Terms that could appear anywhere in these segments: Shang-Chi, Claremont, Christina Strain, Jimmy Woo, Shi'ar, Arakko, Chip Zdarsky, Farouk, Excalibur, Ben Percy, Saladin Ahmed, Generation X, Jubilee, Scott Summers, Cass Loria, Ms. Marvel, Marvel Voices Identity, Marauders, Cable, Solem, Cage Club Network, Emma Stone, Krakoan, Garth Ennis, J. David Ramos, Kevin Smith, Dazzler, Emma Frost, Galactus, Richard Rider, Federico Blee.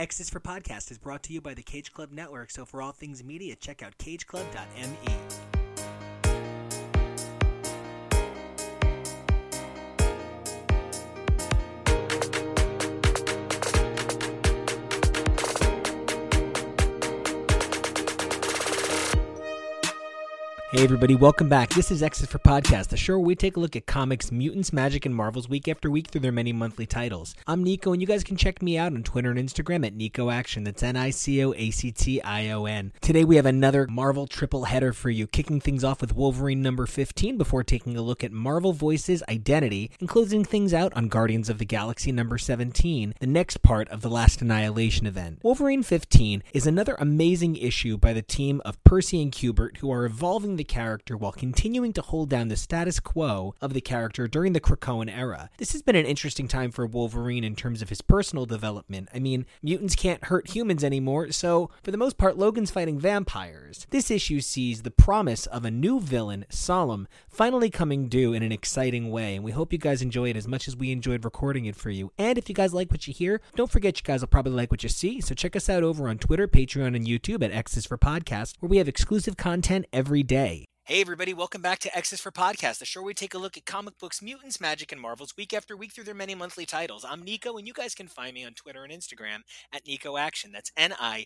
X-Ential for Podcast is brought to you by the Cage Club Network, so for all things media, check out cageclub.me. Hey everybody, welcome back. This is X-Ential for Podcast, the show where we take a look at comics, mutants, magic, and marvels week after week through their many monthly titles. I'm Nico, and you guys can check me out on Twitter and Instagram at NicoAction. That's NicoAction. Today we have another Marvel triple header for you, kicking things off with Wolverine number 15 before taking a look at Marvel Voices Identity, and closing things out on Guardians of the Galaxy number 17, the next part of the Last Annihilation event. Wolverine 15 is another amazing issue by the team of Percy and Kubert, who are evolving the character while continuing to hold down the status quo of the character during the Krakoan era. This has been an interesting time for Wolverine in terms of his personal development. I mean, mutants can't hurt humans anymore, so for the most part, Logan's fighting vampires. This issue sees the promise of a new villain, Solem, finally coming due in an exciting way, and we hope you guys enjoy it as much as we enjoyed recording it for you. And if you guys like what you hear, don't forget you guys will probably like what you see, so check us out over on Twitter, Patreon, and YouTube at X-Ential for Podcast, where we have exclusive content every day. Hey everybody, welcome back to X-Ential for Podcast, the show where we take a look at comic books, mutants, magic, and marvels week after week through their many monthly titles. I'm Nico, and you guys can find me on Twitter and Instagram at NicoAction. That's NicoAction.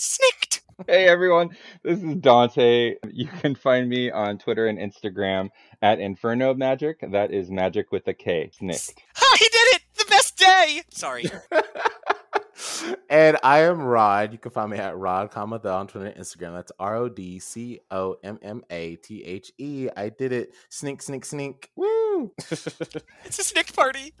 Snicked! Hey everyone, this is Dante. You can find me on Twitter and Instagram at Inferno Magic. That is magic with a K. Snicked. I did it! The best day! Sorry. And I am Rod. You can find me at Rod Commathe on Twitter and Instagram. That's RODCOMMATHE. I did it. Snink, snink, snink. Woo! It's a snick party.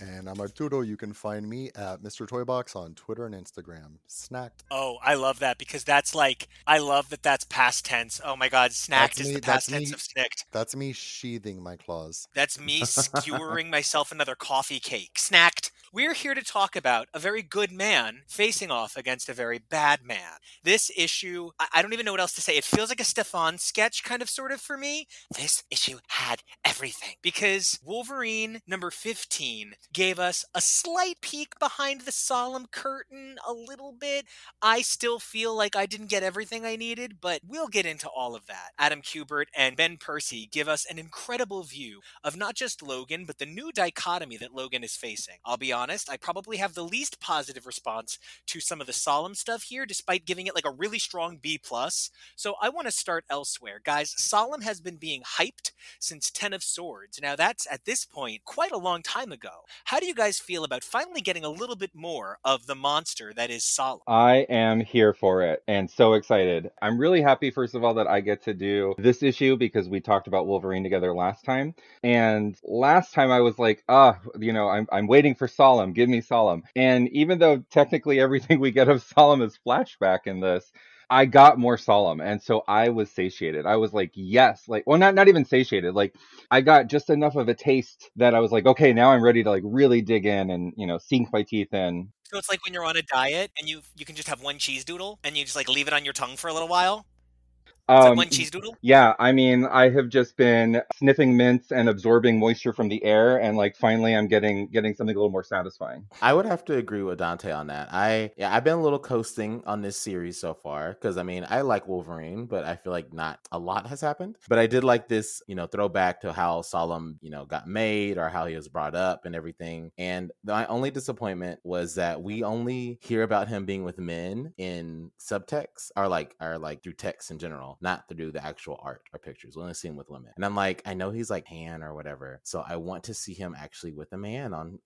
And I'm Arturo. You can find me at Mr. Toybox on Twitter and Instagram. Snacked. Oh, I love that because that's like, I love that that's past tense. Oh my God, snacked is the past tense of snicked. That's me sheathing my claws. That's me skewering myself another coffee cake. Snacked. We're here to talk about a very good man facing off against a very bad man. This issue, I don't even know what else to say. It feels like a Stefan sketch kind of sort of for me. This issue had everything because Wolverine number 15 gave us a slight peek behind the solemn curtain a little bit. I still feel like I didn't get everything I needed, but we'll get into all of that. Adam Kubert and Ben Percy give us an incredible view of not just Logan, but the new dichotomy that Logan is facing. I'll be honest. I probably have the least positive response to some of the Solem stuff here, despite giving it like a really strong B+. So I want to start elsewhere. Guys, Solem has been being hyped since Ten of Swords. Now that's, at this point, quite a long time ago. How do you guys feel about finally getting a little bit more of the monster that is Solem? I am here for it and so excited. I'm really happy, first of all, that I get to do this issue because we talked about Wolverine together last time. And last time I was like, I'm waiting for Solem. Give me Solem. And even though technically everything we get of Solem is flashback in this, I got more Solem. And so I was satiated. I was like, yes, not even satiated. Like I got just enough of a taste that I was like, okay, now I'm ready to like really dig in and, sink my teeth in. So it's like when you're on a diet and you can just have one cheese doodle and you just like leave it on your tongue for a little while. One cheese doodle? Yeah, I mean, I have just been sniffing mints and absorbing moisture from the air, and like finally, I'm getting something a little more satisfying. I would have to agree with Dante on that. I've been a little coasting on this series so far because I like Wolverine, but I feel like not a lot has happened. But I did like this, throwback to how Solem, got made or how he was brought up and everything. And my only disappointment was that we only hear about him being with men in subtext or through text in general. Not to do the actual art or pictures. We only see him with women. And I'm like, I know he's like Han or whatever. So I want to see him actually with a man on.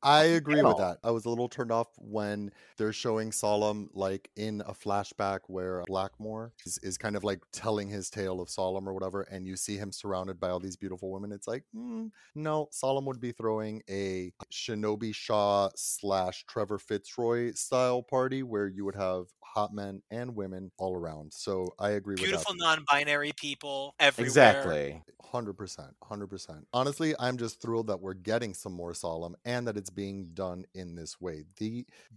I agree with that. I was a little turned off when they're showing Solem like in a flashback where Blackmore is kind of like telling his tale of Solem or whatever. And you see him surrounded by all these beautiful women. It's like, no, Solem would be throwing a Shinobi Shaw / Trevor Fitzroy style party where you would have hot men and women all around. So I agree. Beautiful non-binary people everywhere. Exactly. 100%. Honestly, I'm just thrilled that we're getting some more Solem and that it's being done in this way.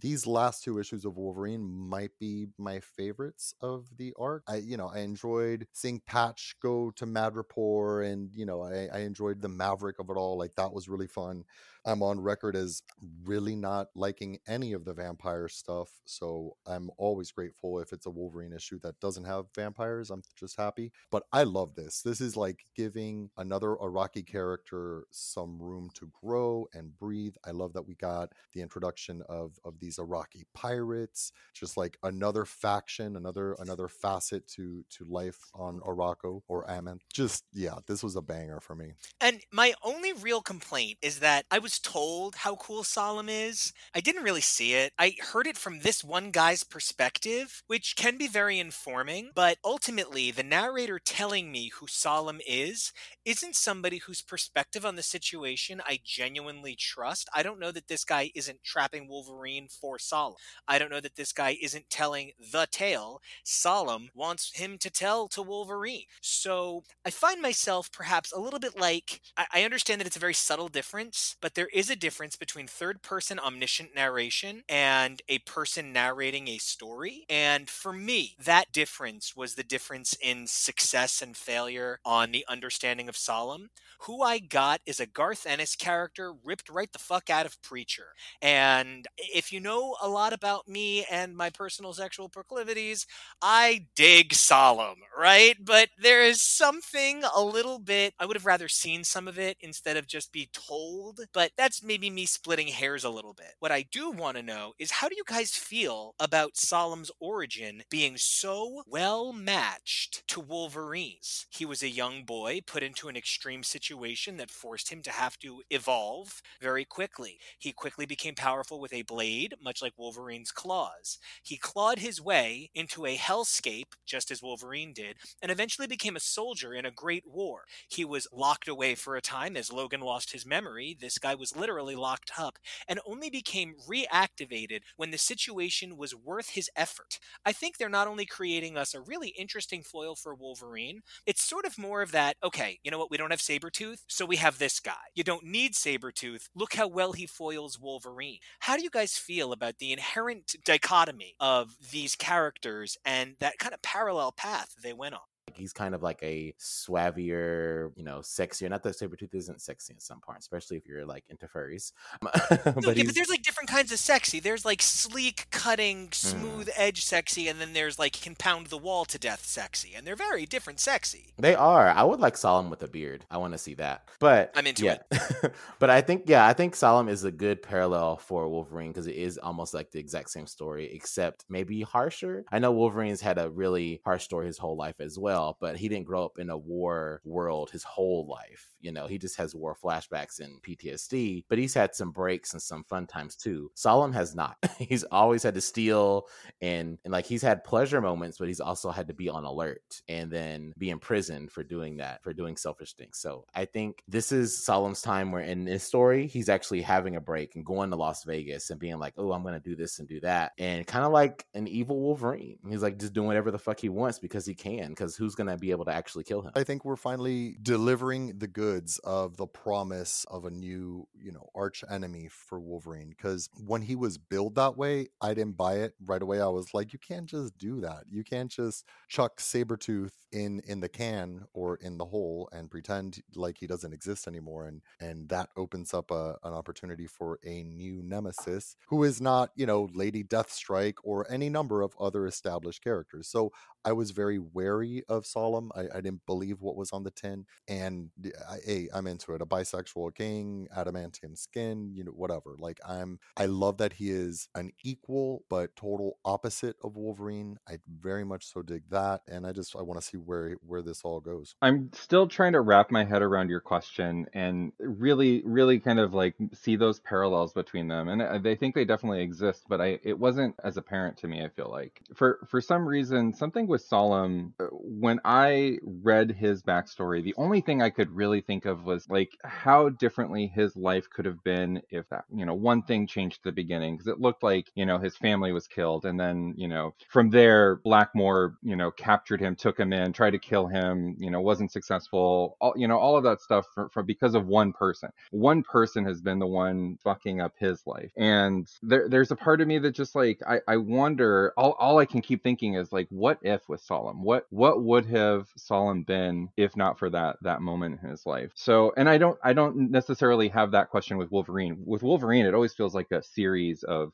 These last two issues of Wolverine might be my favorites of the arc. I enjoyed seeing Patch go to Madripoor and I enjoyed the Maverick of it all. Like that was really fun. I'm on record as really not liking any of the vampire stuff, so I'm always grateful if it's a Wolverine issue that doesn't have vampires. I'm just happy. But I love this. This is like giving another Arakko character some room to grow and breathe. I love that we got the introduction of these Arakko pirates, just like another faction, another facet to life on Arakko or Ammon. Just, yeah, this was a banger for me. And my only real complaint is that I was told how cool Solem is. I didn't really see it. I heard it from this one guy's perspective, which can be very informing, but ultimately the narrator telling me who Solem is isn't somebody whose perspective on the situation I genuinely trust. I don't know that this guy isn't trapping Wolverine for Solem. I don't know that this guy isn't telling the tale Solem wants him to tell to Wolverine. So I find myself perhaps a little bit like, I understand that it's a very subtle difference, but there is a difference between third-person omniscient narration and a person narrating a story. And for me, that difference was the difference in success and failure on the understanding of Solem. Who I got is a Garth Ennis character ripped right the fuck out of Preacher. And if you know a lot about me and my personal sexual proclivities, I dig Solem, right? But there is something a little bit, I would have rather seen some of it instead of just be told, but that's maybe me splitting hairs a little bit. What I do want to know is, how do you guys feel about Solem's origin being so well matched to Wolverine's? He was a young boy put into an extreme situation that forced him to have to evolve very quickly. He quickly became powerful with a blade, much like Wolverine's claws. He clawed his way into a hellscape, just as Wolverine did, and eventually became a soldier in a great war. He was locked away for a time as Logan lost his memory. This guy was literally locked up and only became reactivated when the situation was worth his effort. I think they're not only creating us a really interesting foil for Wolverine, it's sort of more of that, okay, you know what, we don't have Sabretooth, so we have this guy. You don't need Sabretooth. Look how well he foils Wolverine. How do you guys feel about the inherent dichotomy of these characters and that kind of parallel path they went on? He's kind of like a swabbier, sexier. Not that Sabretooth isn't sexy in some parts, especially if you're like into furries. But there's like different kinds of sexy. There's like sleek, cutting, smooth edge sexy, and then there's like can pound the wall to death sexy. And they're very different sexy. They are. I would like Solem with a beard. I want to see that. But I'm into it. But I think Solem is a good parallel for Wolverine because it is almost like the exact same story, except maybe harsher. I know Wolverine's had a really harsh story his whole life as well, but he didn't grow up in a war world his whole life. He just has war flashbacks and PTSD, but he's had some breaks and some fun times too. Solem has not. He's always had to steal and like he's had pleasure moments, but he's also had to be on alert and then be in prison for doing that, for doing selfish things. So I think this is Solem's time where in this story, he's actually having a break and going to Las Vegas and being like, oh, I'm going to do this and do that. And kind of like an evil Wolverine. He's like just doing whatever the fuck he wants because he can, because who's going to be able to actually kill him? I think we're finally delivering the goods of the promise of a new, arch enemy for Wolverine. Because when he was billed that way, I didn't buy it right away. I was like, you can't just do that. You can't just chuck Sabretooth in the can or in the hole and pretend like he doesn't exist anymore. And that opens up an opportunity for a new nemesis who is not, Lady Deathstrike or any number of other established characters. So I was very wary of Solem. I didn't believe what was on the tin, and I'm into it. A bisexual king, adamantium skin, whatever. Like I love that he is an equal but total opposite of Wolverine. I very much so dig that, and I want to see where this all goes. I'm still trying to wrap my head around your question and really, really kind of like see those parallels between them, and I think they definitely exist. But it wasn't as apparent to me. I feel like for some reason something with Solem, when I read his backstory, the only thing I could really think of was like how differently his life could have been if that, one thing changed at the beginning, because it looked like, his family was killed. And then, from there, Blackmore, captured him, took him in, tried to kill him, wasn't successful. All, all of that stuff for because of one person. One person has been the one fucking up his life. And there's a part of me that just like, I wonder, all I can keep thinking is like, what if with Solem. What would have Solem been if not for that moment in his life? So, and I don't necessarily have that question with Wolverine. With Wolverine, it always feels like a series of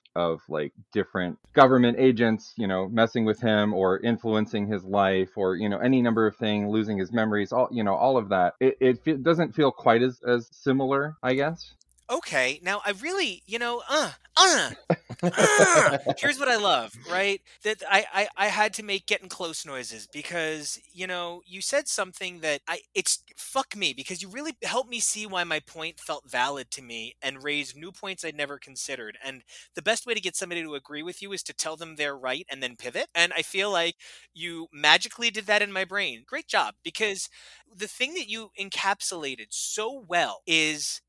like different government agents, you know, messing with him or influencing his life, or, you know, any number of things, losing his memories, all, you know, all of that. It doesn't feel quite as similar, I guess. Okay, now I really, you know, here's what I love, right? That I had to make getting close noises because, you know, you said something that fuck me, because you really helped me see why my point felt valid to me and raised new points I'd never considered. And the best way to get somebody to agree with you is to tell them they're right and then pivot. And I feel like you magically did that in my brain. Great job, because the thing that you encapsulated so well is...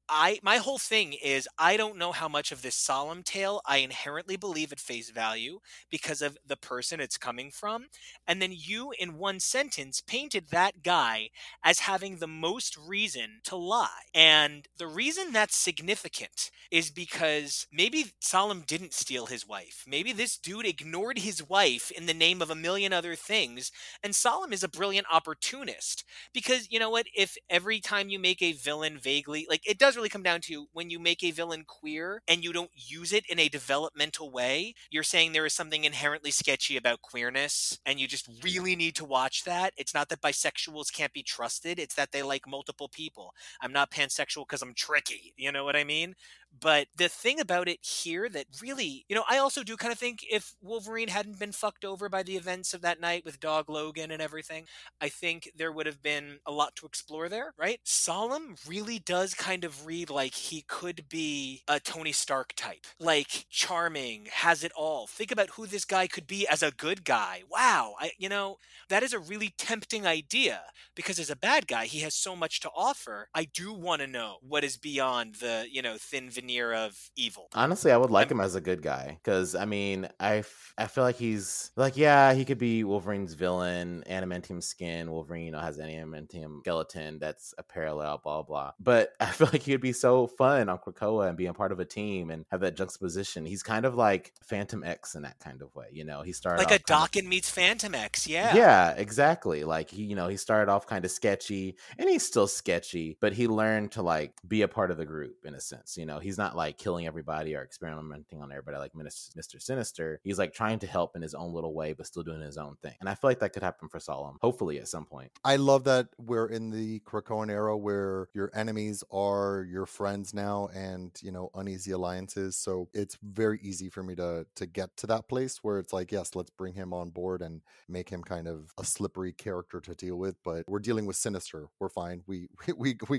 my whole thing is, I don't know how much of this Solem tale I inherently believe at face value because of the person it's coming from. And then you, in one sentence, painted that guy as having the most reason to lie. And the reason that's significant is because maybe Solem didn't steal his wife. Maybe this dude ignored his wife in the name of a million other things. And Solem is a brilliant opportunist because, you know what, if every time you make a villain vaguely, like, it does really come down to when you make a villain queer and you don't use it in a developmental way, you're saying there is something inherently sketchy about queerness and you just really need to watch that. It's not that bisexuals can't be trusted. It's that they like multiple people. I'm not pansexual because I'm tricky. You know what I mean? But the thing about it here that really, you know, I also do kind of think if Wolverine hadn't been fucked over by the events of that night with Dog Logan and everything, I think there would have been a lot to explore there, right? Solem really does kind of read like he could be a Tony Stark type, like charming, has it all. Think about who this guy could be as a good guy. Wow. You know, that is a really tempting idea because as a bad guy, he has so much to offer. I do want to know what is beyond the, you know, thin veneer of evil. Honestly, I would like him as a good guy because, I mean, I feel like he's like, yeah, he could be Wolverine's villain, adamantium skin. Wolverine, you know, has an adamantium skeleton that's a parallel, blah, blah. But I feel like he would be so fun on Krakoa and being part of a team and have that juxtaposition. He's kind of like Phantom X in that kind of way, you know. He started like a Dokken meets Phantom X, yeah. Yeah, exactly. Like, he, you know, he started off kind of sketchy and he's still sketchy, but he learned to like be a part of the group in a sense, you know. He's not like killing everybody or experimenting on everybody like Mr. Sinister. He's like trying to help in his own little way, but still doing his own thing. And I feel like that could happen for Solem, hopefully at some point. I love that we're in the Krakoan era where your enemies are your friends now and, you know, uneasy alliances. So it's very easy for me to get to that place where it's like, yes, let's bring him on board and make him kind of a slippery character to deal with. But we're dealing with Sinister. We're fine. We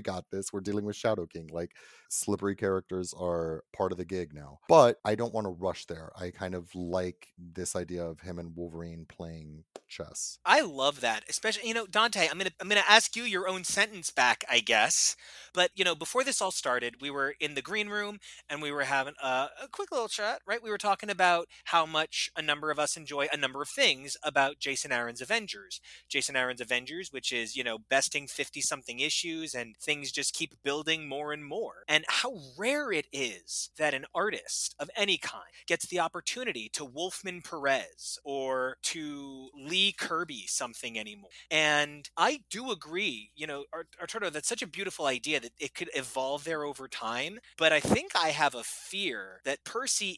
got this. We're dealing with Shadow King, like slippery characters are part of the gig now. But I don't want to rush there. I kind of like this idea of him and Wolverine playing chess. I love that. Especially, you know, Dante, I'm gonna ask you your own sentence back, I guess. But, you know, before this all started, we were in the green room and we were having a quick little chat, right? We were talking about how much a number of us enjoy a number of things about Jason Aaron's Avengers. Jason Aaron's Avengers, which is, you know, besting 50-something issues and things just keep building more and more. And how rare it is that an artist of any kind gets the opportunity to Wolfman Perez or to Lee Kirby something anymore. And I do agree, you know, Arturo, that's such a beautiful idea that it could evolve there over time. But I think I have a fear that Percy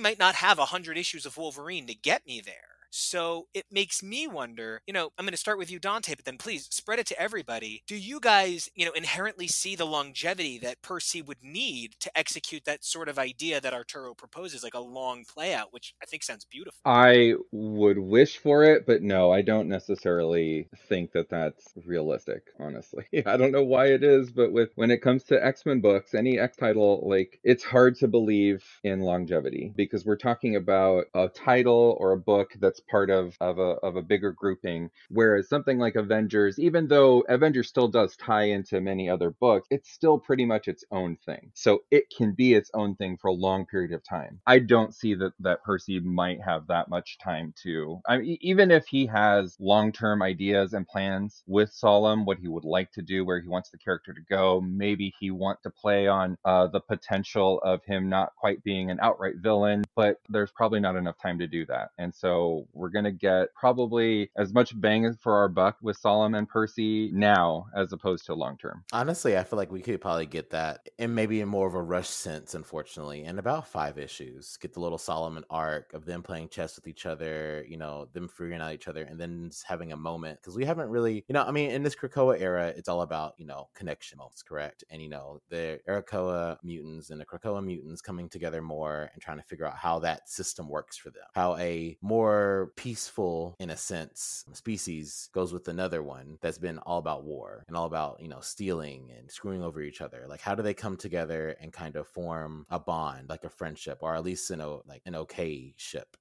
might not have 100 issues of Wolverine to get me there. So it makes me wonder, you know, I'm going to start with you, Dante, but then please spread it to everybody. Do you guys, you know, inherently see the longevity that Percy would need to execute that sort of idea that Arturo proposes, like a long play out, which I think sounds beautiful? I would wish for it, but no, I don't necessarily think that that's realistic, honestly. I don't know why it is, but when it comes to X-Men books, any X title, like, it's hard to believe in longevity because we're talking about a title or a book that's part of a bigger grouping, whereas something like Avengers, even though Avengers still does tie into many other books, it's still pretty much its own thing. So it can be its own thing for a long period of time. I don't see that Percy might have that much time to, I mean, even if he has long-term ideas and plans with Solem, what he would like to do, where he wants the character to go, maybe he wants to play on the potential of him not quite being an outright villain, but there's probably not enough time to do that. And so We're going to get probably as much bang for our buck with Solem and Percy now as opposed to long term. Honestly, I feel like we could probably get that in maybe in more of a rush sense, unfortunately, in about 5 issues. Get the little Solomon arc of them playing chess with each other, you know, them figuring out each other and then just having a moment. Because we haven't really, you know, I mean, in this Krakoa era, it's all about, you know, connection moments, correct? And, you know, the Arakko mutants and the Krakoa mutants coming together more and trying to figure out how that system works for them. How a more peaceful, in a sense, species goes with another one that's been all about war and all about, you know, stealing and screwing over each other. Like, how do they come together and kind of form a bond, like a friendship, or at least an okay ship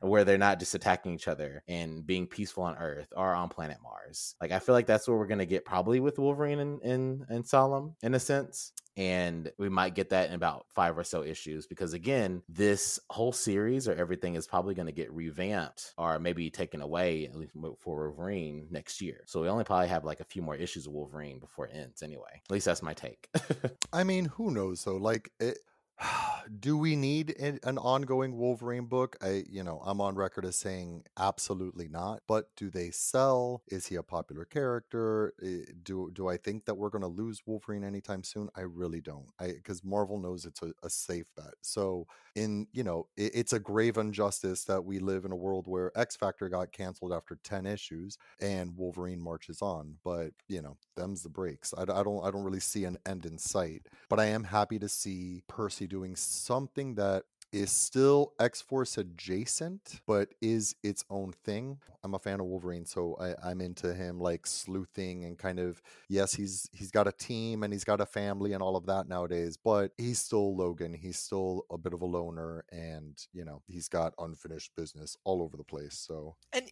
where they're not just attacking each other and being peaceful on Earth or on planet Mars. Like, I feel like that's what we're going to get probably with Wolverine and Solem, in a sense. And we might get that in about 5 or so issues, because again, this whole series or everything is probably going to get revamped or maybe taken away, at least for Wolverine, next year. So we only probably have like a few more issues of Wolverine before it ends anyway. At least that's my take. I mean, who knows though? Like, do we need an ongoing Wolverine book? I'm on record as saying absolutely not. But do they sell? Is he a popular character? Do I think that we're going to lose Wolverine anytime soon? I really don't. Because Marvel knows it's a safe bet. So it's a grave injustice that we live in a world where X Factor got canceled after 10 issues and Wolverine marches on. But them's the breaks. I don't really see an end in sight. But I am happy to see Percy doing something that is still X-Force adjacent, but is its own thing. I'm a fan of Wolverine, so I'm into him like sleuthing and kind of, yes, he's got a team and he's got a family and all of that nowadays, but he's still Logan. He's still a bit of a loner and, he's got unfinished business all over the place. So, and,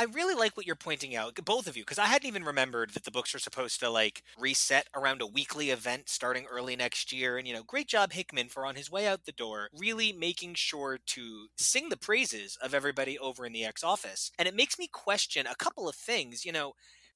I really like what you're pointing out, both of you, because I hadn't even remembered that the books are supposed to like reset around a weekly event starting early next year. And, great job, Hickman, for on his way out the door, really making sure to sing the praises of everybody over in the X office. And it makes me question a couple of things.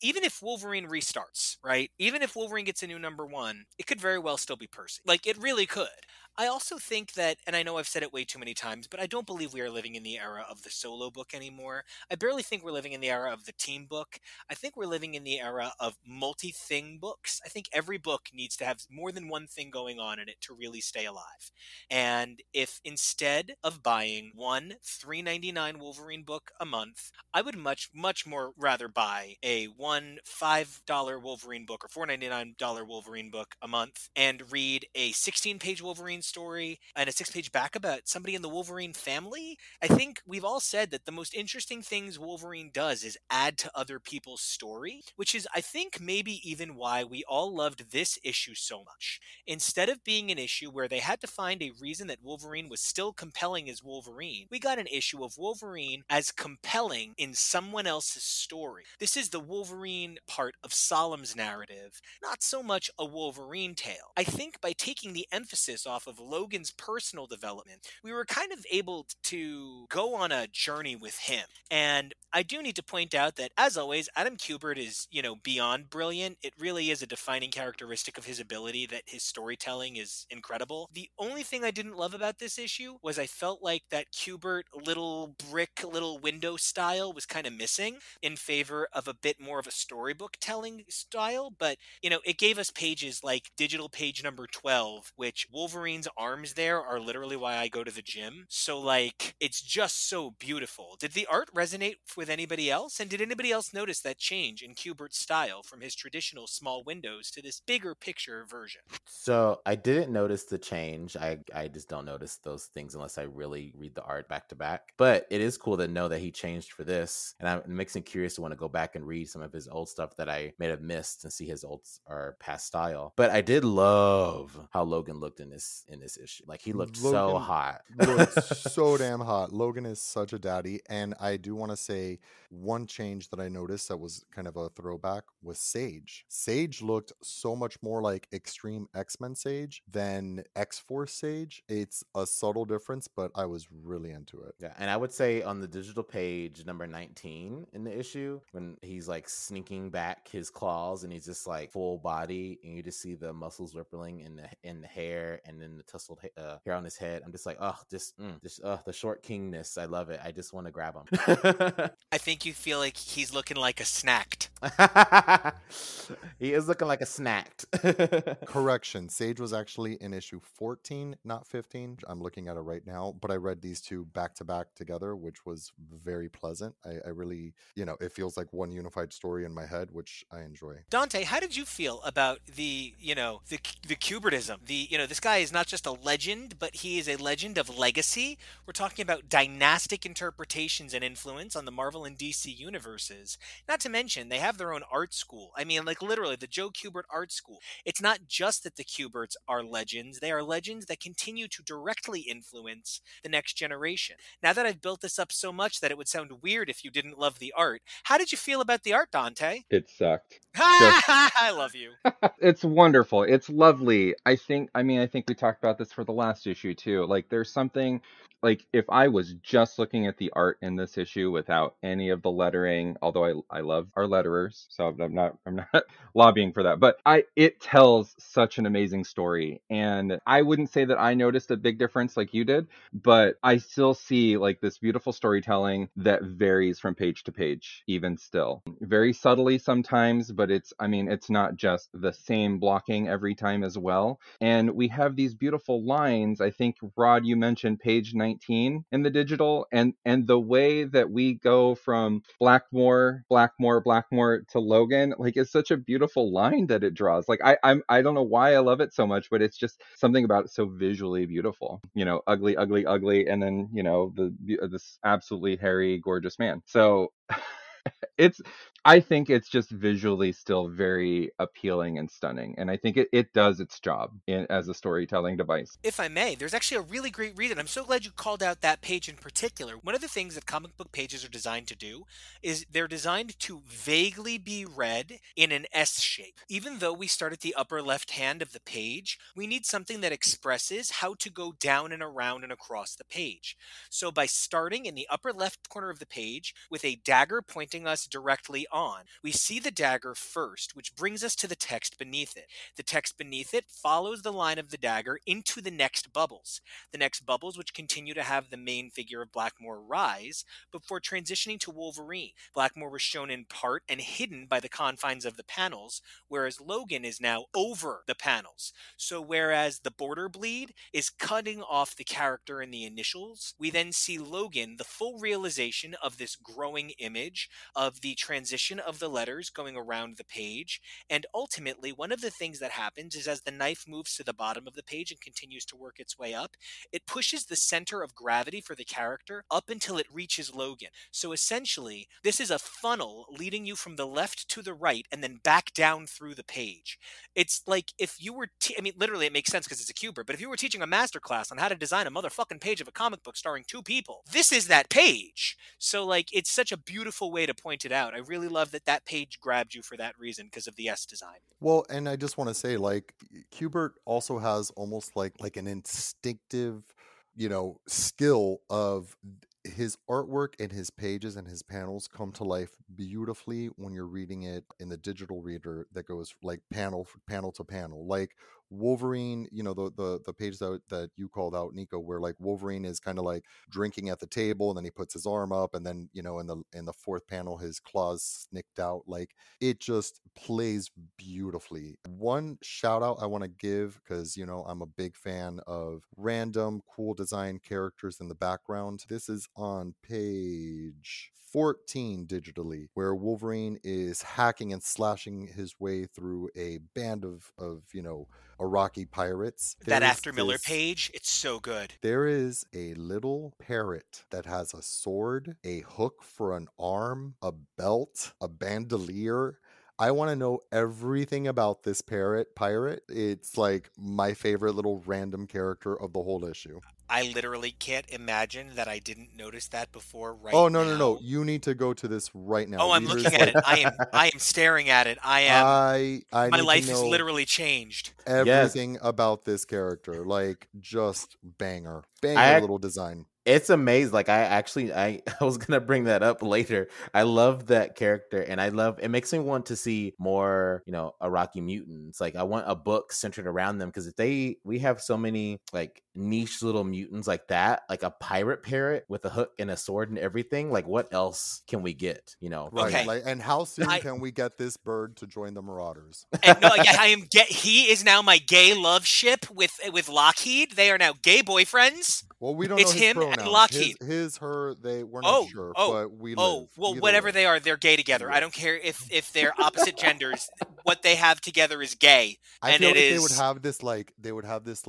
Even if Wolverine restarts, right? Even if Wolverine gets a new #1, it could very well still be Percy. Like, it really could. I also think that, and I know I've said it way too many times, but I don't believe we are living in the era of the solo book anymore. I barely think we're living in the era of the team book. I think we're living in the era of multi-thing books. I think every book needs to have more than one thing going on in it to really stay alive. And if instead of buying one $3.99 Wolverine book a month, I would much, much more rather buy a $5 Wolverine book or $4.99 Wolverine book a month and read a 16-page Wolverine story and a 6-page back about somebody in the Wolverine family. I think we've all said that the most interesting things Wolverine does is add to other people's story, which is, I think, maybe even why we all loved this issue so much. Instead of being an issue where they had to find a reason that Wolverine was still compelling as Wolverine, we got an issue of Wolverine as compelling in someone else's story. This is the Wolverine part of Solem's narrative, not so much a Wolverine tale. I think by taking the emphasis off of Logan's personal development, we were kind of able to go on a journey with him. And I do need to point out that, as always, Adam Kubert is, beyond brilliant. It really is a defining characteristic of his ability that his storytelling is incredible. The only thing I didn't love about this issue was I felt like that Kubert little brick, little window style was kind of missing in favor of a bit more of a storybook telling style, but it gave us pages like digital page number 12, which Wolverine's arms there are literally why I go to the gym. So like, it's just so beautiful. Did the art resonate with anybody else? And did anybody else notice that change in Kubert's style from his traditional small windows to this bigger picture version? So I didn't notice the change. I just don't notice those things unless I really read the art back to back, but it is cool to know that he changed for this. And it makes me curious to want to go back and read some of his old stuff that I may have missed and see his old or past style. But I did love how Logan looked in this issue. Like, he looked so hot. Looked so damn hot. Logan is such a daddy. And I do want to say say one change that I noticed that was kind of a throwback was Sage. Sage looked so much more like Extreme X-Men Sage than X-Force Sage. It's a subtle difference, but I was really into it. Yeah, and I would say on the digital page, number 19 in the issue, when he's like sneaking back his claws and he's just like full body and you just see the muscles rippling in the hair and then the tussled hair on his head. I'm just like, oh, the short kingness. I love it. I just want to grab him. I think you feel like he's looking like a snacked. He is looking like a snacked. Correction. Sage was actually in issue 14, not 15. I'm looking at it right now, but I read these two back to back together, which was very pleasant. I really, it feels like one unified story in my head, which I enjoy. Dante, how did you feel about the Kubertism? This guy is not just a legend, but he is a legend of legacy. We're talking about dynastic interpretations and influence on the Marvel and DC universes. Not to mention, they have their own art school. I mean, like literally the Joe Kubert art school. It's not just that the Kuberts are legends. They are legends that continue to directly influence the next generation. Now that I've built this up so much that it would sound weird if you didn't love the art, how did you feel about the art, Dante? It sucked. I love you. It's wonderful. It's lovely. I think we talked about this for the last issue too. Like there's something like if I was just looking at the art in this issue without any of the lettering, although I love our letterers, so I'm not lobbying for that, but it tells such an amazing story. And I wouldn't say that I noticed a big difference like you did, but I still see like this beautiful storytelling that varies from page to page, even still. Very subtly sometimes, but it's not just the same blocking every time as well. And we have these beautiful lines. I think, Rod, you mentioned page 19 in the digital, and the way that we go from Blackmore to Logan, like it's such a beautiful line that it draws. Like I don't know why I love it so much, but it's just something about it so visually beautiful. Ugly, ugly, ugly, and then this absolutely hairy, gorgeous man. So. I think it's just visually still very appealing and stunning. And I think it does its job as a storytelling device. If I may, there's actually a really great reason. I'm so glad you called out that page in particular. One of the things that comic book pages are designed to do is they're designed to vaguely be read in an S shape. Even though we start at the upper left hand of the page, we need something that expresses how to go down and around and across the page. So by starting in the upper left corner of the page with a dagger pointing us directly on. We see the dagger first, which brings us to the text beneath it. The text beneath it follows the line of the dagger into the next bubbles. The next bubbles, which continue to have the main figure of Blackmore rise, before transitioning to Wolverine. Blackmore was shown in part and hidden by the confines of the panels, whereas Logan is now over the panels. So whereas the border bleed is cutting off the character and the initials, we then see Logan, the full realization of this growing image of the transition of the letters going around the page. And ultimately, one of the things that happens is as the knife moves to the bottom of the page and continues to work its way up, it pushes the center of gravity for the character up until it reaches Logan. So essentially, this is a funnel leading you from the left to the right and then back down through the page. It's like if you were, literally it makes sense because it's a Kubert, but if you were teaching a masterclass on how to design a motherfucking page of a comic book starring two people, this is that page. So like, it's such a beautiful way to point it out. I really love that page grabbed you for that reason because of the S design. Well, and I just want to say, like, Kubert also has almost like an instinctive, skill of his artwork, and his pages and his panels come to life beautifully when you're reading it in the digital reader that goes like panel to panel. Like Wolverine, the page that you called out, Nico, where like Wolverine is kind of like drinking at the table and then he puts his arm up and then, in the fourth panel, his claws snicked out. Like it just plays beautifully. One shout out I want to give, because, I'm a big fan of random cool design characters in the background. This is on page 14 digitally, where Wolverine is hacking and slashing his way through a band of Iraqi pirates. That After Miller page, it's so good. There is a little parrot that has a sword, a hook for an arm, a belt, a bandolier. I want to know everything about this pirate. It's like my favorite little random character of the whole issue. I literally can't imagine that I didn't notice that before. No. You need to go to this right now. Oh, I'm Readers, looking at it. I am staring at it. I my life is literally changed. Everything about this character. Like, just banger. Banger little design. It's amazing. Like, I was going to bring that up later. I love that character, and it makes me want to see more, Iraqi mutants. Like, I want a book centered around them, because we have so many, like, niche little mutants like that, like a pirate with a hook and a sword and everything. Like, what else can we get, Right. Okay. Like, and how soon can we get this bird to join the Marauders? And he is now my gay love ship with Lockheed. They are now gay boyfriends. Well, we don't know his pronouns. And Lockheed. His, her, they, we're not sure, but we live. Well, whatever they are, they're gay together. Yeah. I don't care if they're opposite genders. What they have together is gay. I feel like they would have this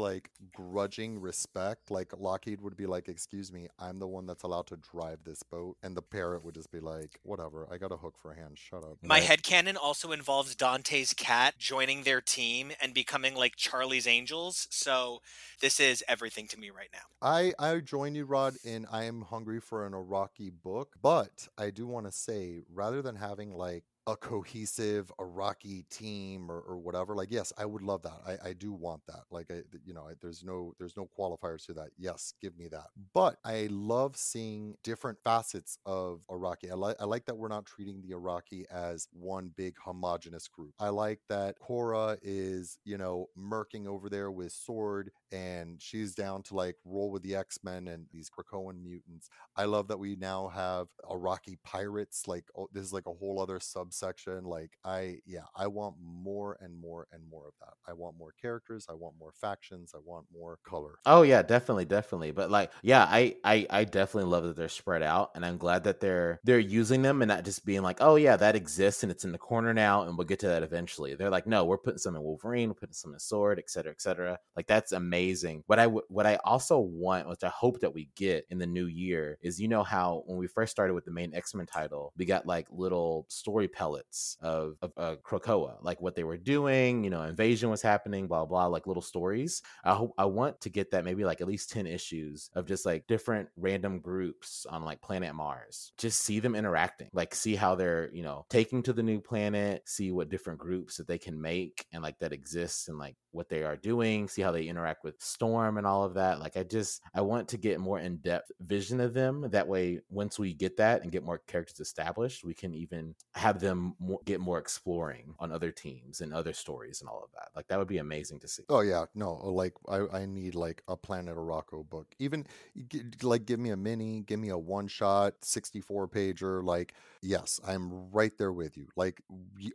grudging respect. Like, Lockheed would be like, excuse me, I'm the one that's allowed to drive this boat. And the parrot would just be like, whatever, I got a hook for a hand. Shut up. My headcanon also involves Dante's cat joining their team and becoming like Charlie's Angels. So this is everything to me right now. I join you, Rod, and I am hungry for an Iraqi book, but I do want to say, rather than having like a cohesive Iraqi team or whatever, like, yes, I would love that. I do want that. Like, there's no qualifiers to that. Yes, give me that. But I love seeing different facets of Iraqi. I like that we're not treating the Iraqi as one big homogenous group. I like that Korra is, murking over there with sword, and she's down to like roll with the X-Men and these Krakoan mutants. I love that we now have Iraqi pirates. Like, this is like a whole other subsection. Like, I want more and more and more of that. I want more characters. I want more factions. I want more color. Oh yeah, definitely. But like, yeah, I definitely love that they're spread out, and I'm glad that they're using them and not just being like, oh yeah, that exists and it's in the corner now, and we'll get to that eventually. They're like, no, we're putting some in Wolverine, we're putting some in Sword, etc., etc. Like, that's amazing. What I also want, which I hope that we get in the new year, is how when we first started with the main X-Men title, we got like little story pellets of Krakoa, like what they were doing, invasion was happening, blah blah, like little stories. I want to get that, maybe like at least 10 issues of just like different random groups on like planet Mars. Just see them interacting, like see how they're taking to the new planet, see what different groups that they can make and like that exists and like what they are doing, see how they interact with Storm and all of that. Like, I want to get more in-depth vision of them. That way, once we get that and get more characters established, we can even have them get more exploring on other teams and other stories and all of that. Like, that would be amazing to see. Oh yeah, no, like I need like a Planet Arakko book. Even like give me a mini, give me a one-shot, 64-pager. Like, yes, I'm right there with you. Like,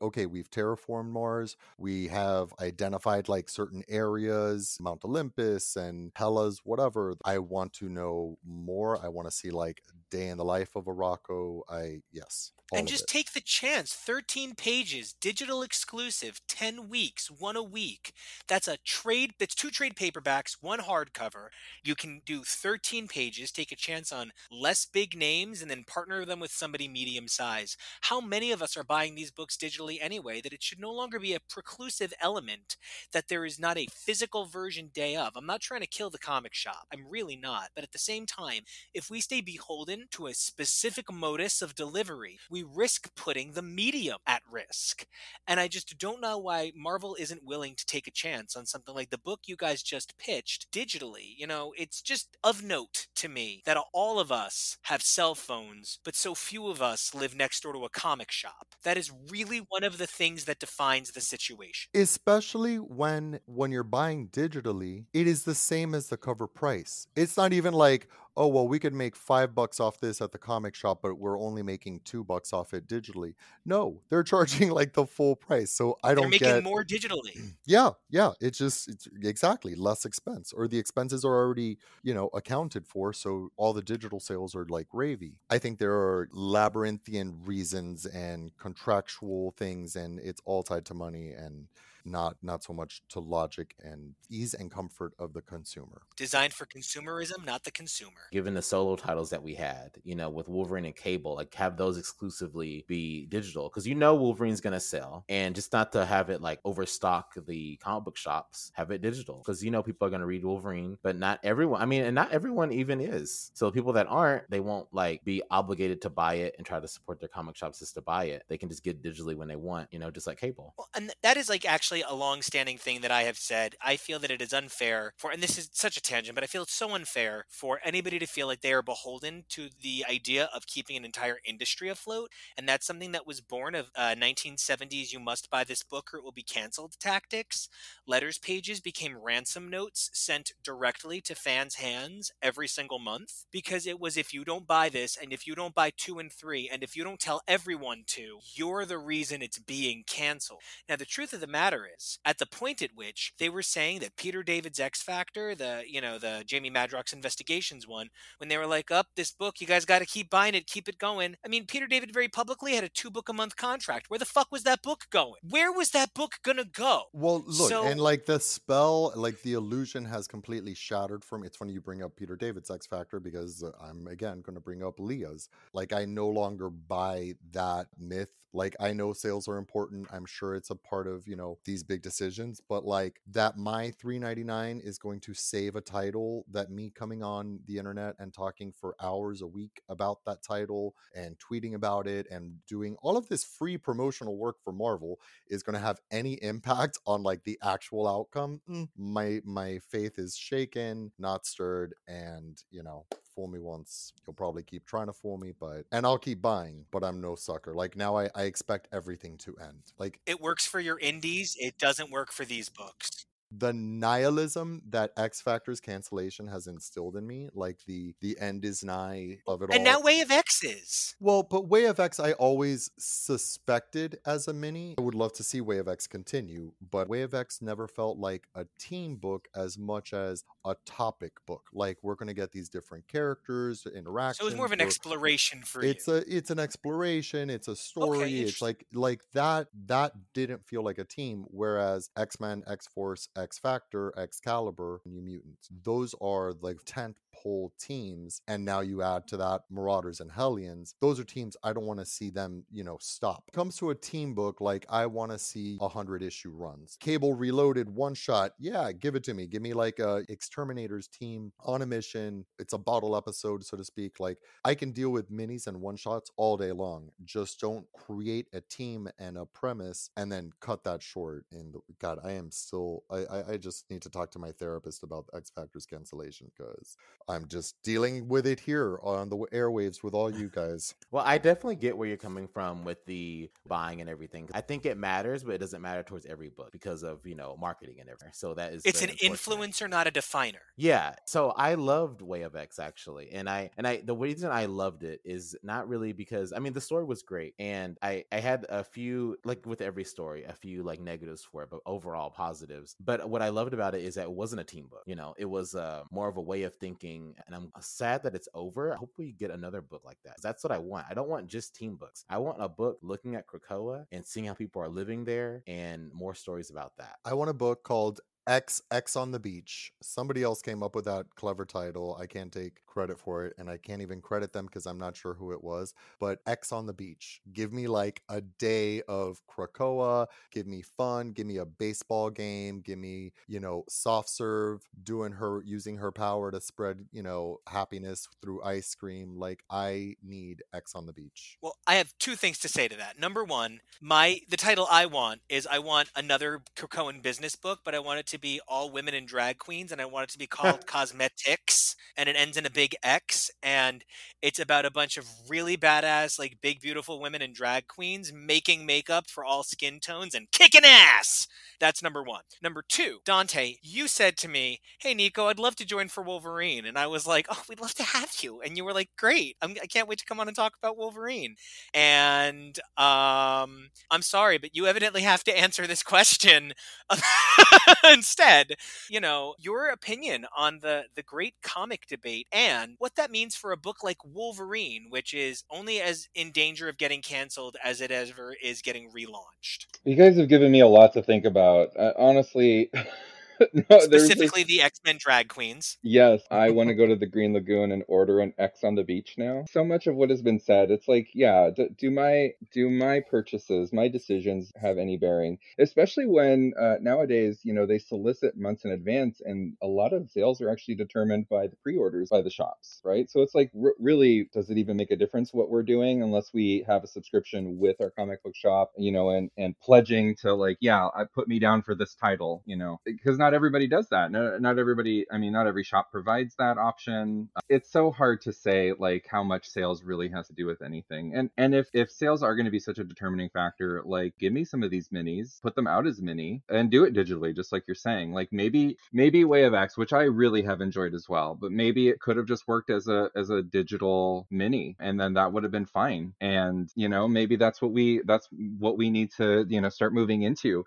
okay, we've terraformed Mars. We have identified like certain areas, Mount Olympus and Hellas, whatever. I want to know more. I want to see like day in the life of Arakko. Take the chance. 13 pages, digital exclusive, 10 weeks, one a week. That's a trade. That's 2 trade paperbacks, 1 hardcover. You can do 13 pages, take a chance on less big names, and then partner them with somebody medium size. How many of us are buying these books digitally anyway, that it should no longer be a preclusive element that there is not a physical version day of? I'm not trying to kill the comic shop. I'm really not. But at the same time, if we stay beholden to a specific modus of delivery, we risk putting the medium at risk. And I just don't know why Marvel isn't willing to take a chance on something like the book you guys just pitched digitally. It's just of note to me that all of us have cell phones, but so few of us live next door to a comic shop. That is really one of the things that defines the situation. Especially when you're buying digitally, it is the same as the cover price. It's not even like, oh, well, we could make $5 off this at the comic shop, but we're only making $2 off it digitally. No, they're charging like the full price. So they're making more digitally. Yeah. It's exactly less expense, or the expenses are already, accounted for. So all the digital sales are like ravey. I think there are labyrinthian reasons and contractual things, and it's all tied to money and not so much to logic and ease and comfort of the consumer. Designed for consumerism, not the consumer. Given the solo titles that we had, you know, with Wolverine and Cable, like have those exclusively be digital, because you know Wolverine's gonna sell, and just not to have it like overstock the comic book shops, have it digital, because you know people are gonna read Wolverine, but not everyone. I mean, and not everyone even is. So people that aren't, they won't like be obligated to buy it and try to support their comic shops just to buy it. They can just get digitally when they want, you know, just like Cable. Well, and that is like actually a long-standing thing that I have said. I feel that it is unfair for, and this is such a tangent, but I feel it's so unfair for anybody to feel like they are beholden to the idea of keeping an entire industry afloat. And that's something that was born of 1970s, you must buy this book or it will be canceled tactics. Letters pages became ransom notes sent directly to fans' hands every single month, because it was, if you don't buy this, and if you don't buy 2 and 3, and if you don't tell everyone to, you're the reason it's being canceled. Now, the truth of the matter is, at the point at which they were saying that Peter David's X Factor, the Jamie Madrox Investigations one, when they were like, up this book, you guys got to keep buying it, keep it going. I mean, Peter David very publicly had a 2-book-a-month contract. Where the fuck was that book going? Where was that book gonna go? Well, look, and like the spell, like the illusion has completely shattered from. It's funny you bring up Peter David's X Factor, because I'm again going to bring up Leah's. Like, I no longer buy that myth. Like, I know sales are important. I'm sure it's a part of, you know, these big decisions, but like that my $3.99 is going to save a title, that me coming on the internet and talking for hours a week about that title and tweeting about it and doing all of this free promotional work for Marvel is going to have any impact on like the actual outcome. My faith is shaken, not stirred, and you know, fool me once, you'll probably keep trying to fool me, but, and I'll keep buying, but I'm no sucker. Like, now I expect everything to end. Like, it works for your indies, it doesn't work for these books. The nihilism that X Factor's cancellation has instilled in me, like the end is nigh of it all. And now Way of X is. Well, but Way of X I always suspected as a mini. I would love to see Way of X continue, but Way of X never felt like a team book as much as a topic book. Like, we're going to get these different characters, interactions. So it's more of an exploration for you. It's an exploration. It's a story. Okay, it's like that didn't feel like a team, whereas X-Men, X-Force, X-Factor, Excalibur, New Mutants, those are like tentpole teams. And now you add to that Marauders and Hellions. Those are teams I don't want to see them, you know, stop. It comes to a team book, like I want to see 100-issue runs. Cable Reloaded, one shot. Yeah, give it to me. Give me like a Exterminators team on a mission. It's a bottle episode, so to speak. Like, I can deal with minis and one shots all day long. Just don't create a team and a premise and then cut that short. And God, I am still. I just need to talk to my therapist about X Factor's cancellation, because I'm just dealing with it here on the airwaves with all you guys. Well, I definitely get where you're coming from with the buying and everything. I think it matters, but it doesn't matter towards every book because of, you know, marketing and everything. So that is, it's an influencer, not a definer. Yeah. So I loved Way of X actually, and I the reason I loved it is not really because, I mean, the story was great, and I had a few, like with every story, a few like negatives for it, but overall positives. But what I loved about it is that it wasn't a team book. You know, it was more of a way of thinking, and I'm sad that it's over. I hope we get another book like that. That's what I want. I don't want just team books. I want a book looking at Krakoa and seeing how people are living there, and more stories about that. I want a book called X on the Beach. Somebody else came up with that clever title. I can't take credit for it, and I can't even credit them because I'm not sure who it was, but X on the Beach. Give me like a day of Krakoa. Give me fun. Give me a baseball game. Give me, you know, soft serve, using her power to spread, you know, happiness through ice cream. Like, I need X on the Beach. Well, I have two things to say to that. Number one, the title I want is, I want another Krakoan business book, but I want it to be all women and drag queens, and I want it to be called Cosmetics, and it ends in a big X, and it's about a bunch of really badass, like, big beautiful women and drag queens making makeup for all skin tones and kicking ass. That's number one. Number two, Dante, you said to me, hey Nico, I'd love to join for Wolverine, and I was like, oh, we'd love to have you, and you were like, great, I can't wait to come on and talk about Wolverine. And I'm sorry, but you evidently have to answer this question instead. You know, your opinion on the great comic debate and what that means for a book like Wolverine, which is only as in danger of getting canceled as it ever is getting relaunched. You guys have given me a lot to think about. Honestly... No, specifically the X-Men drag queens. Yes, I want to go to the Green Lagoon and order an X on the beach now. So much of what has been said, it's like, yeah, do my purchases, my decisions have any bearing? Especially when nowadays, you know, they solicit months in advance, and a lot of sales are actually determined by the pre-orders by the shops, right? So it's like, really, does it even make a difference what we're doing unless we have a subscription with our comic book shop, you know, and pledging to like, yeah, put me down for this title, you know, because not everybody does that. Not everybody, I mean, not every shop provides that option. It's so hard to say like how much sales really has to do with anything. And if sales are going to be such a determining factor, like give me some of these minis, put them out as mini and do it digitally, just like you're saying. Like maybe Way of X, which I really have enjoyed as well, but maybe it could have just worked as a digital mini, and then that would have been fine. And, you know, maybe that's what we need to, you know, start moving into.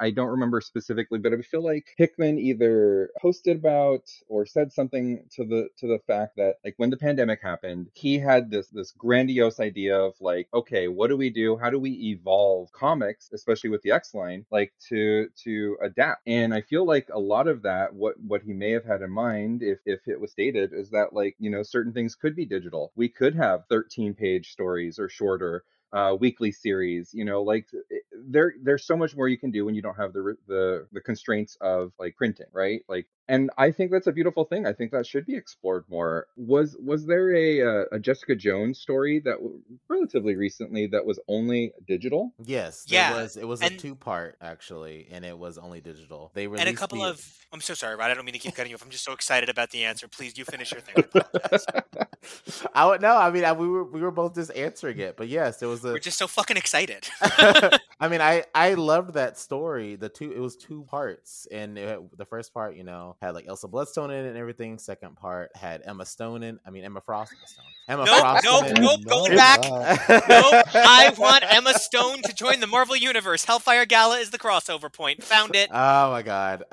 I don't remember specifically, but I feel like Hickman either posted about or said something to the fact that like when the pandemic happened, he had this grandiose idea of like, okay, what do we do? How do we evolve comics, especially with the X line, like to adapt? And I feel like a lot of that, what he may have had in mind, if it was stated, is that like, you know, certain things could be digital. We could have 13-page stories or shorter. Weekly series, you know, like there's so much more you can do when you don't have the constraints of like printing, right? Like, and I think that's a beautiful thing. I think that should be explored more. Was there a Jessica Jones story that relatively recently that was only digital? Yes, yeah. It was a 2-part actually, and it was only digital. They released and a couple of. I'm so sorry, Rod. I don't mean to keep cutting you off. I'm just so excited about the answer. Please, you finish your thing. I apologize. We were both just answering it, but yes, there was. We're just so fucking excited. I mean, I loved that story. It was 2 parts, and the first part, you know, had like Elsa Bloodstone in it and everything. Second part had Emma Stone in. I mean, Emma Frost. Nope, going back. Nope, I want Emma Stone to join the Marvel Universe. Hellfire Gala is the crossover point. Found it. Oh my god.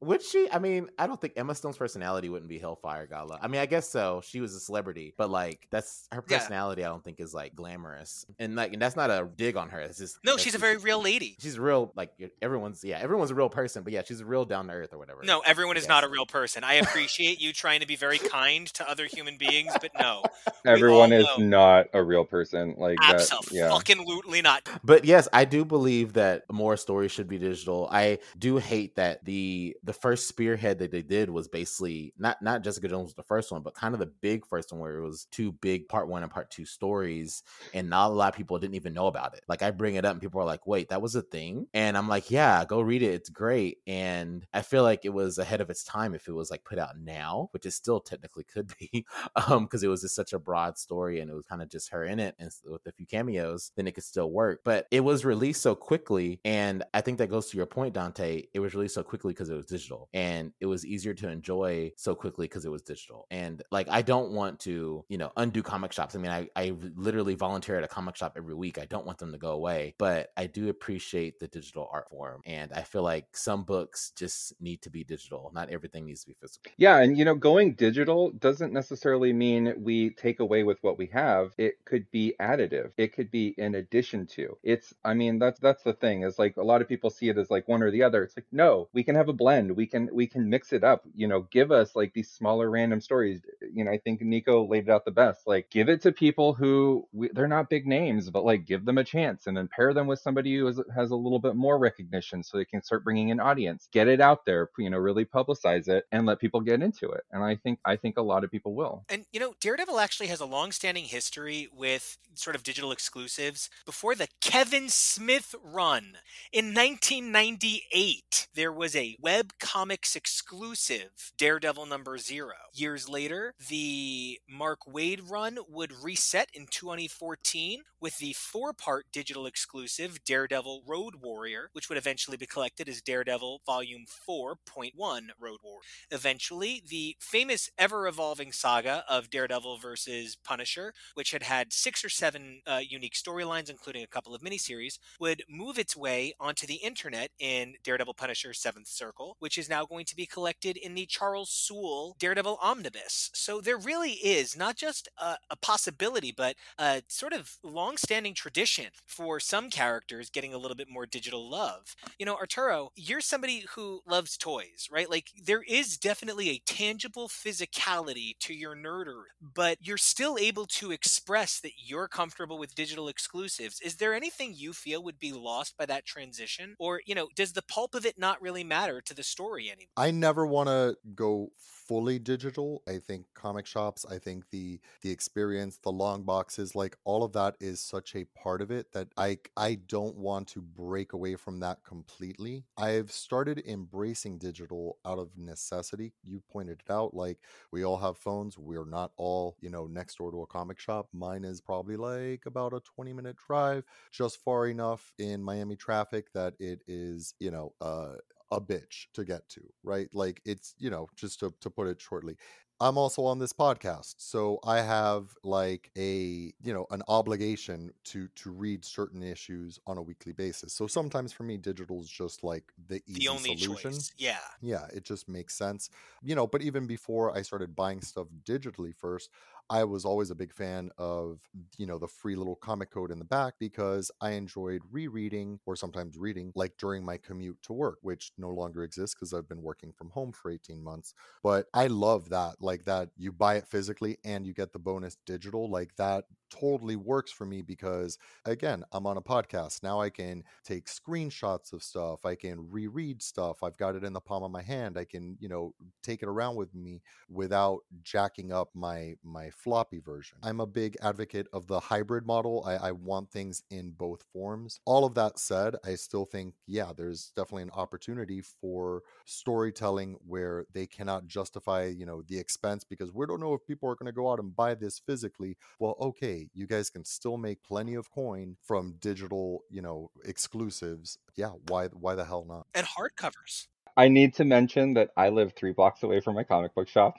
Would she? I mean, I don't think Emma Stone's personality wouldn't be Hellfire Gala. I mean, I guess so. She was a celebrity, but like that's her personality. Yeah. I don't think is like glamorous. And that's not a dig on her. It's just no. She's a very real lady. She's real. Like everyone's a real person. But yeah, she's real down to earth or whatever. No, everyone is not a real person. I appreciate you trying to be very kind to other human beings, but no, everyone is not a real person. Like absolutely not. But yes, I do believe that more stories should be digital. I do hate that the first spearhead that they did was basically not Jessica Jones was the first one, but kind of the big first one where it was 2 big part 1 and part 2 stories and. Not a lot of people didn't even know about it. Like I bring it up and people are like, wait, that was a thing? And I'm like, yeah, go read it. It's great. And I feel like it was ahead of its time if it was like put out now, which it still technically could be because it was just such a broad story and it was kind of just her in it and with a few cameos, then it could still work. But it was released so quickly. And I think that goes to your point, Dante. It was released so quickly because it was digital and it was easier to enjoy so quickly because it was digital. And like, I don't want to, you know, undo comic shops. I mean, I literally volunteer at a comic shop every week. I don't want them to go away, but I do appreciate the digital art form. And I feel like some books just need to be digital. Not everything needs to be physical. Yeah. And, you know, going digital doesn't necessarily mean we take away with what we have. It could be additive. It could be in addition to. It's, I mean, that's the thing is like a lot of people see it as like one or the other. It's like, no, we can have a blend. We can mix it up, you know, give us like these smaller random stories. You know, I think Nico laid it out the best, like give it to people who they're not big names, but like give them a chance and then pair them with somebody who has a little bit more recognition so they can start bringing an audience, get it out there, you know, really publicize it and let people get into it. And I think a lot of people will. And, you know, Daredevil actually has a long-standing history with sort of digital exclusives. Before the Kevin Smith run in 1998, there was a web comics exclusive Daredevil number 0. Years later, the Mark Waid run would reset in 2014 with the 4-part digital exclusive Daredevil Road Warrior, which would eventually be collected as Daredevil Volume 4.1 Road Warrior. Eventually, the famous ever-evolving saga of Daredevil versus Punisher, which had 6 or 7 unique storylines, including a couple of miniseries, would move its way onto the internet in Daredevil Punisher 7th Circle, which is now going to be collected in the Charles Soule Daredevil Omnibus. So there really is not just a possibility, but a sort of long-standing tradition for some characters getting a little bit more digital love. You know, Arturo, you're somebody who loves toys, right? Like, there is definitely a tangible physicality to your nerdery, but you're still able to express that you're comfortable with digital exclusives. Is there anything you feel would be lost by that transition? Or, you know, does the pulp of it not really matter to the story anymore? I never want to go fully digital. I think comic shops, I think the experience, the long boxes, like all of that is such a part of it that I don't want to break away from that completely. I've started embracing digital out of necessity. You pointed it out, like we all have phones. We're not all, you know, next door to a comic shop. Mine is probably like about a 20-minute drive, just far enough in Miami traffic that it is, you know, a bitch to get to, right? Like it's, you know, just to put it shortly. I'm also on this podcast, so I have like a, you know, an obligation to read certain issues on a weekly basis. So sometimes for me, digital is just like the easy only solution. Choice. Yeah. Yeah. It just makes sense, you know, but even before I started buying stuff digitally first, I was always a big fan of, you know, the free little comic code in the back because I enjoyed rereading or sometimes reading like during my commute to work, which no longer exists because I've been working from home for 18 months. But I love that, like that you buy it physically and you get the bonus digital, like that totally works for me because again, I'm on a podcast. Now I can take screenshots of stuff. I can reread stuff. I've got it in the palm of my hand. I can, you know, take it around with me without jacking up my floppy version. I'm a big advocate of the hybrid model. I want things in both forms. All of that said, I still think, yeah, there's definitely an opportunity for storytelling where they cannot justify, you know, the expense because we don't know if people are going to go out and buy this physically. Well, okay, you guys can still make plenty of coin from digital, you know, exclusives. Yeah, why the hell not? And hardcovers. I need to mention that I live 3 blocks away from my comic book shop.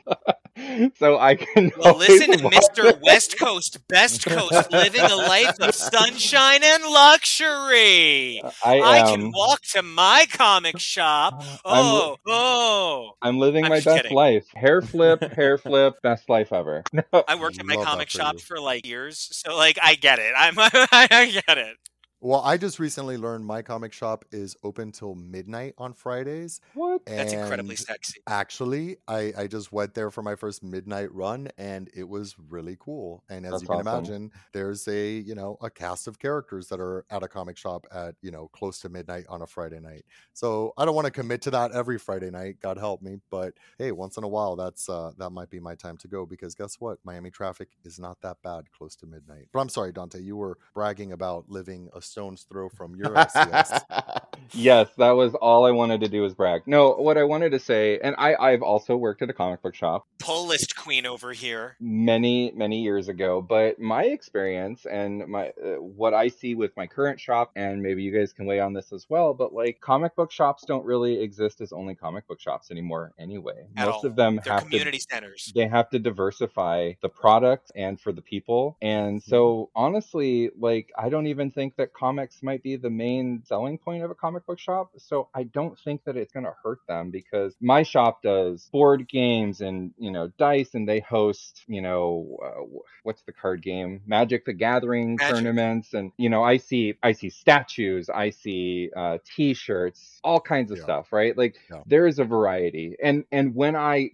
So I can. Well, listen to Mr. West Coast, Best Coast, living a life of sunshine and luxury. I can walk to my comic shop. I'm living my best life. Hair flip, best life ever. No. I worked at my comic shop for like years, so like I get it. I get it. Well, I just recently learned my comic shop is open till midnight on Fridays. What? That's incredibly sexy. Actually, I just went there for my first midnight run, and it was really cool. And as you can imagine, there's a cast of characters that are at a comic shop at, you know, close to midnight on a Friday night. So I don't want to commit to that every Friday night, God help me. But hey, once in a while, that's that might be my time to go because guess what? Miami traffic is not that bad close to midnight. But I'm sorry, Dante, you were bragging about living a stone's throw from your SCS. Yes, that was all I wanted to do was brag. No, what I wanted to say, and I've also worked at a comic book shop. Pull list queen over here. Many, many years ago, but my experience and my what I see with my current shop, and maybe you guys can weigh on this as well, but like comic book shops don't really exist as only comic book shops anymore anyway. Most of them have community centers. They have to diversify the product and for the people. And so honestly, like I don't even think that comics might be the main selling point of a comic book shop, so I don't think that it's going to hurt them because my shop does board games and, you know, dice, and they host, you know, what's the card game? Magic the Gathering tournaments, and you know, I see statues, I see t-shirts, all kinds of stuff, right? Like there is a variety, and when I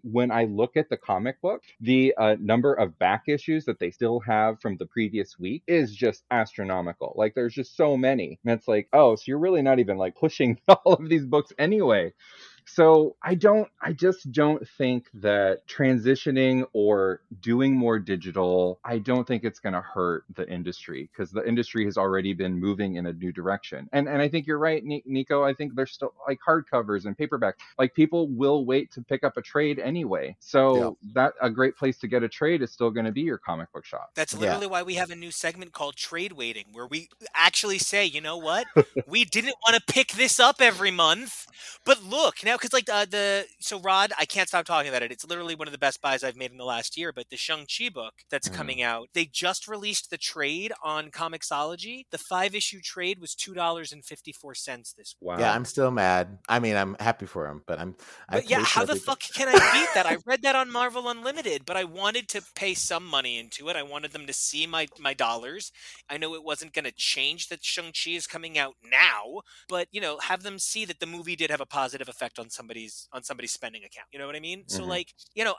look at the comic book, the number of back issues that they still have from the previous week is just astronomical. Like there's just so many. And it's like, oh, so you're really not even like pushing all of these books anyway. So I just don't think that transitioning or doing more digital, I don't think it's going to hurt the industry, because the industry has already been moving in a new direction. And I think you're right, Nico. I think there's still like hardcovers and paperback. Like people will wait to pick up a trade anyway. So that a great place to get a trade is still going to be your comic book shop. That's literally why we have a new segment called Trade Waiting, where we actually say, you know what? We didn't want to pick this up every month, but look now, because like Rod, I can't stop talking about it. It's literally one of the best buys I've made in the last year. But the Shang-Chi book that's coming out, they just released the trade on Comixology. The 5-issue trade was $2.54 this week. Wow. Yeah, I'm still mad. I mean, I'm happy for him, but I'm. But yeah, how the fuck can I beat that? I read that on Marvel Unlimited, but I wanted to pay some money into it. I wanted them to see my dollars. I know it wasn't going to change that Shang-Chi is coming out now, but you know, have them see that the movie did have a positive effect on somebody's spending account. You know what I mean? Mm-hmm. So like, you know,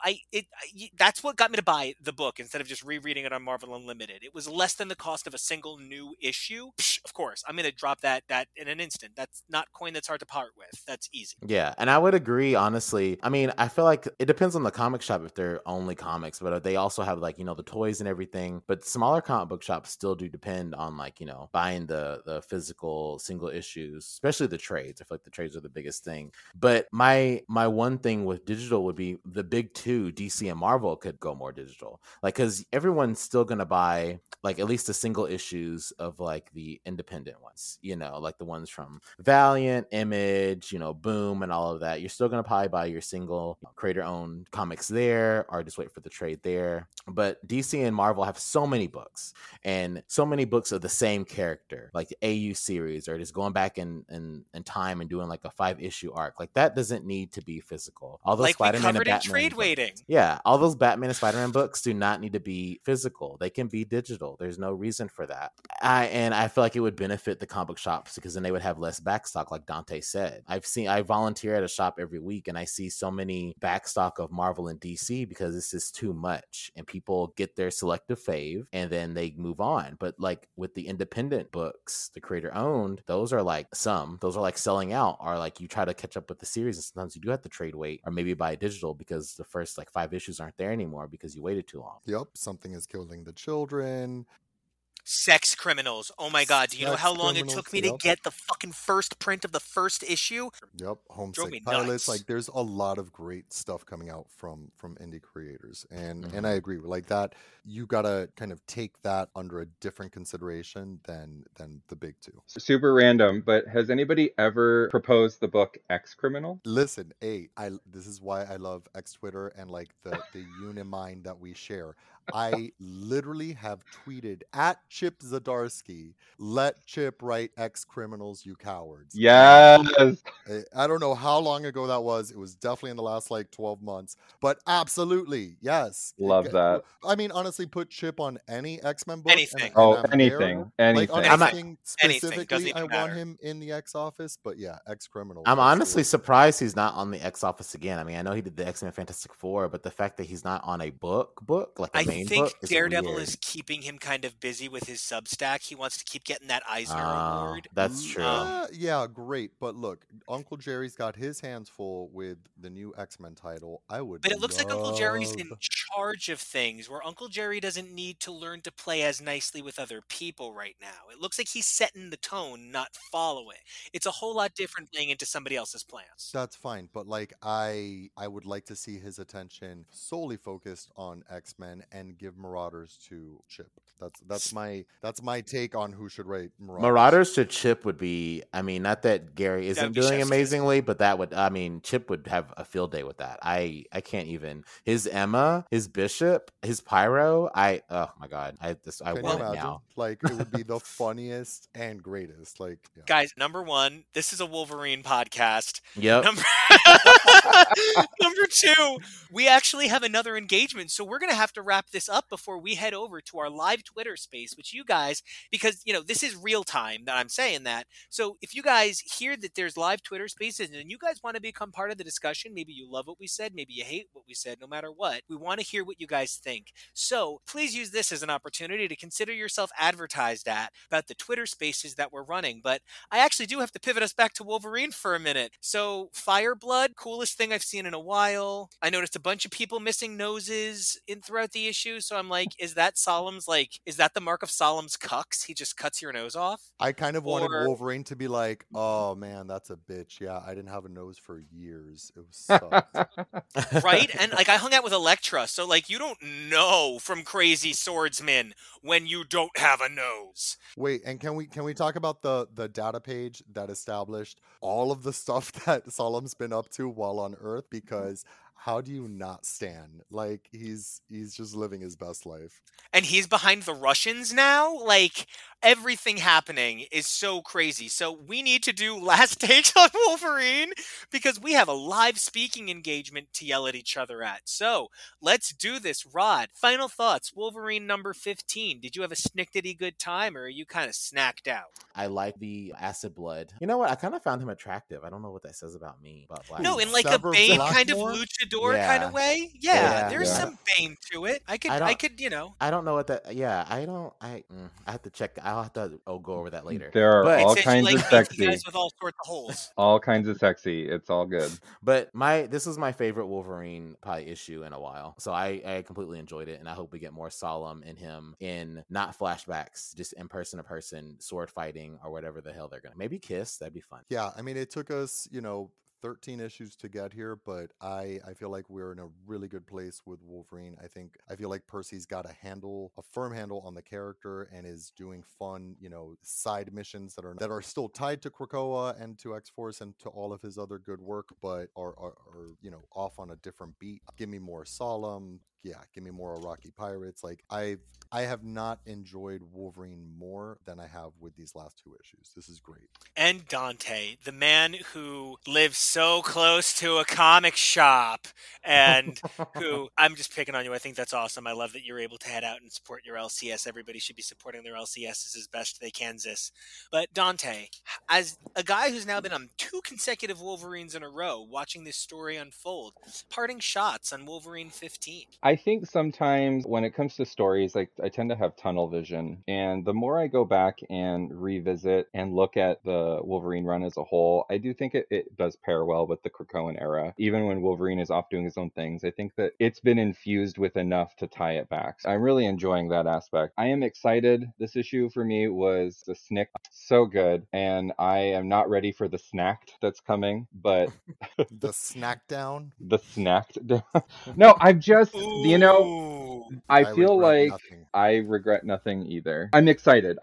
that's what got me to buy the book instead of just rereading it on Marvel Unlimited. It was less than the cost of a single new issue. Psh, of course, I'm going to drop that in an instant. That's not coin that's hard to part with. That's easy. Yeah, and I would agree, honestly. I mean, I feel like it depends on the comic shop if they're only comics, but they also have like, you know, the toys and everything. But smaller comic book shops still do depend on like, you know, buying the physical single issues, especially the trades. I feel like the trades are the biggest thing. But my one thing with digital would be the big two, DC and Marvel, could go more digital. Like, because everyone's still going to buy like at least the single issues of like the independent ones, you know, like the ones from Valiant, Image, you know, Boom and all of that. You're still going to probably buy your single creator-owned comics there, or just wait for the trade there. But DC and Marvel have so many books and so many books of the same character, like the AU series, or just going back in time and doing like a 5-issue arc. Like that doesn't need to be physical. All those like Spider-Man and Batman trade waiting. Yeah, all those Batman and Spider-Man books do not need to be physical. They can be digital. There's no reason for that. I feel like it would benefit the comic shops, because then they would have less backstock, like Dante said. I volunteer at a shop every week and I see so many backstock of Marvel and DC because this is too much, and people get their selective fave and then they move on. But like with the independent books, the creator owned, those are like selling out, or like you try to catch up with the series and sometimes you do have to trade wait or maybe buy digital because the first like 5 issues aren't there anymore because you waited too long. Yep. Something is killing the children. Sex Criminals. Oh my God. Do you know how long it took me to get the fucking first print of the first issue? Yep. Homesick Pilots. Nuts. Like there's a lot of great stuff coming out from indie creators. And mm-hmm. and I agree with like that. You got to kind of take that under a different consideration than the big two. Super random, but has anybody ever proposed the book X Criminal? Listen, this is why I love X Twitter and like the unimind that we share. I literally have tweeted at Chip Zdarsky, "Let Chip write X Criminals, you cowards." Yes. I don't know how long ago that was. It was definitely in the last like 12 months, but absolutely. Yes. Love that. I mean, honestly, put Chip on any X-Men book. Anything. Anything. Like, anything specifically, I want him in the X Office, but yeah, X Criminals. I'm honestly surprised he's not on the X Office again. I mean, I know he did the X-Men Fantastic Four, but the fact that he's not on a book, like I think Daredevil is keeping him kind of busy with his Substack. He wants to keep getting that Eisner award. That's true. Yeah, great. But look, Uncle Jerry's got his hands full with the new X-Men title. But it looks like Uncle Jerry's in charge of things, where Uncle Jerry doesn't need to learn to play as nicely with other people right now. It looks like he's setting the tone, not following. It's a whole lot different playing into somebody else's plans. That's fine. But like, I would like to see his attention solely focused on X-Men and give Marauders to Chip. That's my take on who should write Marauders. Marauders to Chip would be, I mean, not that Gary isn't doing amazingly, but that would, I mean, Chip would have a field day with that. I can't even. His Emma, his Bishop, his Pyro. Oh my God, I want it now. Like it would be the funniest and greatest. Like yeah. Guys, number one, this is a Wolverine podcast. Yep. Number two, we actually have another engagement, so we're gonna have to wrap this up before we head over to our live Twitter space, which it's you guys, because, you know, this is real time that I'm saying that. So if you guys hear that there's live Twitter spaces and you guys want to become part of the discussion, maybe you love what we said, maybe you hate what we said, no matter what, we want to hear what you guys think. So please use this as an opportunity to consider yourself advertised at about the Twitter spaces that we're running. But I actually do have to pivot us back to Wolverine for a minute. So Fireblood, coolest thing I've seen in a while. I noticed a bunch of people missing noses in throughout the issue. So I'm like, is that Solemn's, like, is that the mark of Solemn's cucks? He just cuts your nose off? I kind of wanted Wolverine to be like, oh man, that's a bitch. Yeah, I didn't have a nose for years. It was sucked. Right? And like, I hung out with Elektra. So like, you don't know from Crazy Swordsman when you don't have a nose. Wait, and can we talk about the data page that established all of the stuff that Solemn's been up to while on Earth? Because how do you not stand? Like, he's just living his best life. And he's behind the Russians now? Like, everything happening is so crazy. So we need to do last takes on Wolverine because we have a live speaking engagement to yell at each other at. So let's do this, Rod. Final thoughts, Wolverine number 15. Did you have a snickety good time, or are you kind of snacked out? I like the acid blood. You know what? I kind of found him attractive. I don't know what that says about me. But like, no, in like a Bane kind of luchador kind of way. Yeah, there's some Bane to it. I could, you know. I don't know what that, I have to check. I'll have to go over that later. There are all kinds of sexy guys with all sorts of holes. All kinds of sexy. It's all good. But this is my favorite Wolverine probably issue in a while. So I completely enjoyed it, and I hope we get more Solemn in him in not flashbacks, just in person to person sword fighting or whatever the hell they're gonna. Maybe kiss. That'd be fun. Yeah, I mean, it took us, 13 issues to get here, but I feel like we're in a really good place with Wolverine. I feel like Percy's got a firm handle on the character and is doing fun, side missions that are still tied to Krakoa and to X-Force and to all of his other good work, but are off on a different beat. Give me more Solemn. Yeah, give me more Iraqi pirates. Like, I have not enjoyed Wolverine more than I have with these last two issues. This is great. And Dante, the man who lives so close to a comic shop and who, I'm just picking on you. I think that's awesome. I love that you're able to head out and support your LCS. Everybody should be supporting their LCSs as best they can. But Dante, as a guy who's now been on two consecutive Wolverines in a row, watching this story unfold, parting shots on Wolverine 15. I think sometimes when it comes to stories, like, I tend to have tunnel vision, and the more I go back and revisit and look at the Wolverine run as a whole, I do think it does pair well with the Krakoan era. Even when Wolverine is off doing his own things, I think that it's been infused with enough to tie it back. So I'm really enjoying that aspect. I am excited. This issue for me was the snick, so good, and I am not ready for the snacked that's coming, but the snacked down. No, I've just, I feel like nothing. I regret nothing either. I'm excited.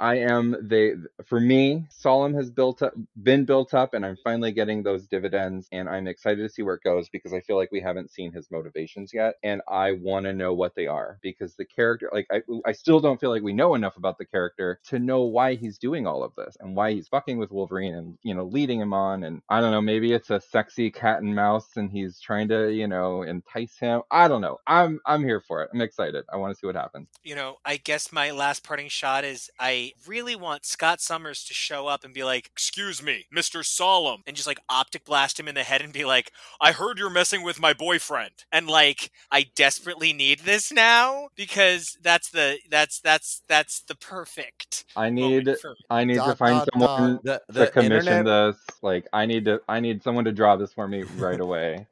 For me, Solemn has been built up, and I'm finally getting those dividends, and I'm excited to see where it goes because I feel like we haven't seen his motivations yet, and I want to know what they are because the character, like, I still don't feel like we know enough about the character to know why he's doing all of this and why he's fucking with Wolverine and, leading him on, and I don't know, maybe it's a sexy cat and mouse and he's trying to, entice him. I don't know. I'm here for it. I'm excited. I want to see what happens. I guess my last parting shot is I really want Scott Summers to show up and be like, excuse me, Mr. Solemn, and just like optic blast him in the head and be like, I heard you're messing with my boyfriend. And like, I desperately need this now because that's the perfect. I need to find someone to commission internet. This. Like, I need someone to draw this for me right away.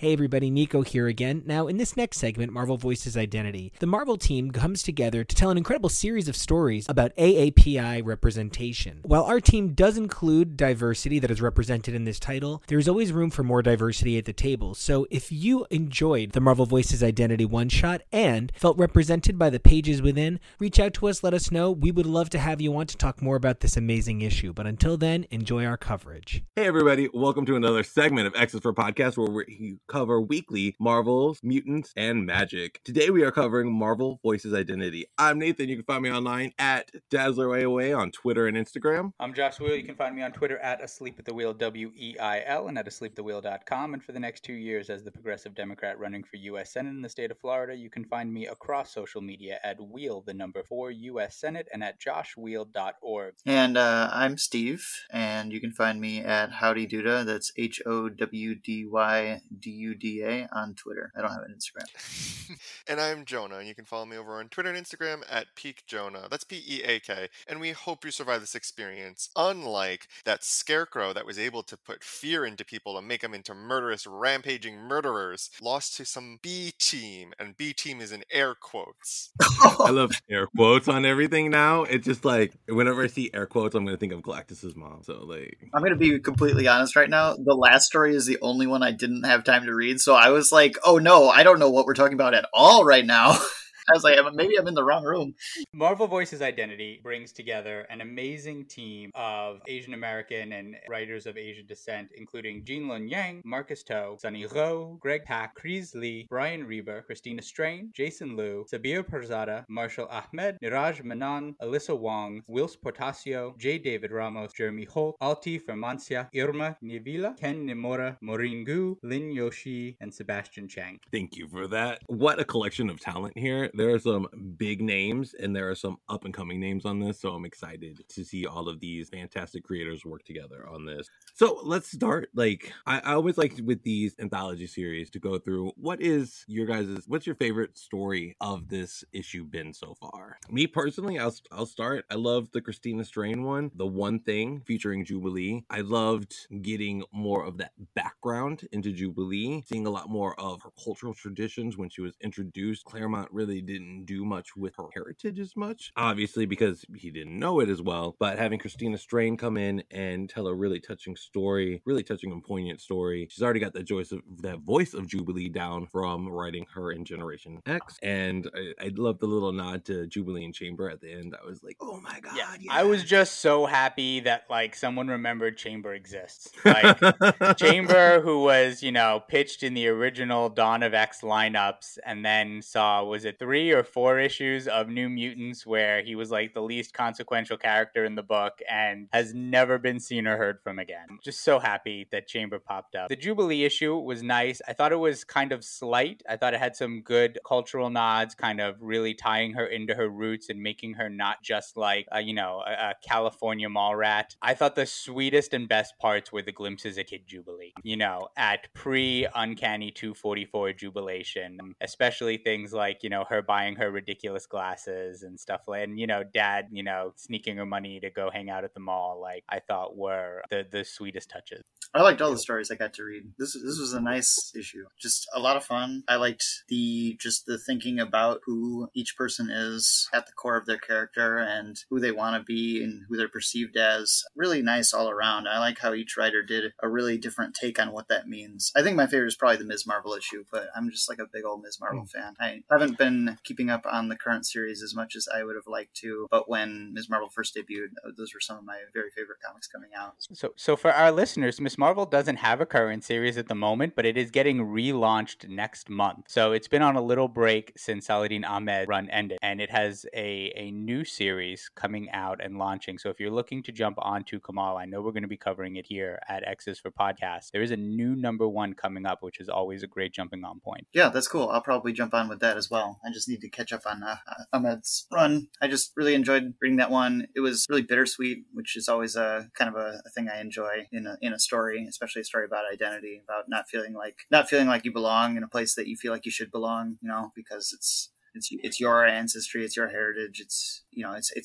Hey everybody, Nico here again. Now, in this next segment, Marvel Voices Identity, the Marvel team comes together to tell an incredible series of stories about AAPI representation. While our team does include diversity that is represented in this title, there is always room for more diversity at the table. So if you enjoyed the Marvel Voices Identity one-shot and felt represented by the pages within, reach out to us, let us know. We would love to have you on to talk more about this amazing issue. But until then, enjoy our coverage. Hey everybody, welcome to another segment of X-Ential for Podcast, where cover weekly Marvels, Mutants, and Magic. Today we are covering Marvel Voices Identity. I'm Nathan. You can find me online at DazzlerAOA on Twitter and Instagram. I'm Josh Weil. You can find me on Twitter at AsleepAtTheWheel, W-E-I-L, and at AsleepAtTheWheel.com. And for the next 2 years as the Progressive Democrat running for U.S. Senate in the state of Florida, you can find me across social media at Wheel, the number 4 U.S. Senate, and at JoshWheel.org. And I'm Steve, and you can find me at HowdyDuda. That's HOWDYDUDA on Twitter. I don't have an Instagram. And I'm Jonah, and you can follow me over on Twitter and Instagram at PeakJonah. That's P-E-A-K. And we hope you survive this experience. Unlike that scarecrow that was able to put fear into people and make them into murderous, rampaging murderers, lost to some B team, and B team is in air quotes. I love air quotes on everything now. It's just like whenever I see air quotes, I'm going to think of Galactus's mom. So like, I'm going to be completely honest right now. The last story is the only one I didn't have time to read, so I was like, "Oh no, I don't know what we're talking about at all right now." I was like, maybe I'm in the wrong room. Marvel Voices Identity brings together an amazing team of Asian American and writers of Asian descent, including Jean-Lun Yang, Marcus Toh, Sunny Roh, Greg Pak, Chris Lee, Brian Reber, Christina Strain, Jason Liu, Sabir Perzada, Marshall Ahmed, Niraj Menon, Alyssa Wong, Wills Portacio, J. David Ramos, Jeremy Holt, Alti Fermancia, Irma Nivila, Ken Nimura, Maureen Gu, Lin Yoshi, and Sebastian Chang. Thank you for that. What a collection of talent here. There are some big names and there are some up-and-coming names on this, so I'm excited to see all of these fantastic creators work together on this. So let's start. Like, I always like with these anthology series to go through what's your favorite story of this issue been so far? Me personally, I'll start. I love the Christina Strain one, The One Thing, featuring Jubilee. I loved getting more of that background into Jubilee, seeing a lot more of her cultural traditions when she was introduced. Claremont really didn't do much with her heritage as much, obviously because he didn't know it as well, but having Christina Strain come in and tell a really touching and poignant story. She's already got that voice of Jubilee down from writing her in Generation X, and I love the little nod to Jubilee and Chamber at the end. I was like, oh my god, yeah. I was just so happy that like someone remembered Chamber exists, like Chamber, who was, you know, pitched in the original Dawn of X lineups, and then saw, was it 3 or 4 issues of New Mutants where he was like the least consequential character in the book and has never been seen or heard from again. Just so happy that Chamber popped up. The Jubilee issue was nice. I thought it was kind of slight. I thought it had some good cultural nods, kind of really tying her into her roots and making her not just like, a California mall rat. I thought the sweetest and best parts were the glimpses of Kid Jubilee, at pre-Uncanny 244 jubilation, especially things like, her buying her ridiculous glasses and stuff, and dad sneaking her money to go hang out at the mall. Like, I thought were the sweetest touches. I liked all the stories I got to read. This was a nice issue, just a lot of fun. I liked the thinking about who each person is at the core of their character and who they want to be and who they're perceived as. Really nice all around. I like how each writer did a really different take on what that means. I think my favorite is probably the Ms. Marvel issue, but I'm just like a big old Ms. Marvel fan. I haven't been keeping up on the current series as much as I would have liked to, but when Ms. Marvel first debuted, those were some of my very favorite comics coming out. So for our listeners, Ms. Marvel doesn't have a current series at the moment, but it is getting relaunched next month. So it's been on a little break since Saladin Ahmed run ended, and it has a new series coming out and launching. So if you're looking to jump onto Kamala, I know we're going to be covering it here at X's for Podcast. There is a new #1 coming up, which is always a great jumping on point. Yeah, that's cool. I'll probably jump on with that as well. I just need to catch up on Ahmed's run. I just really enjoyed reading that one. It was really bittersweet, which is always a kind of a thing I enjoy in a story, especially a story about identity, about not feeling like you belong in a place that you feel like you should belong, because it's your ancestry, it's your heritage, it's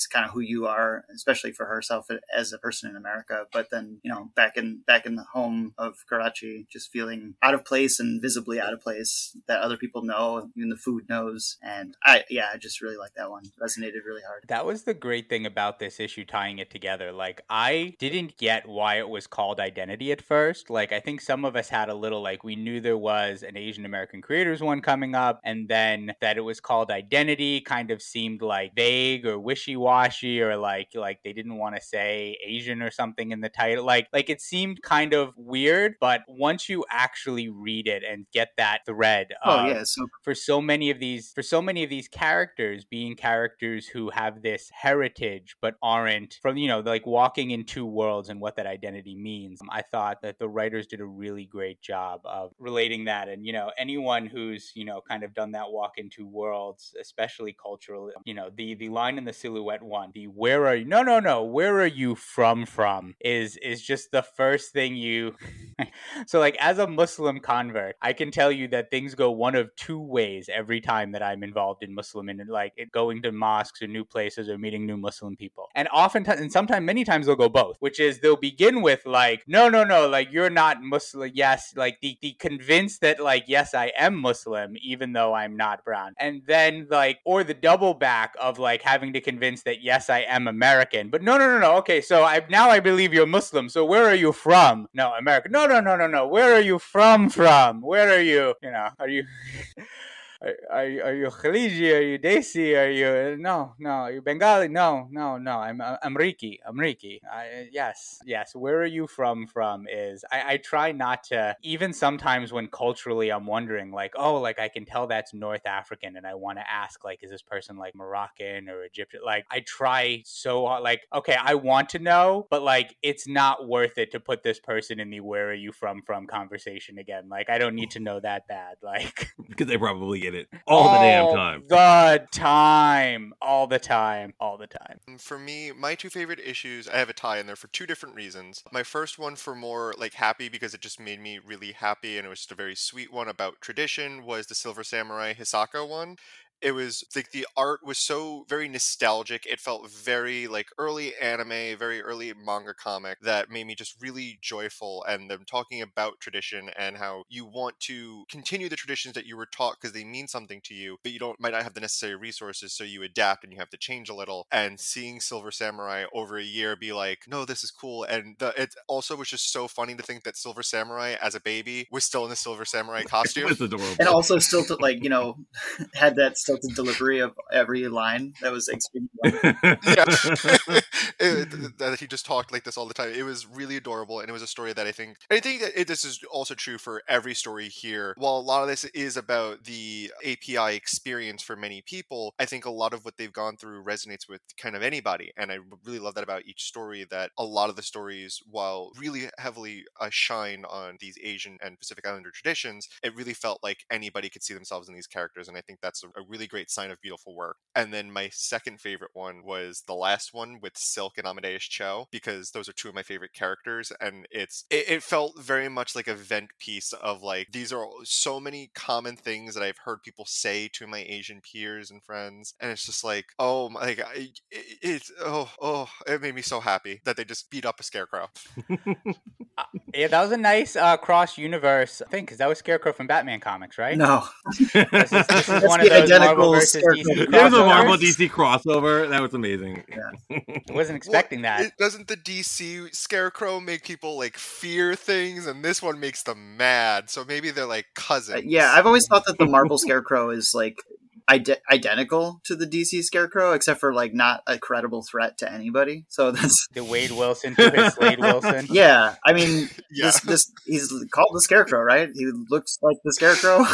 kind of who you are, especially for herself as a person in America. But then, back in the home of Karachi, just feeling out of place and visibly out of place that other people know, even the food knows. And I just really like that one. It resonated really hard. That was the great thing about this issue, tying it together. Like, I didn't get why it was called Identity at first. Like, I think some of us had a little, like, we knew there was an Asian American Creators one coming up, and then that it was called Identity kind of seemed like vague or wishy-washy, or like they didn't want to say Asian or something in the title. Like it seemed kind of weird, but once you actually read it and get that thread, for so many of these characters being characters who have this heritage but aren't from, like walking in two worlds and what that identity means. I thought that the writers did a really great job of relating that, and anyone who's kind of done that walk in two worlds, especially culturally, the line in the silhouette one, the "where are you?" No, "where are you from?" is just the first thing you. So like as a Muslim convert, I can tell you that things go one of two ways every time that I'm involved in Muslim and going to mosques or new places or meeting new Muslim people. And oftentimes, and sometimes many times they'll go both, which is they'll begin with no, like you're not Muslim. Yes, like the convinced that yes, I am Muslim, even though I'm not brown. And then or the double back of having to convince that yes, I am American, but no. Okay, so I believe you're Muslim. So where are you from? No, America. No. Where are you from? Where are you? Are you? Are you Khaliji? Are you Desi? Are you no? Are you Bengali? No. I'm Riki. Yes. Where are you from? I try not to, even sometimes when culturally I'm wondering I can tell that's North African and I want to ask is this person Moroccan or Egyptian? I try so hard, okay, I want to know, but it's not worth it to put this person in the where are you from conversation again. I don't need to know that bad. Because they probably get it all the damn time. For me, my two favorite issues, I have a tie in there for two different reasons. My first one for more happy, because it just made me really happy, and it was just a very sweet one about tradition, was the Silver Samurai Hisako one. It was the art was so very nostalgic. It felt very early anime, very early manga comic, that made me just really joyful. And them talking about tradition and how you want to continue the traditions that you were taught because they mean something to you, but you might not have the necessary resources, so you adapt and you have to change a little. And seeing Silver Samurai over a year be no, this is cool. And it also was just so funny to think that Silver Samurai as a baby was still in the Silver Samurai costume. It was adorable. And also still had that still the delivery of every line that was extremely wonderful. That he just talked like this all the time. It was really adorable, and it was a story that I think that this is also true for every story here. While a lot of this is about the API experience for many people, I think a lot of what they've gone through resonates with kind of anybody, and I really love that about each story, that a lot of the stories, while really heavily shine on these Asian and Pacific Islander traditions, it really felt like anybody could see themselves in these characters, and I think that's a really great sign of beautiful work. And then my second favorite one was the last one with Silk and Amadeus Cho, because those are two of my favorite characters, and it felt very much like a vent piece of these are so many common things that I've heard people say to my Asian peers and friends, and it's just oh my god, it made me so happy that they just beat up a scarecrow. Yeah, that was a nice cross universe thing, because that was Scarecrow from Batman comics, right? No. This is one of those Marvel versus DC. There's a Marvel DC crossover. That was amazing. Yeah. I wasn't expecting that. Doesn't the DC Scarecrow make people fear things, and this one makes them mad? So maybe they're cousins. Yeah, I've always thought that the Marvel Scarecrow is identical to the DC Scarecrow, except for not a credible threat to anybody. So that's the Wade Wilson to his Slade Wilson. Yeah, I mean, yeah. This he's called the Scarecrow, right? He looks like the Scarecrow.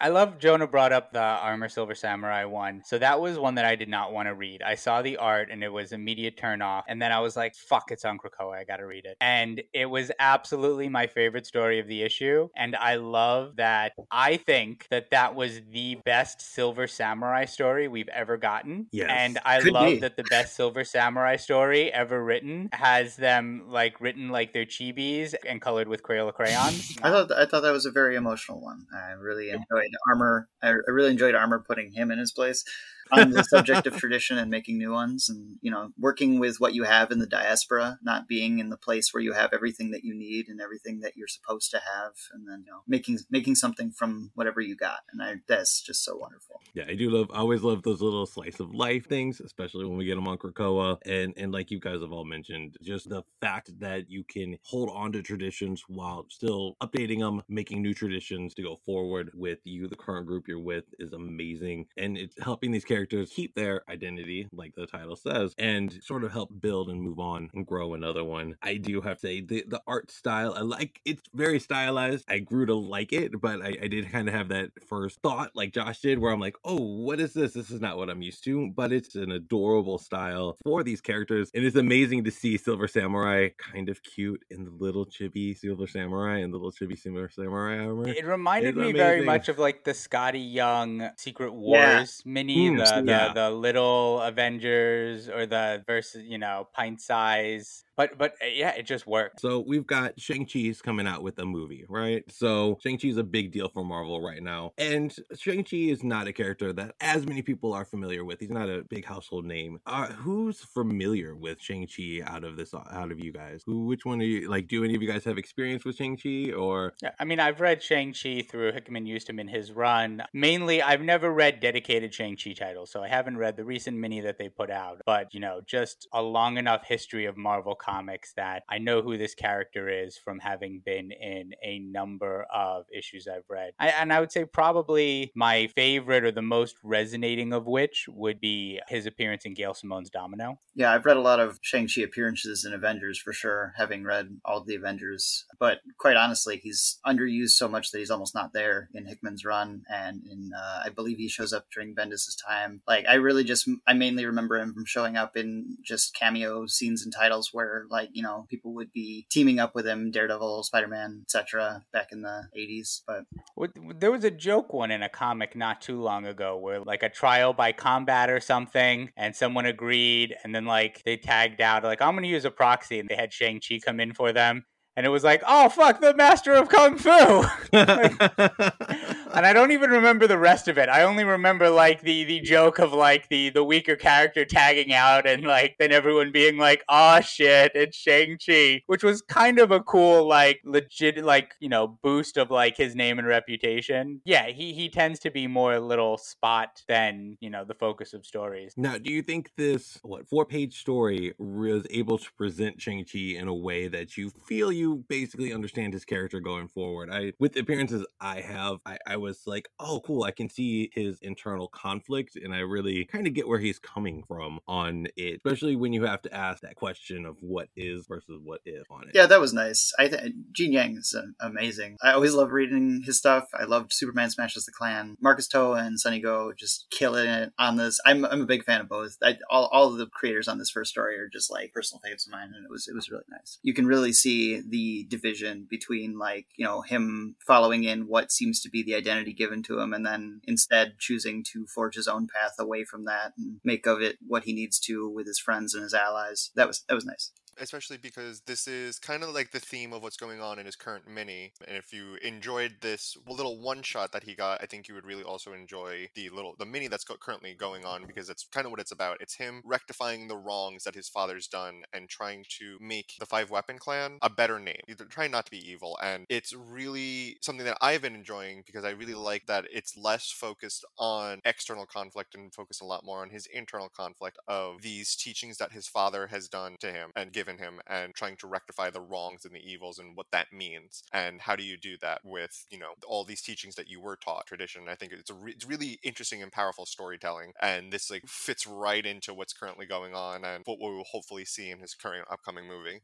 I love Jonah brought up the Armor Silver Samurai one. So that was one that I did not want to read. I saw the art and it was immediate turn off. And then I was fuck, it's on Krakoa. I got to read it. And it was absolutely my favorite story of the issue. And I love that. I think that was the best Silver Samurai story we've ever gotten. Yes. And I love that the best Silver Samurai story ever written has them written like their chibis and colored with Crayola crayons. I thought that was a very emotional one. I really enjoyed Armor. I really enjoyed Armor putting him in his place on the subject of tradition and making new ones, and working with what you have in the diaspora, not being in the place where you have everything that you need and everything that you're supposed to have, and then making something from whatever you got, and that's just so wonderful. Yeah, I always love those little slice of life things, especially when we get them on Krakoa, and you guys have all mentioned, just the fact that you can hold on to traditions while still updating them, making new traditions to go forward with you, the current group you're with, is amazing, and it's helping these characters characters keep their identity, like the title says, and sort of help build and move on and grow another one. I do have to say the art style, I like, it's very stylized. I grew to like it, but I did kind of have that first thought like Josh did where I'm like, oh, what is this? This is not what I'm used to, but it's an adorable style for these characters. And it's amazing to see Silver Samurai kind of cute in the little chibi Silver Samurai and the little chibi Silver Samurai armor. It reminded me very much of like the Scotty Young Secret Wars mini, the little Avengers or the versus, you know, pint size. But yeah, it just worked. So we've got Shang-Chi's coming out with a movie, right? So Shang-Chi's a big deal for Marvel right now. And Shang-Chi is not a character that as many people are familiar with. He's not a big household name. Who's familiar with Shang-Chi out of you guys? Which one are you, like, do any of you guys have experience with Shang-Chi or? Yeah, I mean, I've read Shang-Chi through Hickman Euston in his run. Mainly, I've never read dedicated Shang-Chi titles, so I haven't read the recent mini that they put out. But, you know, just a long enough history of Marvel comics that I know who this character is from having been in a number of issues I've read. And I would say probably my favorite or the most resonating of which would be his appearance in Gail Simone's Domino. Yeah, I've read a lot of Shang-Chi appearances in Avengers for sure, having read all the Avengers. But quite honestly, he's underused so much that he's almost not there in Hickman's run. And in I believe he shows up during Bendis' time. Like, I mainly remember him from showing up in just cameo scenes and titles where, like, you know, people would be teaming up with him, Daredevil, Spider-Man, etc. back in the 80s. But there was a joke one in a comic not too long ago where like a trial by combat or something, and someone agreed, and then like they tagged out like, I'm going to use a proxy, and they had Shang-Chi come in for them. And it was like, oh, fuck, the master of kung fu. Like, and I don't even remember the rest of it. I only remember, like, the joke of, like, the weaker character tagging out and, like, then everyone being like, oh, shit, it's Shang-Chi. Which was kind of a cool, like, legit, like, you know, boost of, like, his name and reputation. Yeah, he tends to be more a little spot than, you know, the focus of stories. Now, do you think this, four-page story was able to present Shang-Chi in a way that you feel you basically understand his character going forward? With the appearances I have, I was like, oh, cool, I can see his internal conflict, and I really kind of get where he's coming from on it, especially when you have to ask that question of what is versus what is on it. Yeah, that was nice. Gene Yang is amazing. I always love reading his stuff. I loved Superman Smashes the Klan. Marcus Toa and Sunny Goh just killing it on this. I'm a big fan of both. All of the creators on this first story are just like personal faves of mine, and it was really nice. You can really see the division between, like, you know, him following in what seems to be the identity given to him and then instead choosing to forge his own path away from that and make of it what he needs to with his friends and his allies. That was nice. Especially because this is kind of like the theme of what's going on in his current mini. And if you enjoyed this little one-shot that he got, I think you would really also enjoy the mini that's currently going on, because that's kind of what it's about. It's him rectifying the wrongs that his father's done and trying to make the Five Weapon Clan a better name. They're trying not to be evil. And it's really something that I've been enjoying because I really like that it's less focused on external conflict and focused a lot more on his internal conflict of these teachings that his father has done to him and given him, and trying to rectify the wrongs and the evils and what that means, and how do you do that with, you know, all these teachings that you were taught, tradition. I think it's really interesting and powerful storytelling, and this like fits right into what's currently going on and what we will hopefully see in his current upcoming movie.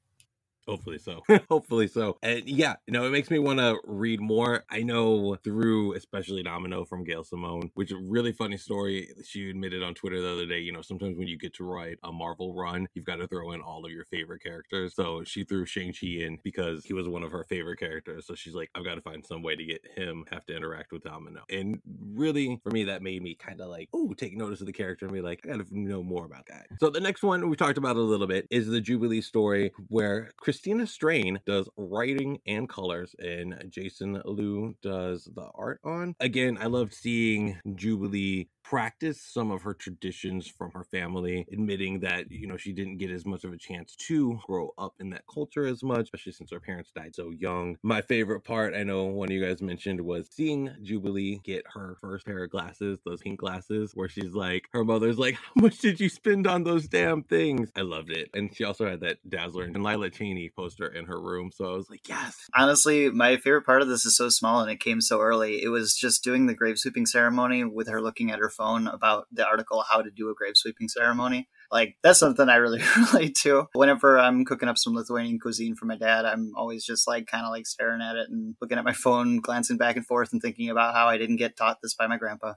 Hopefully so. Hopefully so. And yeah, you know, it makes me want to read more. I know through, especially Domino from Gail Simone, which is a really funny story. She admitted on Twitter the other day, you know, sometimes when you get to write a Marvel run, you've got to throw in all of your favorite characters. So she threw Shang-Chi in because he was one of her favorite characters. So she's like, I've got to find some way to get him, have to interact with Domino. And really, for me, that made me kind of like, oh, take notice of the character and be like, I got to know more about that. So the next one we talked about a little bit is the Jubilee story where Christina Strain does writing and colors, and Jason Liu does the art on. Again, I loved seeing Jubilee practice some of her traditions from her family, admitting that, you know, she didn't get as much of a chance to grow up in that culture as much, especially since her parents died so young. My favorite part, I know one of you guys mentioned, was seeing Jubilee get her first pair of glasses, those pink glasses, where she's like, her mother's like, how much did you spend on those damn things? I loved it. And she also had that Dazzler and Lila Cheney poster in her room, so I was like, yes! Honestly, my favorite part of this is so small and it came so early. It was just doing the grave sweeping ceremony with her looking at her phone about the article, How to Do a Grave Sweeping Ceremony. Like, that's something I really relate to. Whenever I'm cooking up some Lithuanian cuisine for my dad, I'm always just like kind of like staring at it and looking at my phone, glancing back and forth and thinking about how I didn't get taught this by my grandpa.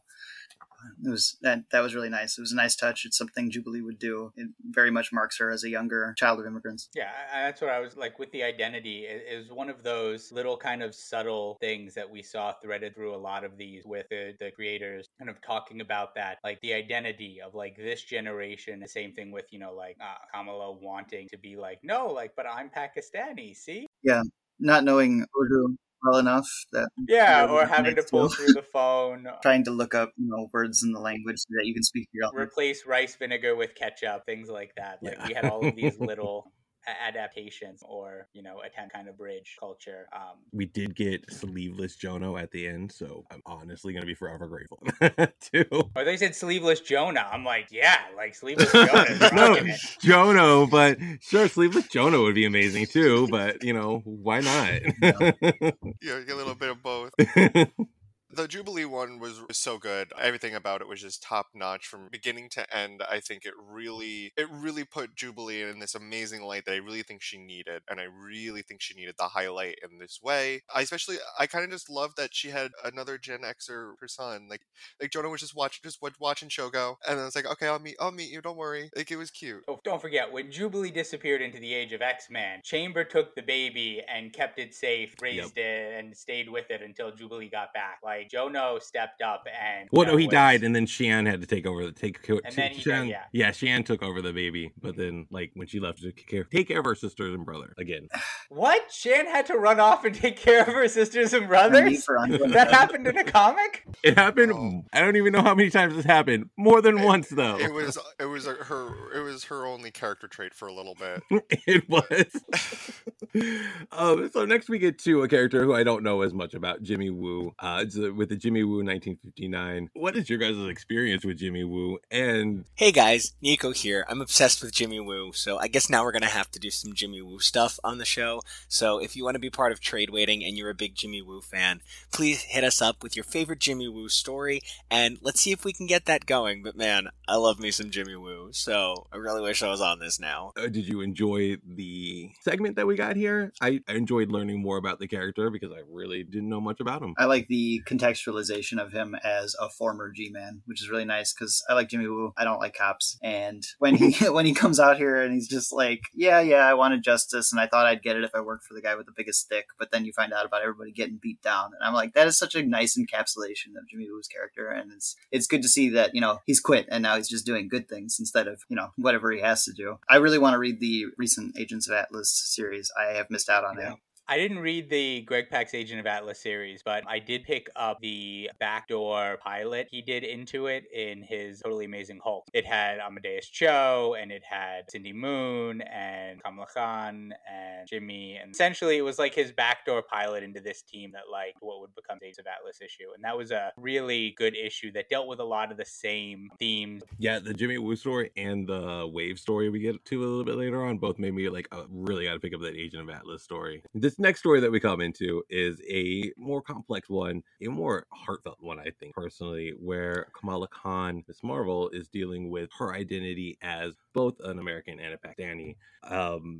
It was that was really nice. It was a nice touch. It's something Jubilee would do. It very much marks her as a younger child of immigrants. Yeah, that's what I was like with the identity. It was one of those little kind of subtle things that we saw threaded through a lot of these with the creators kind of talking about that, like the identity of like this generation. The same thing with, you know, like Kamala wanting to be like, no, like, but I'm Pakistani, see? Yeah, not knowing Urdu well enough that or having to pull through the phone, trying to look up, you know, words in the language so that you can speak your own. Replace rice vinegar with ketchup, things like that. Yeah. Like we had all of these little adaptations or, you know, attempt kind of bridge culture. We did get sleeveless Jono at the end, so I'm honestly going to be forever grateful too. Oh, they said sleeveless Jonah. I'm like, yeah, like sleeveless Jonah. No, Jono, but sure, sleeveless Jono would be amazing too, but, you know, why not? Yeah, a little bit of both. The Jubilee one was so good. Everything about it was just top notch from beginning to end. I think it really put Jubilee in this amazing light that I really think she needed. And I really think she needed the highlight in this way. I kind of just loved that she had another Gen Xer her son. Like Jonah was just watching Shogo. And then it's like, okay, I'll meet you. Don't worry. Like, it was cute. Oh, don't forget, when Jubilee disappeared into the age of X-Men, Chamber took the baby and kept it safe, raised it, and stayed with it until Jubilee got back. Like, Jono stepped up and... Well, no, he died, and then Shion had to take over. Shion took over the baby, but then, like, when she left to take care of her sisters and brother again. What? Shion had to run off and take care of her sisters and brothers? That happened in a comic? It happened... Oh. I don't even know how many times this happened. More than once, though. It was her only character trait for a little bit. It was. So next we get to a character who I don't know as much about, Jimmy Woo. With the Jimmy Woo 1959. What is your guys' experience with Jimmy Woo? And hey guys, Nico here. I'm obsessed with Jimmy Woo, so I guess now we're going to have to do some Jimmy Woo stuff on the show. So if you want to be part of Trade Waiting and you're a big Jimmy Woo fan, please hit us up with your favorite Jimmy Woo story, and let's see if we can get that going. But man, I love me some Jimmy Woo, so I really wish I was on this now. Did you enjoy the segment that we got here? I enjoyed learning more about the character because I really didn't know much about him. I like the contextualization of him as a former G-Man, which is really nice because I like Jimmy Woo. I don't like cops. And when he comes out here and he's just like, yeah, I wanted justice and I thought I'd get it if I worked for the guy with the biggest stick. But then you find out about everybody getting beat down. And I'm like, that is such a nice encapsulation of Jimmy Woo's character. And it's good to see that, you know, he's quit and now he's just doing good things instead of, you know, whatever he has to do. I really want to read the recent Agents of Atlas series. I have missed out on that. I didn't read the Greg Pak's Agent of Atlas series, but I did pick up the backdoor pilot he did into it in his Totally Amazing Hulk. It had Amadeus Cho, and it had Cindy Moon, and Kamala Khan, and Jimmy, and essentially it was like his backdoor pilot into this team that liked what would become the Agents of Atlas issue, and that was a really good issue that dealt with a lot of the same themes. Yeah, the Jimmy Woo story and the Wave story we get to a little bit later on both made me like, oh, really gotta pick up that Agent of Atlas story. This next story that we come into is a more complex one, a more heartfelt one, I think, personally, where Kamala Khan, Ms. Marvel, is dealing with her identity as both an American and a Pakistani.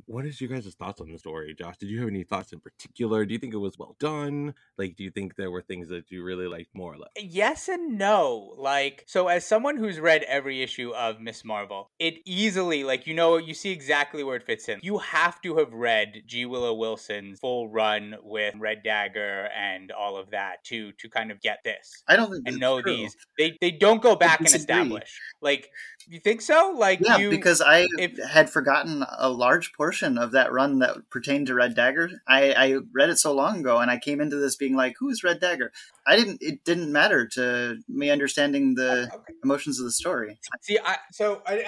What is your guys' thoughts on the story, Josh? Did you have any thoughts in particular? Do you think it was well done? Like, do you think there were things that you really liked more or less? Yes and no. Like, so as someone who's read every issue of Ms. Marvel, it easily, like, you know, you see exactly where it fits in. You have to have read G. Willow Wilson's full run with Red Dagger and all of that to kind of get this. I don't think and know true. These. They don't go back and establish. Like, you think so? Like, yeah, because I had forgotten a large portion of that run that pertained to Red Dagger. I read it so long ago, and I came into this being like, who is Red Dagger? It didn't matter to me understanding the emotions of the story. See, I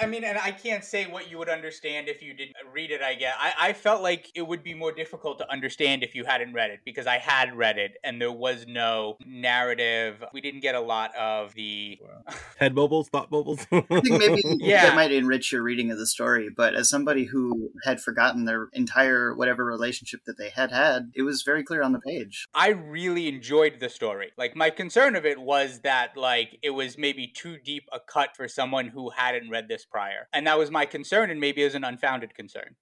mean, and I can't say what you would understand if you didn't read it, I guess. I felt like it would be more difficult to understand if you hadn't read it, because I had read it, and there was no narrative. We didn't get a lot of the... Wow. Head bubbles, thought bubbles. I think maybe that might enrich your reading of the story, but as somebody who had forgotten their entire whatever relationship that they had, it was very clear on the page. I really enjoyed the story. Like, my concern of it was that, like, it was maybe too deep a cut for someone who hadn't read this prior. And that was my concern, and maybe it was an unfounded concern.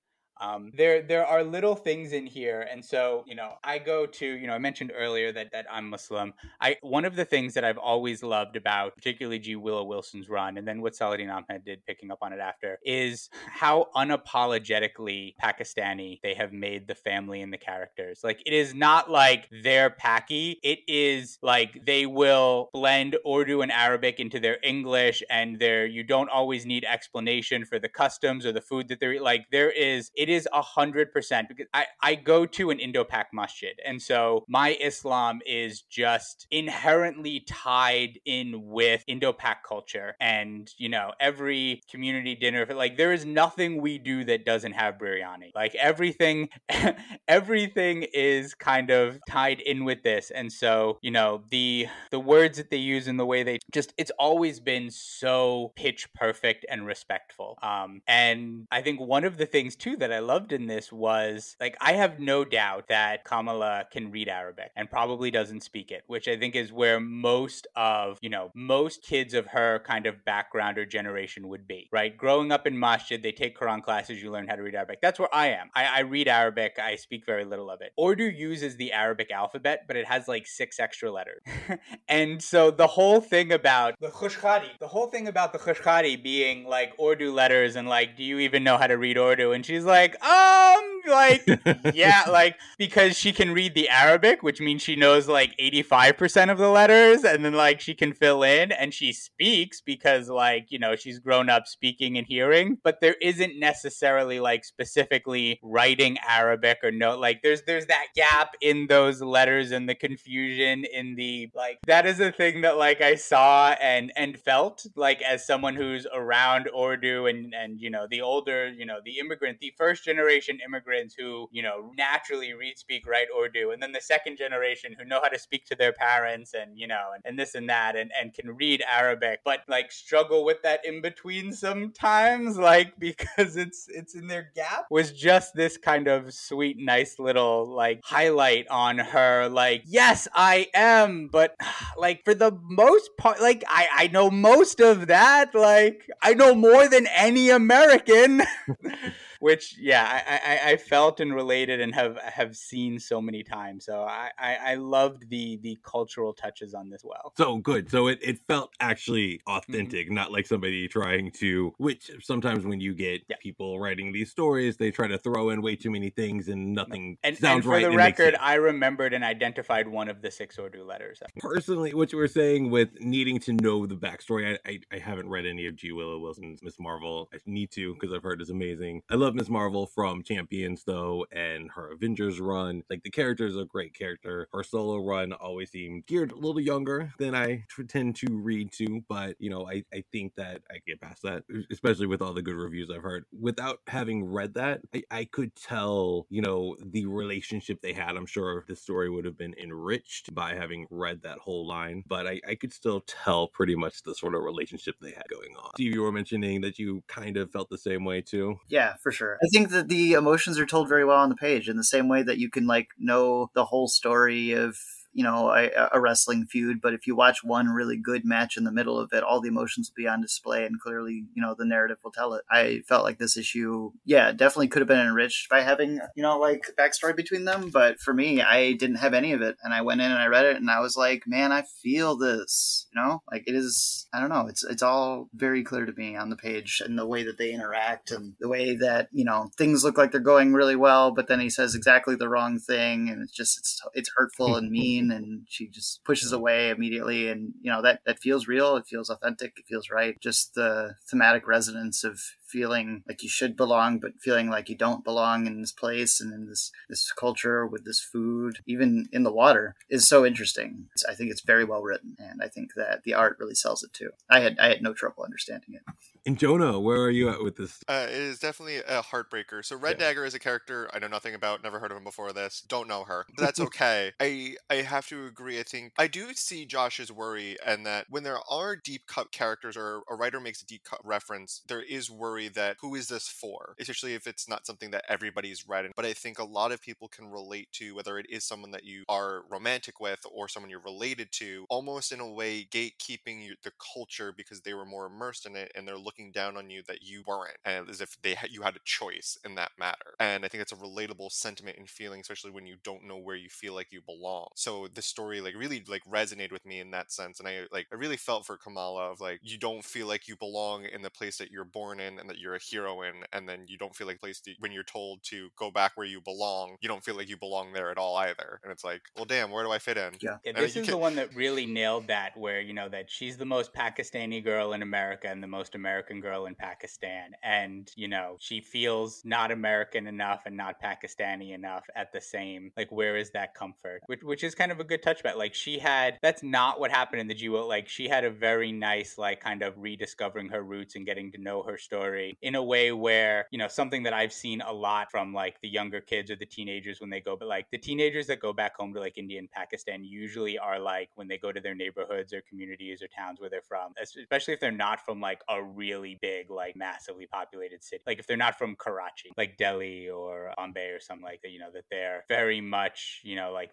There are little things in here. And so, you know, I go to, you know, I mentioned earlier that I'm Muslim. One of the things that I've always loved about particularly G. Willow Wilson's run, and then what Saladin Ahmed did picking up on it after, is how unapologetically Pakistani they have made the family and the characters. Like, it is not like they're Paki. It is like they will blend Urdu and Arabic into their English, and you don't always need explanation for the customs or the food that they're like. It is 100% because I go to an Indo-Pak masjid. And so my Islam is just inherently tied in with Indo-Pak culture. And, you know, every community dinner, like, there is nothing we do that doesn't have biryani. Like, everything is kind of tied in with this. And so, you know, the words that they use and the way they just, it's always been so pitch perfect and respectful. And I think one of the things too that I loved in this was, like, I have no doubt that Kamala can read Arabic and probably doesn't speak it, which I think is where most of, you know, most kids of her kind of background or generation would be, right? Growing up in masjid, they take Quran classes, you learn how to read Arabic. That's where I am. I read Arabic, I speak very little of it. Urdu uses the Arabic alphabet, but it has like 6 extra letters. And so the whole thing about the Khushkhari being like Urdu letters and like, do you even know how to read Urdu? And she's like, yeah, like, because she can read the Arabic, which means she knows like 85% of the letters, and then like she can fill in, and she speaks because, like, you know, she's grown up speaking and hearing, but there isn't necessarily like specifically writing Arabic or no, like there's that gap in those letters and the confusion in the, like, that is a thing that, like, I saw and felt, like, as someone who's around Urdu and you know, the older, you know, the immigrant, the first generation immigrants who, you know, naturally read, speak, write Urdu, and then the second generation who know how to speak to their parents and, you know, and this and that, and can read Arabic, but like struggle with that in between sometimes, like, because it's in their gap, was just this kind of sweet, nice little like highlight on her, like, yes, I am, but like for the most part, like I know most of that, like I know more than any American. Which, yeah, I felt and related and have seen so many times. So I loved the cultural touches on this well. So good. So it felt actually authentic, mm-hmm. Not like somebody trying to, which sometimes when you get people writing these stories, they try to throw in way too many things and nothing sounds right. And for the record, I remembered and identified one of the 6 Urdu letters. Personally, what you were saying with needing to know the backstory, I haven't read any of G. Willow Wilson's Ms. Marvel. I need to, because I've heard it's amazing. I love Ms. Marvel from Champions, though, and her Avengers run. Like, the character is a great character. Her solo run always seemed geared a little younger than I tend to read to, but, you know, I think that I get past that, especially with all the good reviews I've heard. Without having read that, I could tell, you know, the relationship they had. I'm sure the story would have been enriched by having read that whole line, but I could still tell pretty much the sort of relationship they had going on. Steve, you were mentioning that you kind of felt the same way, too. Yeah, for sure. I think that the emotions are told very well on the page, in the same way that you can, like, know the whole story of, you know, a wrestling feud, but if you watch one really good match in the middle of it, all the emotions will be on display, and clearly, you know, the narrative will tell it. I felt like this issue, yeah, definitely could have been enriched by having, you know, like, backstory between them, but for me, I didn't have any of it, and I went in and I read it, and I was like, man, I feel this, you know? Like, it is, I don't know, it's all very clear to me on the page, and the way that they interact, and the way that, you know, things look like they're going really well, but then he says exactly the wrong thing, and it's just, it's hurtful and mean, and she just pushes away immediately, and, you know, that feels real, it feels authentic, it feels right. Just the thematic resonance of feeling like you should belong, but feeling like you don't belong in this place and in this culture with this food, even in the water, is so interesting. I think it's very well written, and I think that the art really sells it too. I had no trouble understanding it. And Jonah, where are you at with this? It is definitely a heartbreaker. So Red Dagger is a character I know nothing about, never heard of him before this, don't know her. That's okay. I have to agree. I think I do see Josh's worry, and that when there are deep cut characters, or a writer makes a deep cut reference, there is worry story that who is this for, especially if it's not something that everybody's read. But I think a lot of people can relate to, whether it is someone that you are romantic with or someone you're related to, almost in a way gatekeeping the culture because they were more immersed in it and they're looking down on you that you weren't, and as if you had a choice in that matter. And I think it's a relatable sentiment and feeling, especially when you don't know where you feel like you belong. So this story really resonated with me in that sense, and I really felt for Kamala of you don't feel like you belong in the place that you're born in and that you're a hero in, and then you don't feel like place when you're told to go back where you belong, you don't feel like you belong there at all either. And it's like, well, damn, where do I fit in? Yeah, this is the one that really nailed that, where that she's the most Pakistani girl in America and the most American girl in Pakistan, and she feels not American enough and not Pakistani enough at the same, where is that comfort, which is kind of a good touchback. She had, that's not what happened in the GWO. She had a very nice kind of rediscovering her roots and getting to know her story in a way where something that I've seen a lot from the younger kids or the teenagers when they go, but the teenagers that go back home to India and Pakistan usually are when they go to their neighborhoods or communities or towns where they're from, especially if they're not from a really big massively populated city, if they're not from Karachi, Delhi or Bombay or something like that, that they're very much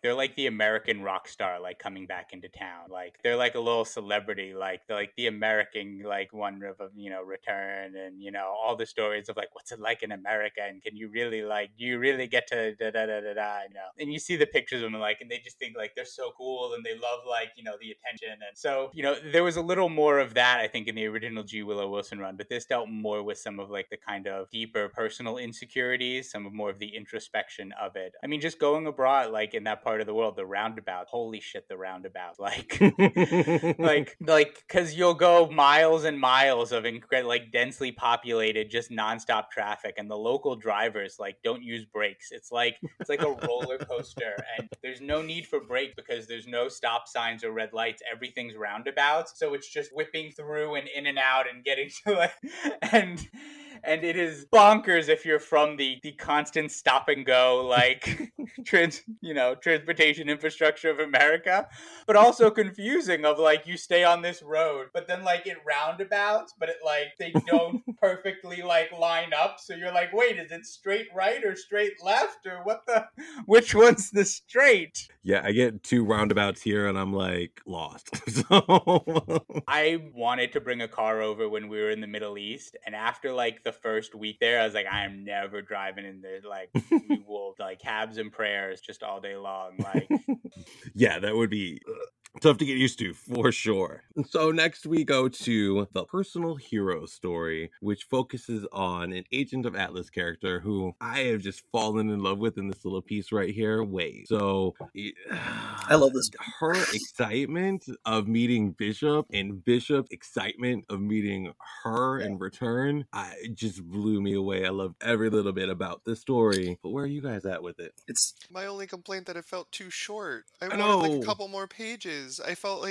they're the American rock star coming back into town, they're a little celebrity, like the American wonder of return, and all the stories of what's it like in America, and can you really do you really get to da da da da da, and you see the pictures of them and they just think they're so cool and they love the attention. And so there was a little more of that I think in the original G. Willow Wilson run, but this dealt more with some of the kind of deeper personal insecurities, some of more of the introspection of it. I mean, just going abroad in that part of the world, the roundabout, holy shit, the roundabout, because you'll go miles and miles of densely populated just nonstop traffic, and the local drivers don't use brakes. It's like a roller coaster, and there's no need for brakes because there's no stop signs or red lights. Everything's roundabouts, so it's just whipping through and in and out and getting to and it is bonkers if you're from the constant stop and go transportation infrastructure of America, but also confusing of you stay on this road, but then it roundabouts, but it they don't perfectly line up, so you're wait, is it straight right or straight left, or which one's the straight? Yeah, I get two roundabouts here and I'm lost. So I wanted to bring a car over when we were in the Middle East, and after the first week there, I was I am never driving in there. We will cabs and prayers just all day long. Yeah, that would be tough to get used to, for sure. So next we go to the personal hero story, which focuses on an Agent of Atlas character who I have just fallen in love with in this little piece right here, Wade. So I love this. Her excitement of meeting Bishop and Bishop's excitement of meeting her in return, it just blew me away. I love every little bit about this story. But where are you guys at with it? It's my only complaint that it felt too short. I wanted a couple more pages. I felt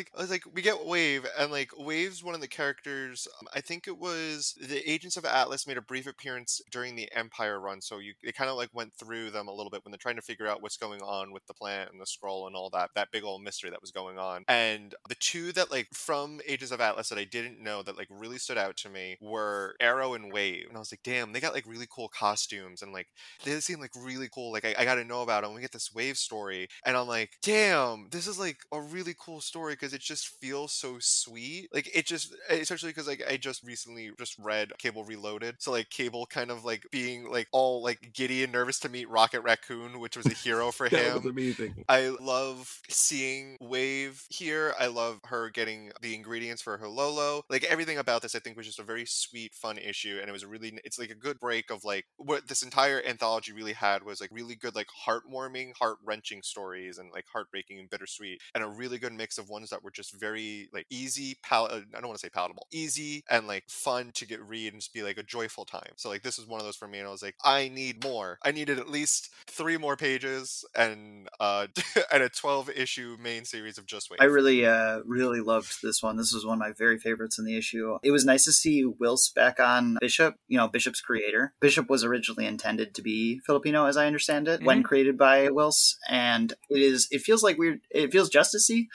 we get Wave, and Wave's one of the characters. I think it was the Agents of Atlas made a brief appearance during the Empire run, so they kind of went through them a little bit when they're trying to figure out what's going on with the planet and the Skrull and all that big old mystery that was going on. And the two that from Agents of Atlas that I didn't know that really stood out to me were Arrow and Wave, and I was damn, they got really cool costumes and they seem really cool. I gotta know about them. We get this Wave story, and I'm damn, this is a really cool story because it just feels so sweet. It just, especially because I just recently just read Cable Reloaded, so Cable kind of being all giddy and nervous to meet Rocket Raccoon, which was a hero for him. That was amazing. I love seeing Wave here. I love her getting the ingredients for her Lolo. Everything about this I think was just a very sweet, fun issue, and it was it's a good break of what this entire anthology really had was really good heartwarming, heart-wrenching stories and heartbreaking and bittersweet, and a really good mix of ones that were just very easy I don't want to say palatable, easy and fun to get read and just be a joyful time. So this is one of those for me, and I was I need more. I needed at least 3 more pages and and a 12 issue main series of just Wait. I really loved this one. This was one of my very favorites in the issue. It was nice to see Wills back on Bishop, Bishop's creator. Bishop was originally intended to be Filipino, as I understand it, when created by Wills, and it feels just to see.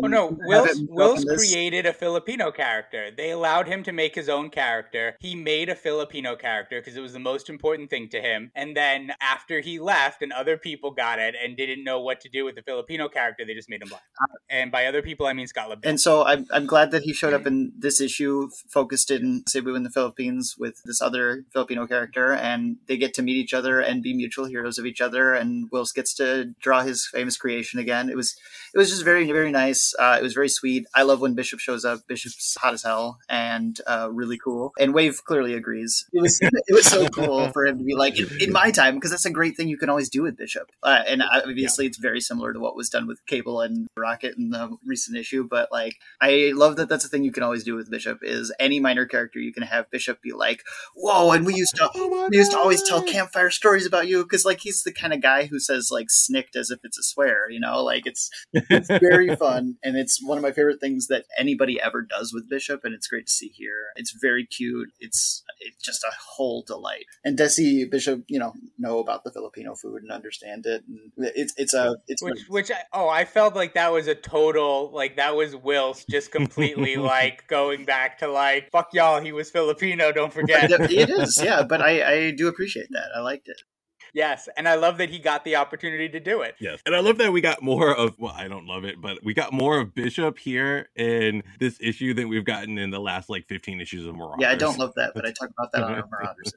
Wills created a Filipino character. They allowed him to make his own character. He made a Filipino character because it was the most important thing to him. And then after he left and other people got it and didn't know what to do with the Filipino character, they just made him black. And by other people, I mean Scott LaBelle. And so I'm glad that he showed up in this issue, focused in Cebu in the Philippines with this other Filipino character. And they get to meet each other and be mutual heroes of each other. And Wills gets to draw his famous creation again. It was just very, very nice. It was very sweet. I love when Bishop shows up. Bishop's hot as hell and really cool. And Wave clearly agrees. It was so cool for him to be like, in my time, because that's a great thing you can always do with Bishop. And obviously it's very similar to what was done with Cable and Rocket in the recent issue. But like, I love that that's a thing you can always do with Bishop, is any minor character you can have Bishop be like, whoa, and we used to always tell campfire stories about you, because like he's the kind of guy who says like snicked as if it's a swear, you know, like it's very fun. And it's one of my favorite things that anybody ever does with Bishop, and it's great to see here. It's very cute. It's just a whole delight. And Desi Bishop, you know about the Filipino food and understand it. And I felt like that was a total, like that was Wills just completely like going back to like, fuck y'all, he was Filipino, don't forget. It is, yeah, but I do appreciate that. I liked it. Yes, and I love that he got the opportunity to do it. Yes, and I love that we got more of, well, I don't love it, but we got more of Bishop here in this issue than we've gotten in the last, 15 issues of Marauders. Yeah, I don't love that, but I talk about that on our Marauders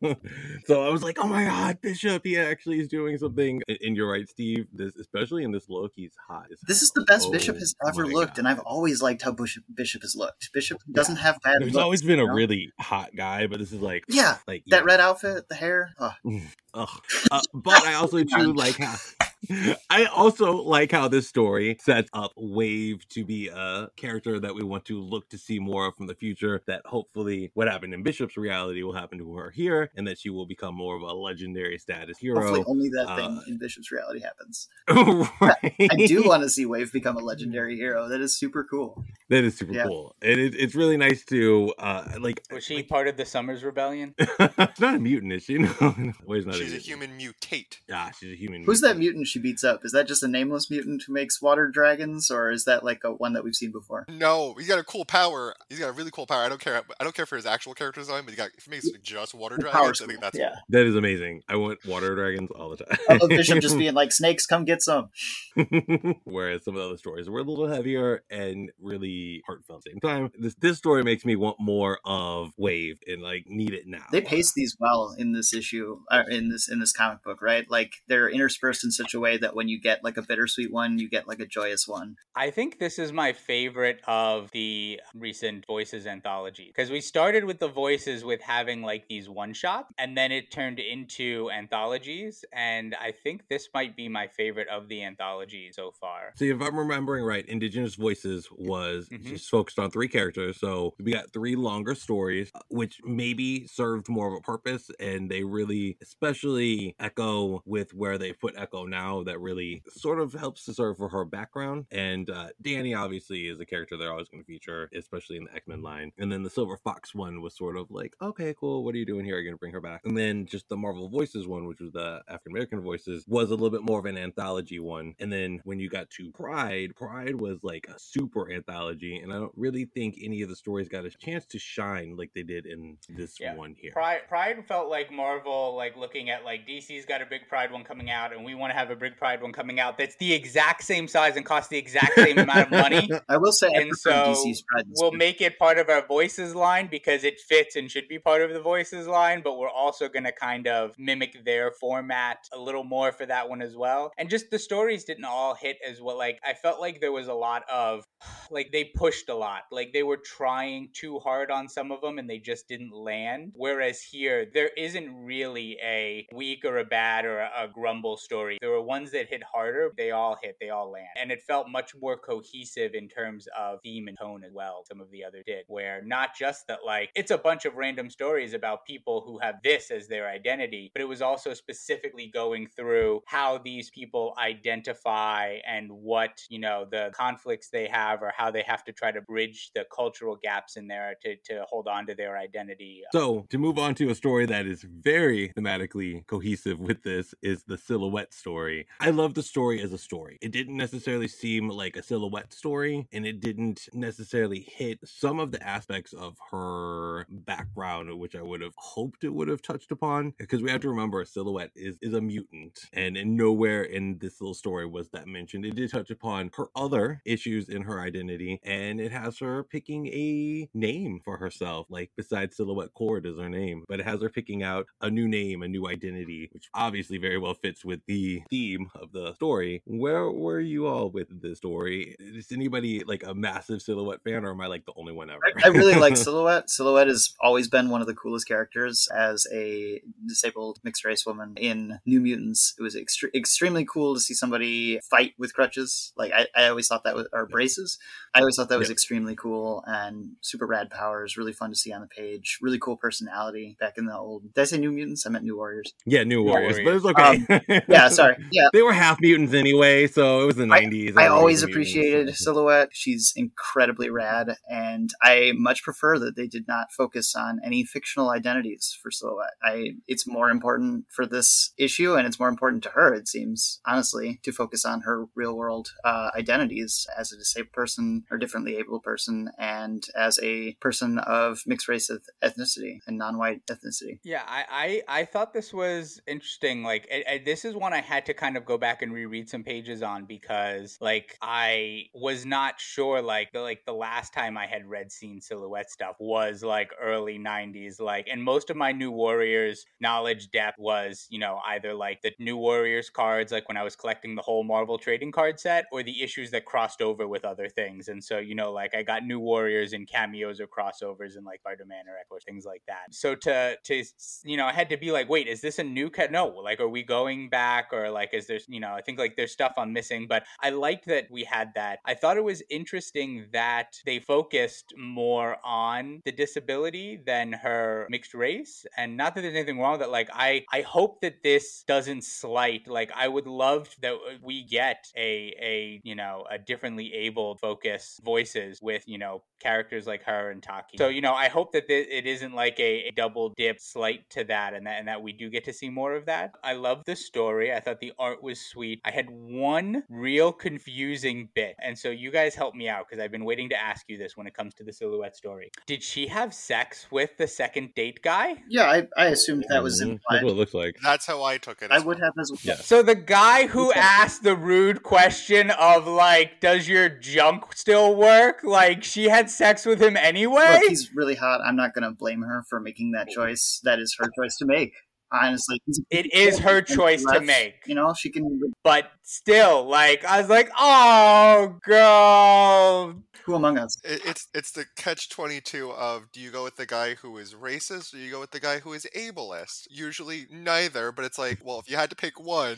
episode. So I was like, oh my god, Bishop, he actually is doing something. And you're right, Steve, this, especially in this look, he's hot. This is the best Bishop has ever looked, and I've always liked how Bishop has looked. Bishop doesn't have bad looks. He's always been a really hot guy, but this is like... Yeah, that red outfit, the hair, but I also do like how... I also like how this story sets up Wave to be a character that we want to look to see more of from the future, that hopefully what happened in Bishop's reality will happen to her here, and that she will become more of a legendary status hero. Hopefully only that thing in Bishop's reality happens. Right? I do want to see Wave become a legendary hero. That is super cool. That is super cool. And it's really nice to Was she part of the Summers Rebellion? She's not a mutant, is she? No. Wave's not she's a human mutate. Ah, she's a human mutate. Who's that mutant she beats up? Is that just a nameless mutant who makes water dragons, or is that like a one that we've seen before? No, he's got a cool power. He's got a really cool power. I don't care for his actual character design, but he makes just water dragons. I think that's cool. That is amazing. I want water dragons all the time. I love Bishop just being like, snakes, come get some. Whereas some of the other stories were a little heavier and really heartfelt at the same time. This story makes me want more of Wave and need it now. They pace these well in this issue, in this comic book, right? Like they're interspersed in such a way that when you get a bittersweet one, you get a joyous one. I think this is my favorite of the recent Voices anthology, because we started with the Voices with having these one shots, and then it turned into anthologies, and I think this might be my favorite of the anthology so far. See, if I'm remembering right, Indigenous Voices was just focused on three characters, so we got three longer stories, which maybe served more of a purpose, and they really, especially Echo, with where they put Echo now, that really sort of helps to serve for her background. And Danny obviously is a character they're always going to feature, especially in the X-Men line. And then the Silver Fox one was sort of okay, cool, what are you doing here? Are you going to bring her back? And then just the Marvel Voices one, which was the African-American Voices, was a little bit more of an anthology one. And then when you got to Pride was a super anthology, and I don't really think any of the stories got a chance to shine like they did in this one here. Pride felt like Marvel looking at DC's got a big Pride one coming out, and we want to have a big Pride one coming out that's the exact same size and costs the exact same amount of money. I will say, and so DC's Pride, we'll make it part of our Voices line because it fits and should be part of the Voices line, but we're also going to kind of mimic their format a little more for that one as well. And just the stories didn't all hit as well. I felt like there was a lot of they pushed a lot, they were trying too hard on some of them and they just didn't land. Whereas here, there isn't really a weak or a bad or a grumble story. There were ones that hit harder, they all land, and it felt much more cohesive in terms of theme and tone as well. Some of the other did, where not just that it's a bunch of random stories about people who have this as their identity, but it was also specifically going through how these people identify and what the conflicts they have or how they have to try to bridge the cultural gaps in there to hold on to their identity. So to move on to a story that is very thematically cohesive with this is the Silhouette story. I love the story as a story. It didn't necessarily seem like a silhouette story, and it didn't necessarily hit some of the aspects of her background, which I would have hoped it would have touched upon, because we have to remember a Silhouette is a mutant, and nowhere in this little story was that mentioned. It did touch upon her other issues in her identity, and it has her picking a name for herself, like besides Silhouette Cord is her name, but it has her picking out a new name, a new identity, which obviously very well fits with the theme of the story. Where were you all with this story? Is anybody like a massive Silhouette fan, or am I like the only one ever? I really like Silhouette. Silhouette has always been one of the coolest characters as a disabled mixed race woman in New Mutants. It was extremely cool to see somebody fight with crutches. Like I always thought that was, or braces. I always thought that was extremely cool and super rad powers. Really fun to see on the page. Really cool personality back in the old, did I say New Mutants? I meant New Warriors. Yeah, New Warriors. But it's okay. Yeah. They were half mutants anyway, so it was the 90s. I always appreciated Silhouette. She's incredibly rad, and I much prefer that they did not focus on any fictional identities for Silhouette. It's more important for this issue, and it's more important to her, it seems, honestly, to focus on her real-world identities as a disabled person or differently able person, and as a person of mixed race ethnicity and non-white ethnicity. Yeah, I thought this was interesting. Like, this is one I had to kind of go back and reread some pages on, because like I was not sure, like the last time I had read seen Silhouette stuff was like early 90s, like, and most of my New Warriors knowledge depth was, you know, either like the New Warriors cards, like when I was collecting the whole Marvel trading card set, or the issues that crossed over with other things. And so, you know, like I got New Warriors in cameos or crossovers and like Spider-Man or Echo, things like that. So to you know, I had to be like, wait, is this a new no, like, are we going back, or like, is there, you know, I think like there's stuff I'm missing, but I liked that we had that. I thought it was interesting that they focused more on the disability than her mixed race, and not that there's anything wrong with that. Like, I hope that this doesn't slight, like, I would love that we get a you know, a differently abled focus voices with, you know, characters like her and Taki. So, you know, I hope that it isn't like a double dip slight to that, and that we do get to see more of that. I love the story. I thought the art was sweet. I had one real confusing bit, and so you guys help me out, because I've been waiting to ask you this when it comes to the Silhouette story. Did she have sex with the second date guy? Yeah, I assumed that was implied. That's what it looked like. That's how I took it. I would have as well. Yeah. So the guy who asked the rude question of like, does your junk still work? Like, she had sex with him anyway? Look, he's really hot. I'm not going to blame her for making that choice. That is her choice to make. Honestly, it is her choice to make, you know, she can, but still, like, I was like, oh girl, who among us? It's the catch-22 of, do you go with the guy who is racist, or do you go with the guy who is ableist? Usually neither, but it's like, well, if you had to pick one,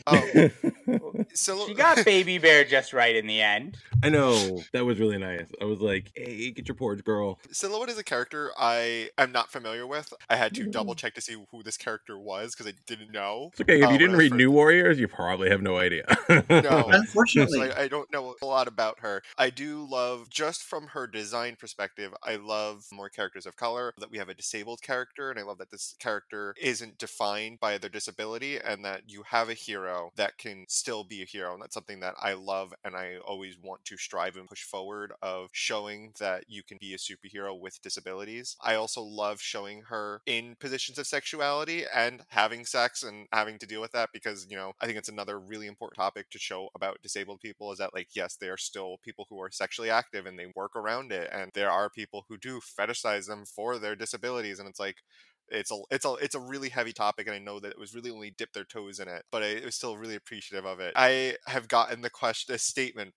she got Baby Bear just right in the end. I know, that was really nice. I was like, hey, get your porridge, girl. Silhouette is a character I'm not familiar with. I had to double check to see who this character was, because I didn't know. It's okay, if you didn't read New Warriors, you probably have no idea. No, unfortunately. I don't know a lot about her. I do love, just from her design perspective, I love more characters of color, that we have a disabled character, and I love that this character isn't defined by their disability, and that you have a hero that can still be a hero. And that's something that I love, and I always want to strive and push forward of showing that you can be a superhero with disabilities. I also love showing her in positions of sexuality and having sex and having to deal with that, because, you know, I think it's another really important topic to show about disabled people, is that, like, yes, they are still people who are sexually active and they work around it, and there are people who do fetishize them for their disabilities, and it's like, it's a really heavy topic, and I know that it was really only dipped their toes in it, but I was still really appreciative of it. I have gotten the statement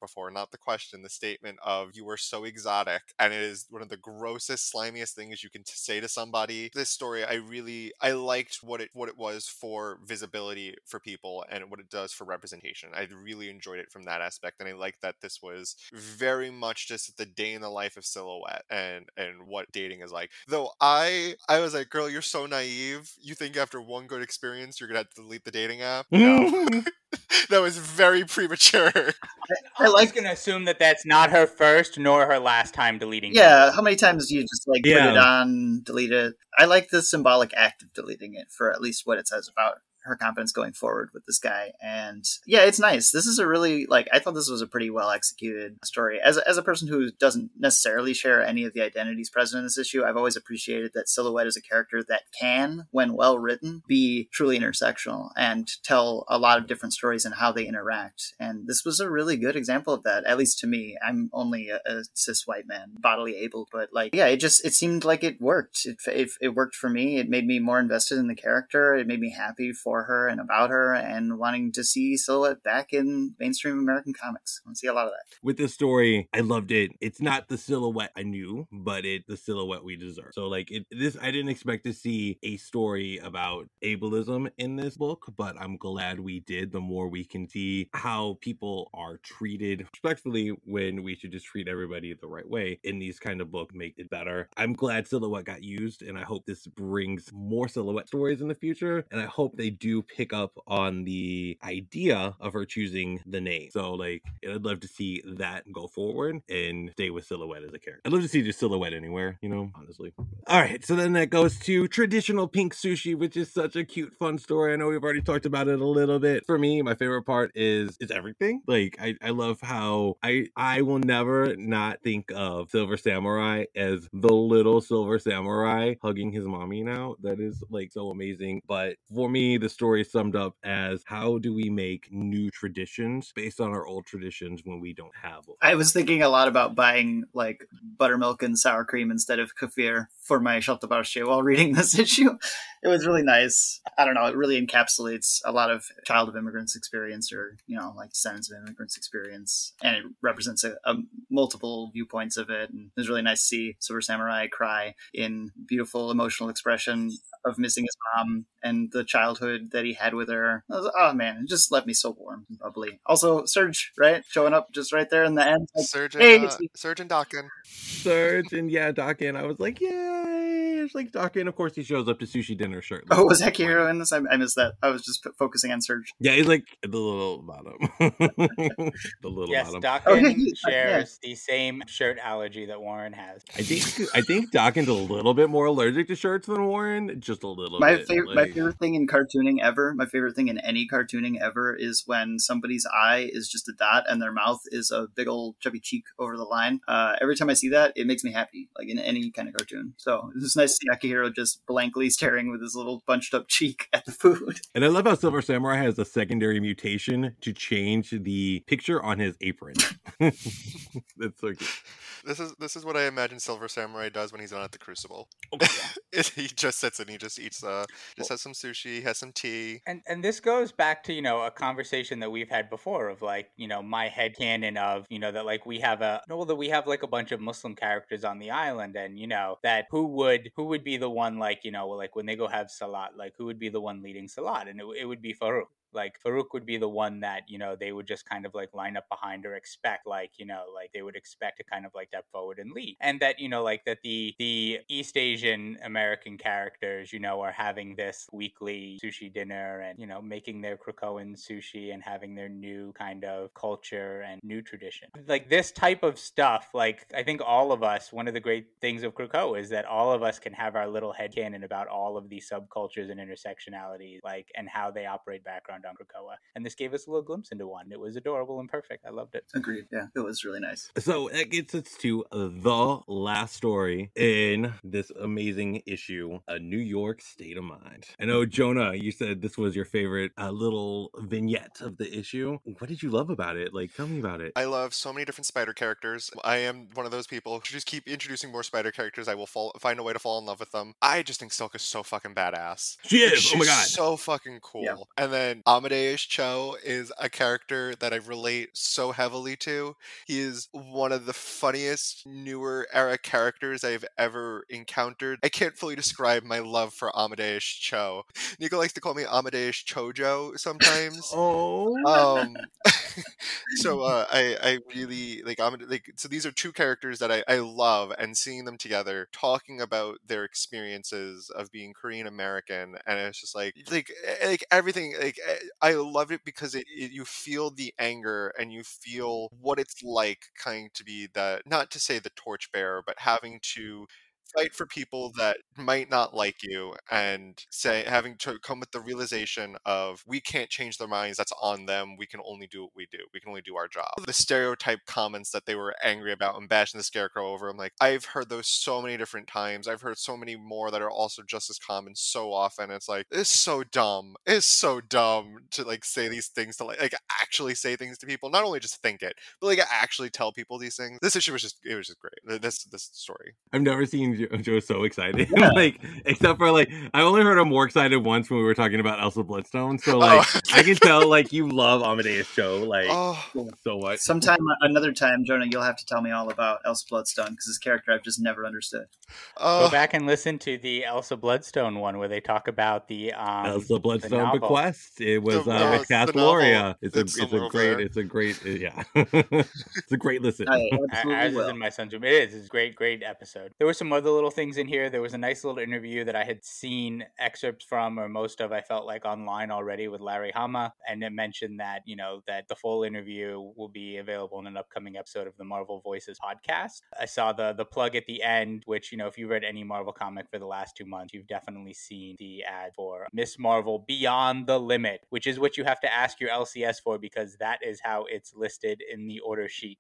of, you were so exotic, and it is one of the grossest, slimiest things you can say to somebody. This story, I liked what it was for visibility for people and what it does for representation. I really enjoyed it from that aspect, and I liked that this was very much just the day in the life of Silhouette and what dating is like. Though I was like, girl, you're so naive. You think after one good experience, you're going to have to delete the dating app? No. That was very premature. I'm just going to assume that that's not her first nor her last time deleting it. Yeah, how many times do you just put it on, delete it? I like the symbolic act of deleting it for at least what it says about her confidence going forward with this guy. And yeah, it's nice. This is a really, I thought this was a pretty well executed story. As a person who doesn't necessarily share any of the identities present in this issue, I've always appreciated that Silhouette is a character that can, when well written, be truly intersectional and tell a lot of different stories and how they interact. And this was a really good example of that, at least to me. I'm only a cis white man, bodily able, but it seemed like it worked. It worked for me. It made me more invested in the character. It made me happy for her and about her and wanting to see Silhouette back in mainstream American comics. I see a lot of that. With this story, I loved it. It's not the Silhouette I knew, but it's the Silhouette we deserve. So I didn't expect to see a story about ableism in this book, but I'm glad we did. The more we can see how people are treated respectfully when we should just treat everybody the right way in these kind of books, make it better. I'm glad Silhouette got used, and I hope this brings more Silhouette stories in the future, and I hope they do pick up on the idea of her choosing the name. So I'd love to see that go forward and stay with Silhouette as a character. I'd love to see just Silhouette anywhere, honestly. All right, so then that goes to Traditional Pink Sushi, which is such a cute, fun story. I know we've already talked about it a little bit. For me, my favorite part is everything. I love how I will never not think of Silver Samurai as the little Silver Samurai hugging his mommy now. That is so amazing. But for me, the story summed up as, how do we make new traditions based on our old traditions when we don't have them? I was thinking a lot about buying buttermilk and sour cream instead of kefir for my Sheltebarsche while reading this issue. It was really nice. I don't know. It really encapsulates a lot of child of immigrants experience, or descendants of immigrants experience, and it represents a multiple viewpoints of it. And it was really nice to see Silver Samurai cry in beautiful emotional expression of missing his mom and the childhood that he had with her. Oh man, it just left me so warm and bubbly. Also, Serge, right? Showing up just right there in the end. Serge and, hey, Serge and Dokken. Serge and Dokken. I was like, yay! It's Dokken. Of course, he shows up to sushi dinner shirtless. Oh, was Hero in this? I missed that. I was just focusing on Serge. Yeah, he's the little bottom. Yes, Dokken shares the same shirt allergy that Warren has. I think Dokken's a little bit more allergic to shirts than Warren. Just a little bit. My favorite thing in cartooning ever, my favorite thing in any cartooning ever, is when somebody's eye is just a dot and their mouth is a big old chubby cheek over the line. Every time I see that, it makes me happy, in any kind of cartoon. So it's nice to see Akihiro just blankly staring with his little bunched up cheek at the food. And I love how Silver Samurai has a secondary mutation to change the picture on his apron. That's so cute. This is what I imagine Silver Samurai does when he's on at the Crucible. Okay. He just sits and he just eats, has some sushi, has some tea. And this goes back to, a conversation that we've had before of my headcanon of, that we have a bunch of Muslim characters on the island, and that who would be the one when they go have Salat, who would be the one leading Salat, and it would be Farouk. Farouk would be the one that, they would just kind of line up behind or expect, they would expect to kind of step forward and lead. And that, that the East Asian American characters, are having this weekly sushi dinner and, making their Krakoan sushi and having their new kind of culture and new tradition. This type of stuff, I think all of us, one of the great things of Krakoa is that all of us can have our little headcanon about all of these subcultures and intersectionalities, and how they operate background on Krakoa, and this gave us a little glimpse into one. It was adorable and perfect. I loved it. Agreed. Yeah, it was really nice. So that gets us to the last story in this amazing issue, A New York State of Mind. I know, Jonah, you said this was your favorite little vignette of the issue. What did you love about it? Tell me about it. I love so many different spider characters. I am one of those people who just keep introducing more spider characters. I will find a way to fall in love with them. I just think Silk is so fucking badass. She is! She's, oh my god, so fucking cool. Yeah. And then Amadeus Cho is a character that I relate so heavily to. He is one of the funniest newer era characters I've ever encountered. I can't fully describe my love for Amadeus Cho. Nico likes to call me Amadeus Chojo sometimes. Oh. I really so these are two characters that I love, and seeing them together talking about their experiences of being Korean American, and it's just everything I love it because it you feel the anger and you feel what it's like kind of to be that, not to say the torchbearer, but having to fight for people that might not like you and say having to come with the realization of we can't change their minds, that's on them, we can only do what we do, we can only do our job. The stereotype comments that they were angry about and bashing the Scarecrow over, I'm like, I've heard those so many different times. I've heard so many more that are also just as common so often. It's like, it's so dumb to like say these things, to like actually say things to people, not only just think it, but like actually tell people these things. This issue was just, it was just great, this story. I've never seen Joe so excited, yeah. Like, except for like, I only heard him more excited once when we were talking about Elsa Bloodstone. So like, oh. I can tell like you love Amadeus Cho, like, oh. So what? Sometime, another time, Jonah, you'll have to tell me all about Elsa Bloodstone because this character I've just never understood. Go back and listen to the Elsa Bloodstone one where they talk about the Elsa Bloodstone bequest. It was with Cass Loria. It's a great it's a great listen. As is in my son's room. It is a great episode. There was some other little things in here. There was a nice little interview that I had seen excerpts from, or most of, I felt like, online already with Larry Hama, and it mentioned that, you know, that the full interview will be available in an upcoming episode of the Marvel Voices podcast. I saw the plug at the end, which, you know, if you read any Marvel comic for the last 2 months, you've definitely seen the ad for Ms. Marvel Beyond the Limit, which is what you have to ask your LCS for, because that is how it's listed in the order sheet.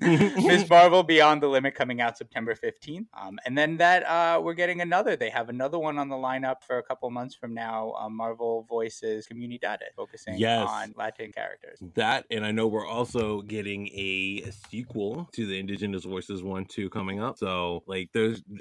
Ms. Marvel Beyond the Limit coming out September 15th. And then that we're getting another. They have another one on the lineup for a couple months from now. Marvel Voices Comunidad, focusing on Latin characters. That, and I know we're also getting a sequel to the Indigenous Voices 1-2 coming up. So like,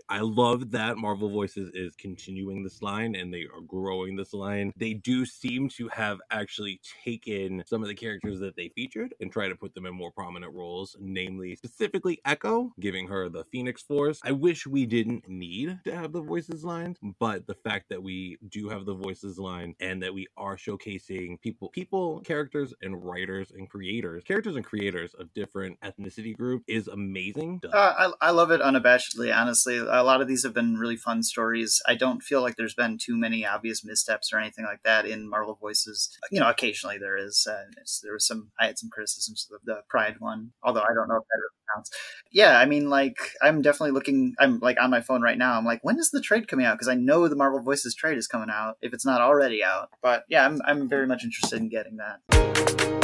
I love that Marvel Voices is continuing this line and they are growing this line. They do seem to have actually taken some of the characters that they featured and try to put them in more prominent roles, namely specifically Echo, giving her the Phoenix Force. I wish we didn't need to have the voices line, but the fact that we do have the voices line and that we are showcasing people, characters and writers and creators of different ethnicity group is amazing. I love it unabashedly, honestly. A lot of these have been really fun stories. I don't feel like there's been too many obvious missteps or anything like that in Marvel Voices. You know, occasionally there is. I had some criticisms of the Pride one, although I don't know if that really counts. Yeah, I mean, like, I'm definitely looking. I'm like on my phone right now. I'm like, when is the trade coming out? Because I know the Marvel Voices trade is coming out if it's not already out. But yeah, I'm very much interested in getting that.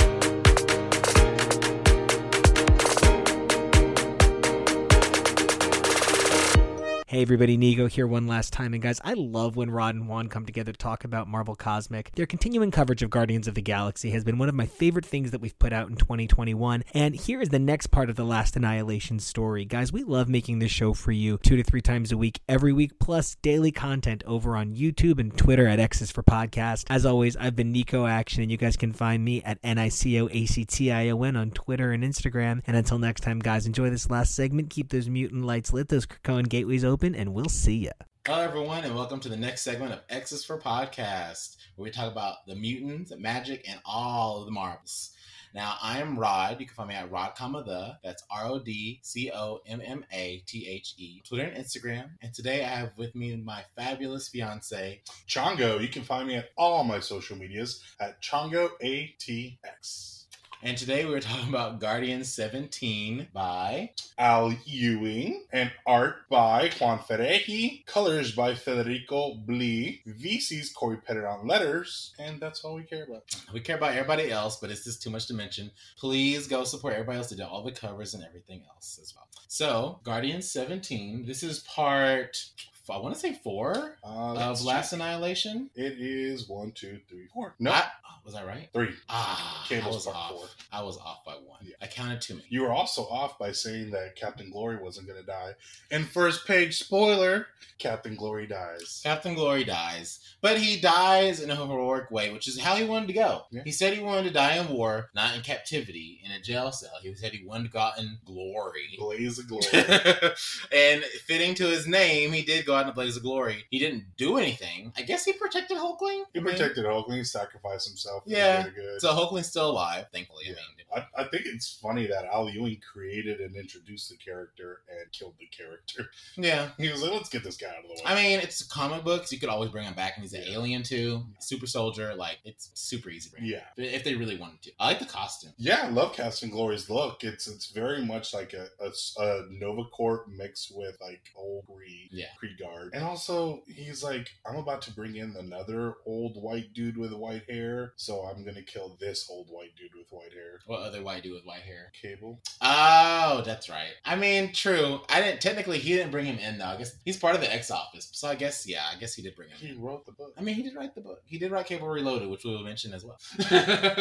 Hey everybody, Nigo here one last time, and guys, I love when Rod and Juan come together to talk about Marvel Cosmic. Their continuing coverage of Guardians of the Galaxy has been one of my favorite things that we've put out in 2021, and here is the next part of the Last Annihilation story. Guys, we love making this show for you 2 to 3 times a week, every week, plus daily content over on YouTube and Twitter at X's for Podcast. As always, I've been NicoAction, and you guys can find me at NicoAction on Twitter and Instagram, and until next time, guys, enjoy this last segment, keep those mutant lights lit, those Krakoan gateways open, and we'll see ya. Hello everyone, and welcome to the next segment of X's for Podcast, where we talk about the mutants, the magic, and all of the Marvels. Now, I am Rod. You can find me at Rod, that's RodCommathe, Twitter and Instagram. And today I have with me my fabulous fiance, Chongo. You can find me at all my social medias at ChongoATX. And today we're talking about Guardian 17 by Al Ewing, and art by Juan Ferreji, colors by Federico Blee, VCs Corey Pettit on letters, and that's all we care about. We care about everybody else, but it's just too much to mention. Please go support everybody else to do all the covers and everything else as well. So, Guardian 17, this is part... I want to say 4 of Last Annihilation. It is 1, 2, 3, 4. No. Was I right? 3. Cable's part 4. I was off by 1. Yeah. I counted too many. You were also off by saying that Captain Glory wasn't going to die. And first page spoiler, Captain Glory dies. But he dies in a heroic way, which is how he wanted to go. Yeah. He said he wanted to die in war, not in captivity, in a jail cell. He said he wanted to go out in glory. Blaze of glory. And fitting to his name, he did go out in a blaze of glory. He didn't do anything. I guess he protected Hulkling. He protected Hulkling, sacrificed himself. itself. Yeah. Really good. So Hulkling's still alive, thankfully. Yeah. I think it's funny that Al Ewing created and introduced the character and killed the character. Yeah. He was like, let's get this guy out of the way. I mean, it's comic books. You could always bring him back, and he's an alien too. Super soldier. Like, it's super easy to bring him back. If they really wanted to. I like the costume. Yeah, I love Casting Glory's look. It's very much like a NovaCorp mixed with like old Creed guard. And also, he's like, I'm about to bring in another old white dude with white hair, so I'm going to kill this old white dude with white hair. What other white dude with white hair? Cable. Oh, that's right. I mean, true. He didn't bring him in though. I guess he's part of the X office. So I guess he did bring him in. He wrote the book. I mean, he did write the book. He did write Cable Reloaded, which we will mention as well.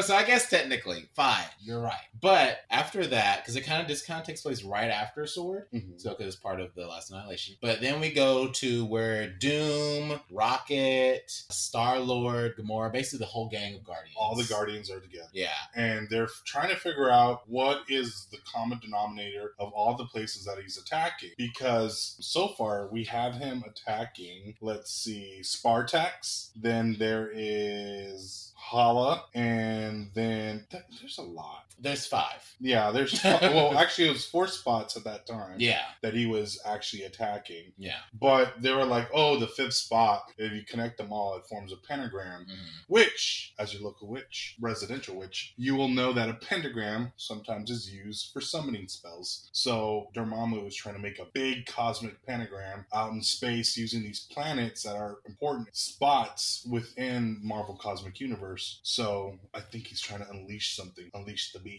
So I guess technically, fine. You're right. But after that, because it kind of takes place right after Sword. Mm-hmm. So because it's part of the Last Annihilation. But then we go to where Doom, Rocket, Star-Lord, Gamora, basically the whole gang of Guardians. All the Guardians are together. Yeah. And they're trying to figure out what is the common denominator of all the places that he's attacking. Because so far we have him attacking, let's see, Spartax. Then there is Hala. And then there's a lot. There's five. Yeah, there's well, actually it was 4 spots at that time. Yeah. That he was actually attacking. Yeah. But they were like, oh, the 5th spot, if you connect them all, it forms a pentagram. Mm. Which, as your local witch, residential witch, you will know that a pentagram sometimes is used for summoning spells. So Dormammu was trying to make a big cosmic pentagram out in space using these planets that are important spots within Marvel Cosmic Universe. So I think he's trying to unleash something. Unleash the beast.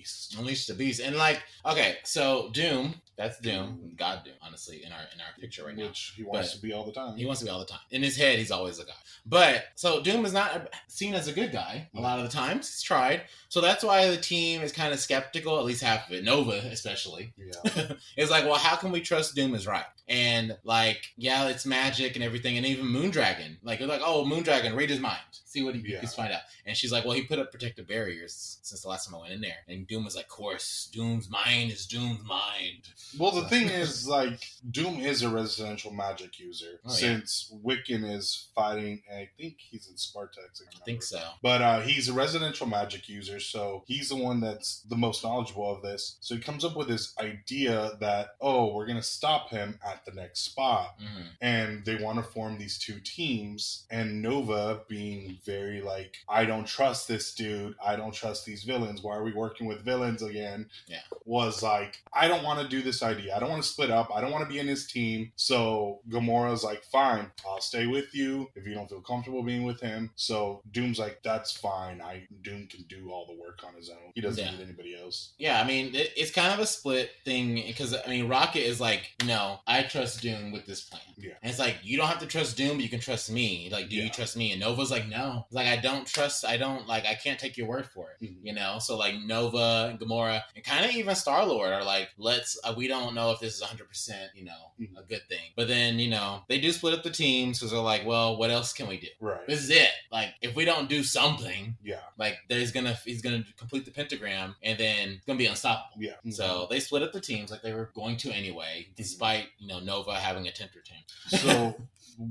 And like, okay, so Doom, that's Doom. God Doom, honestly, in our picture right now. Which he wants to be all the time. In his head, he's always a god. But, so Doom is not seen as a good guy a lot of the times. He's tried. So that's why the team is kind of skeptical, at least half of it. Nova, especially. Yeah. It's like, well, how can we trust Doom is right? And like, yeah, it's magic and everything. And even Moondragon. Like, they're like, oh, Moondragon, read his mind. See what he can find out. And she's like, well, he put up protective barriers since the last time I went in there. And Doom was like, of course, Doom's mind is Doom's mind. Well, the thing is, like, Doom is a residential magic user since Wiccan is fighting, and I think he's in Spartax. I think so. But he's a residential magic user, so he's the one that's the most knowledgeable of this. So he comes up with this idea that, oh, we're going to stop him at the next spot. Mm-hmm. And they want to form these 2 teams, and Nova being very like, I don't trust this dude. I don't trust these villains. Why are we working with villains again? Yeah. Was like, I don't want to do this idea. I don't want to split up. I don't want to be in his team. So Gamora's like, fine, I'll stay with you if you don't feel comfortable being with him. So Doom's like, that's fine. Doom can do all the work on his own. He doesn't need anybody else. Yeah, I mean, it's kind of a split thing because, I mean, Rocket is like, no, I trust Doom with this plan. Yeah. And it's like, you don't have to trust Doom, but you can trust me. Like, do you trust me? And Nova's like, no. It's like, I can't take your word for it, you know? So, like, Nova and Gamora and kind of even Star-Lord are like, we don't know if this is 100%, you know, a good thing. But then, you know, they do split up the teams because they're like, well, what else can we do? Right. This is it. Like, if we don't do something, like, he's going to complete the pentagram and then it's going to be unstoppable. Yeah. Mm-hmm. So, they split up the teams like they were going to anyway, despite, you know, Nova having a tempter team. So...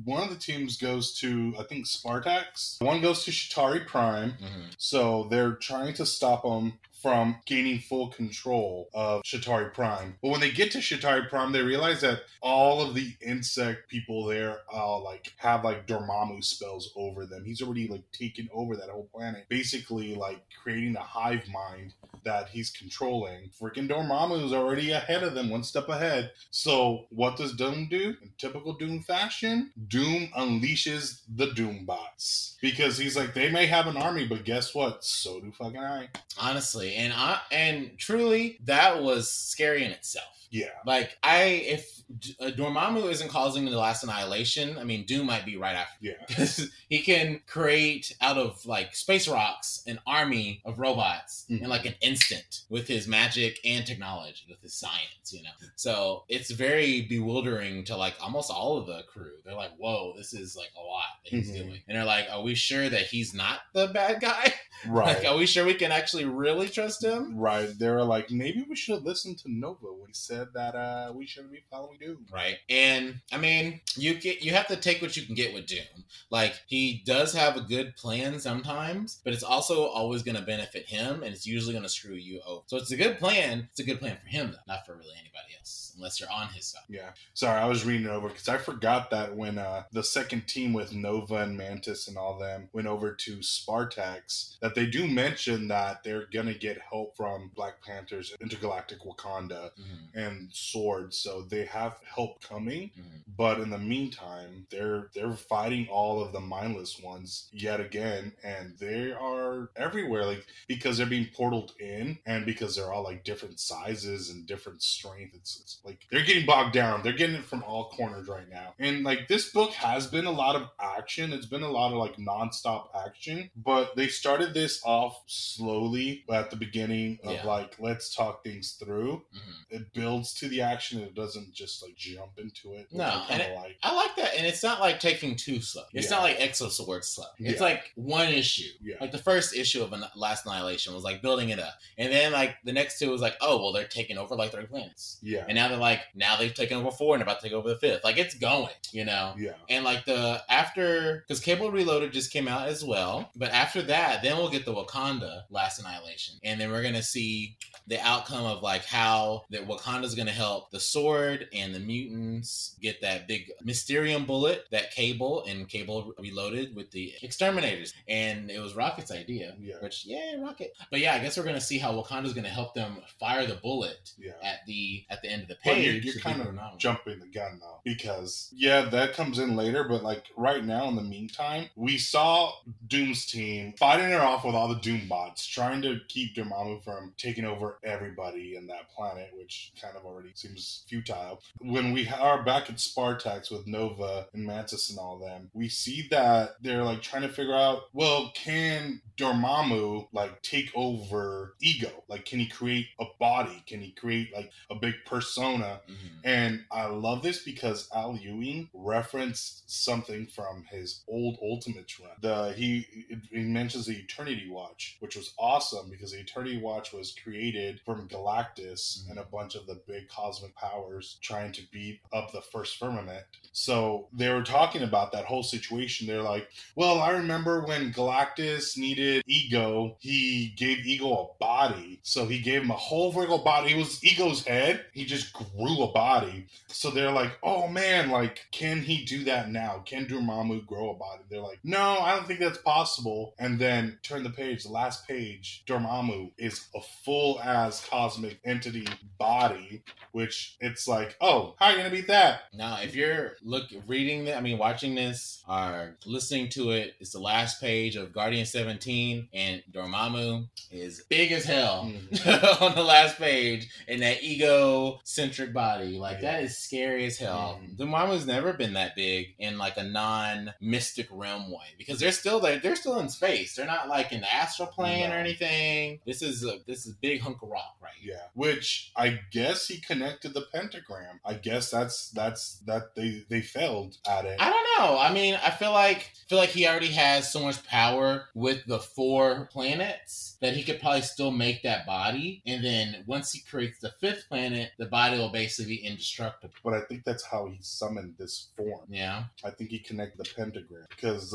One of the teams goes to, I think, Spartax. One goes to Chitauri Prime. Mm-hmm. So they're trying to stop him from gaining full control of Chitauri Prime. But when they get to Chitauri Prime, they realize that all of the insect people there have like Dormammu spells over them. He's already like taken over that whole planet, basically like creating a hive mind that he's controlling. Freaking Dormammu is already ahead of them, one step ahead. So what does Doom do? In typical Doom fashion, Doom unleashes the Doom bots. Because he's like, they may have an army, but guess what? So do fucking I. Honestly. And truly, that was scary in itself. Yeah. Like, if Dormammu isn't causing the Last Annihilation, I mean, Doom might be right after. Yeah. He can create out of, like, space rocks an army of robots in, like, an instant with his magic and technology, with his science, you know? So it's very bewildering to, like, almost all of the crew. They're like, whoa, this is, like, a lot that he's doing. And they're like, are we sure that he's not the bad guy? Right. Like, are we sure we can actually really trust him? Right. They're like, maybe we should listen to Nova when we said that we shouldn't be following Doom. Right. And I mean, you have to take what you can get with Doom. Like, he does have a good plan sometimes, but it's also always going to benefit him, and it's usually going to screw you over. So it's a good plan. It's a good plan for him, though, not for really anybody else, unless you're on his side. Yeah. Sorry, I was reading it over because I forgot that when the second team with Nova and Mantis and all them went over to Spartax, that they do mention that they're going to get help from Black Panther's intergalactic Wakanda and Sword. So they have help coming, but in the meantime, they're fighting all of the mindless ones yet again, and they are everywhere, like, because they're being portaled in, and because they're all like different sizes and different strength. It's like they're getting bogged down. They're getting it from all corners right now. And like, this book has been a lot of action. It's been a lot of like nonstop action, but they started this off slowly at the beginning of like, let's talk things through. It builds to the action. It doesn't just like jump into it. No, and I like that. And it's not like taking too slow. It's not like Exosword slow. It's like one issue. Like the first issue of Last Annihilation was like building it up. And then like the next two was like, oh, well, they're taking over like 3 planets. Yeah. And now they're like, now they've taken over 4 and about to take over the 5th. Like, it's going, you know? Yeah. And like after, because Cable Reloaded just came out as well. But after that, then we'll get the Wakanda Last Annihilation. And then we're going to see the outcome of like how that Wakanda's going to help the Sword and the mutants get that big Mysterium bullet that Cable and Cable Reloaded with the Exterminators. And it was Rocket's idea, which, Rocket. But yeah, I guess we're going to see how Wakanda's going to help them fire the bullet at the end of the page. Well, you're kind of jumping the gun though, because that comes in later, but like right now in the meantime, we saw Doom's team fighting her off with all the Doom bots, trying to keep Dormammu from taking over everybody in that planet, which kind of already seems futile. When we are back at Spartax with Nova and Mantis and all them, we see that they're like trying to figure out, well, can Dormammu like take over Ego? Like, can he create a body? Can he create like a big persona? And I love this because Al Ewing referenced something from his old Ultimate run. He mentions the Eternity Watch, which was awesome because the Eternity Watch was created from Galactus and a bunch of the big cosmic powers trying to beat up the First Firmament. So they were talking about that whole situation. They're like, well, I remember when Galactus needed Ego, he gave Ego a body. So he gave him a whole vertical body. It was Ego's head. He just grew a body. So they're like, oh man, like, can he do that now? Can Dormammu grow a body? They're like, no, I don't think that's possible. And then turn the page, the last page, Dormammu is a full-ass cosmic entity body, which it's like, oh, how are you going to beat that? Now, if you're reading that, I mean, watching this or listening to it, it's the last page of Guardian 17, and Dormammu is big as hell on the last page in that ego-centric body. Like, that is scary as hell. Dormammu's never been that big in like a non-mystic realm way, because they're still there. They're still in space. They're not like in the astral plane or anything. This is a big hunk of rock, right? Yeah. Which I guess he connected the pentagram. I guess that's they failed at it. I don't know. I mean, I feel like he already has so much power with the 4 planets that he could probably still make that body. And then once he creates the 5th planet, the body will basically be indestructible. But I think that's how he summoned this form. Yeah. I think he connected the pentagram because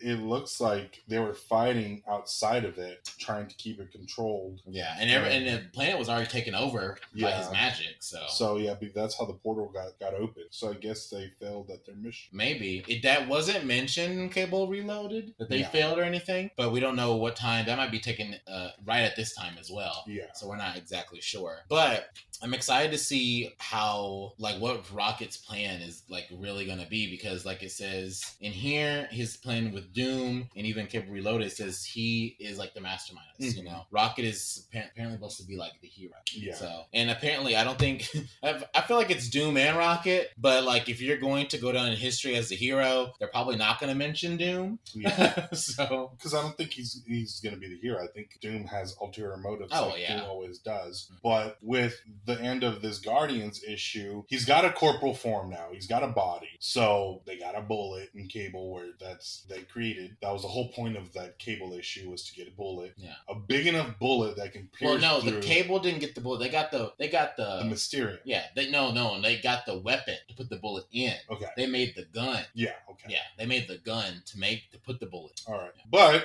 it looks like they were fighting outside of it, trying to keep it controlled. Yeah, and the planet was already taken over by his magic. So yeah, that's how the portal got open. So I guess they failed at their mission. Maybe that wasn't mentioned in Cable Reloaded that they failed or anything, but we don't know what time. That might be taken right at this time as well. Yeah, so we're not exactly sure, but I'm excited to see how, like, what Rocket's plan is, like, really going to be, because, like, it says in here, his plan with Doom and even Cable Reloaded says he is, like, the mastermind. You know? Rocket is apparently supposed to be, like, the hero. Yeah. So, and apparently, I don't think... I feel like it's Doom and Rocket, but, like, if you're going to go down in history as the hero, they're probably not going to mention Doom. Yeah. So... Because I don't think he's going to be the hero. I think Doom has ulterior motives, Doom always does. But with the end of this Guardians issue, he's got a corporal form now. He's got a body. So they got a bullet in Cable, where they created. That was the whole point of that Cable issue, was to get a bullet. Yeah. A big enough bullet that can pierce through. Well, no, the Cable didn't get the bullet. They got the they got the Mysterio. Yeah, they got the weapon to put the bullet in. Okay, they made the gun. Yeah, okay. Yeah, they made the gun to put the bullet in. All right, but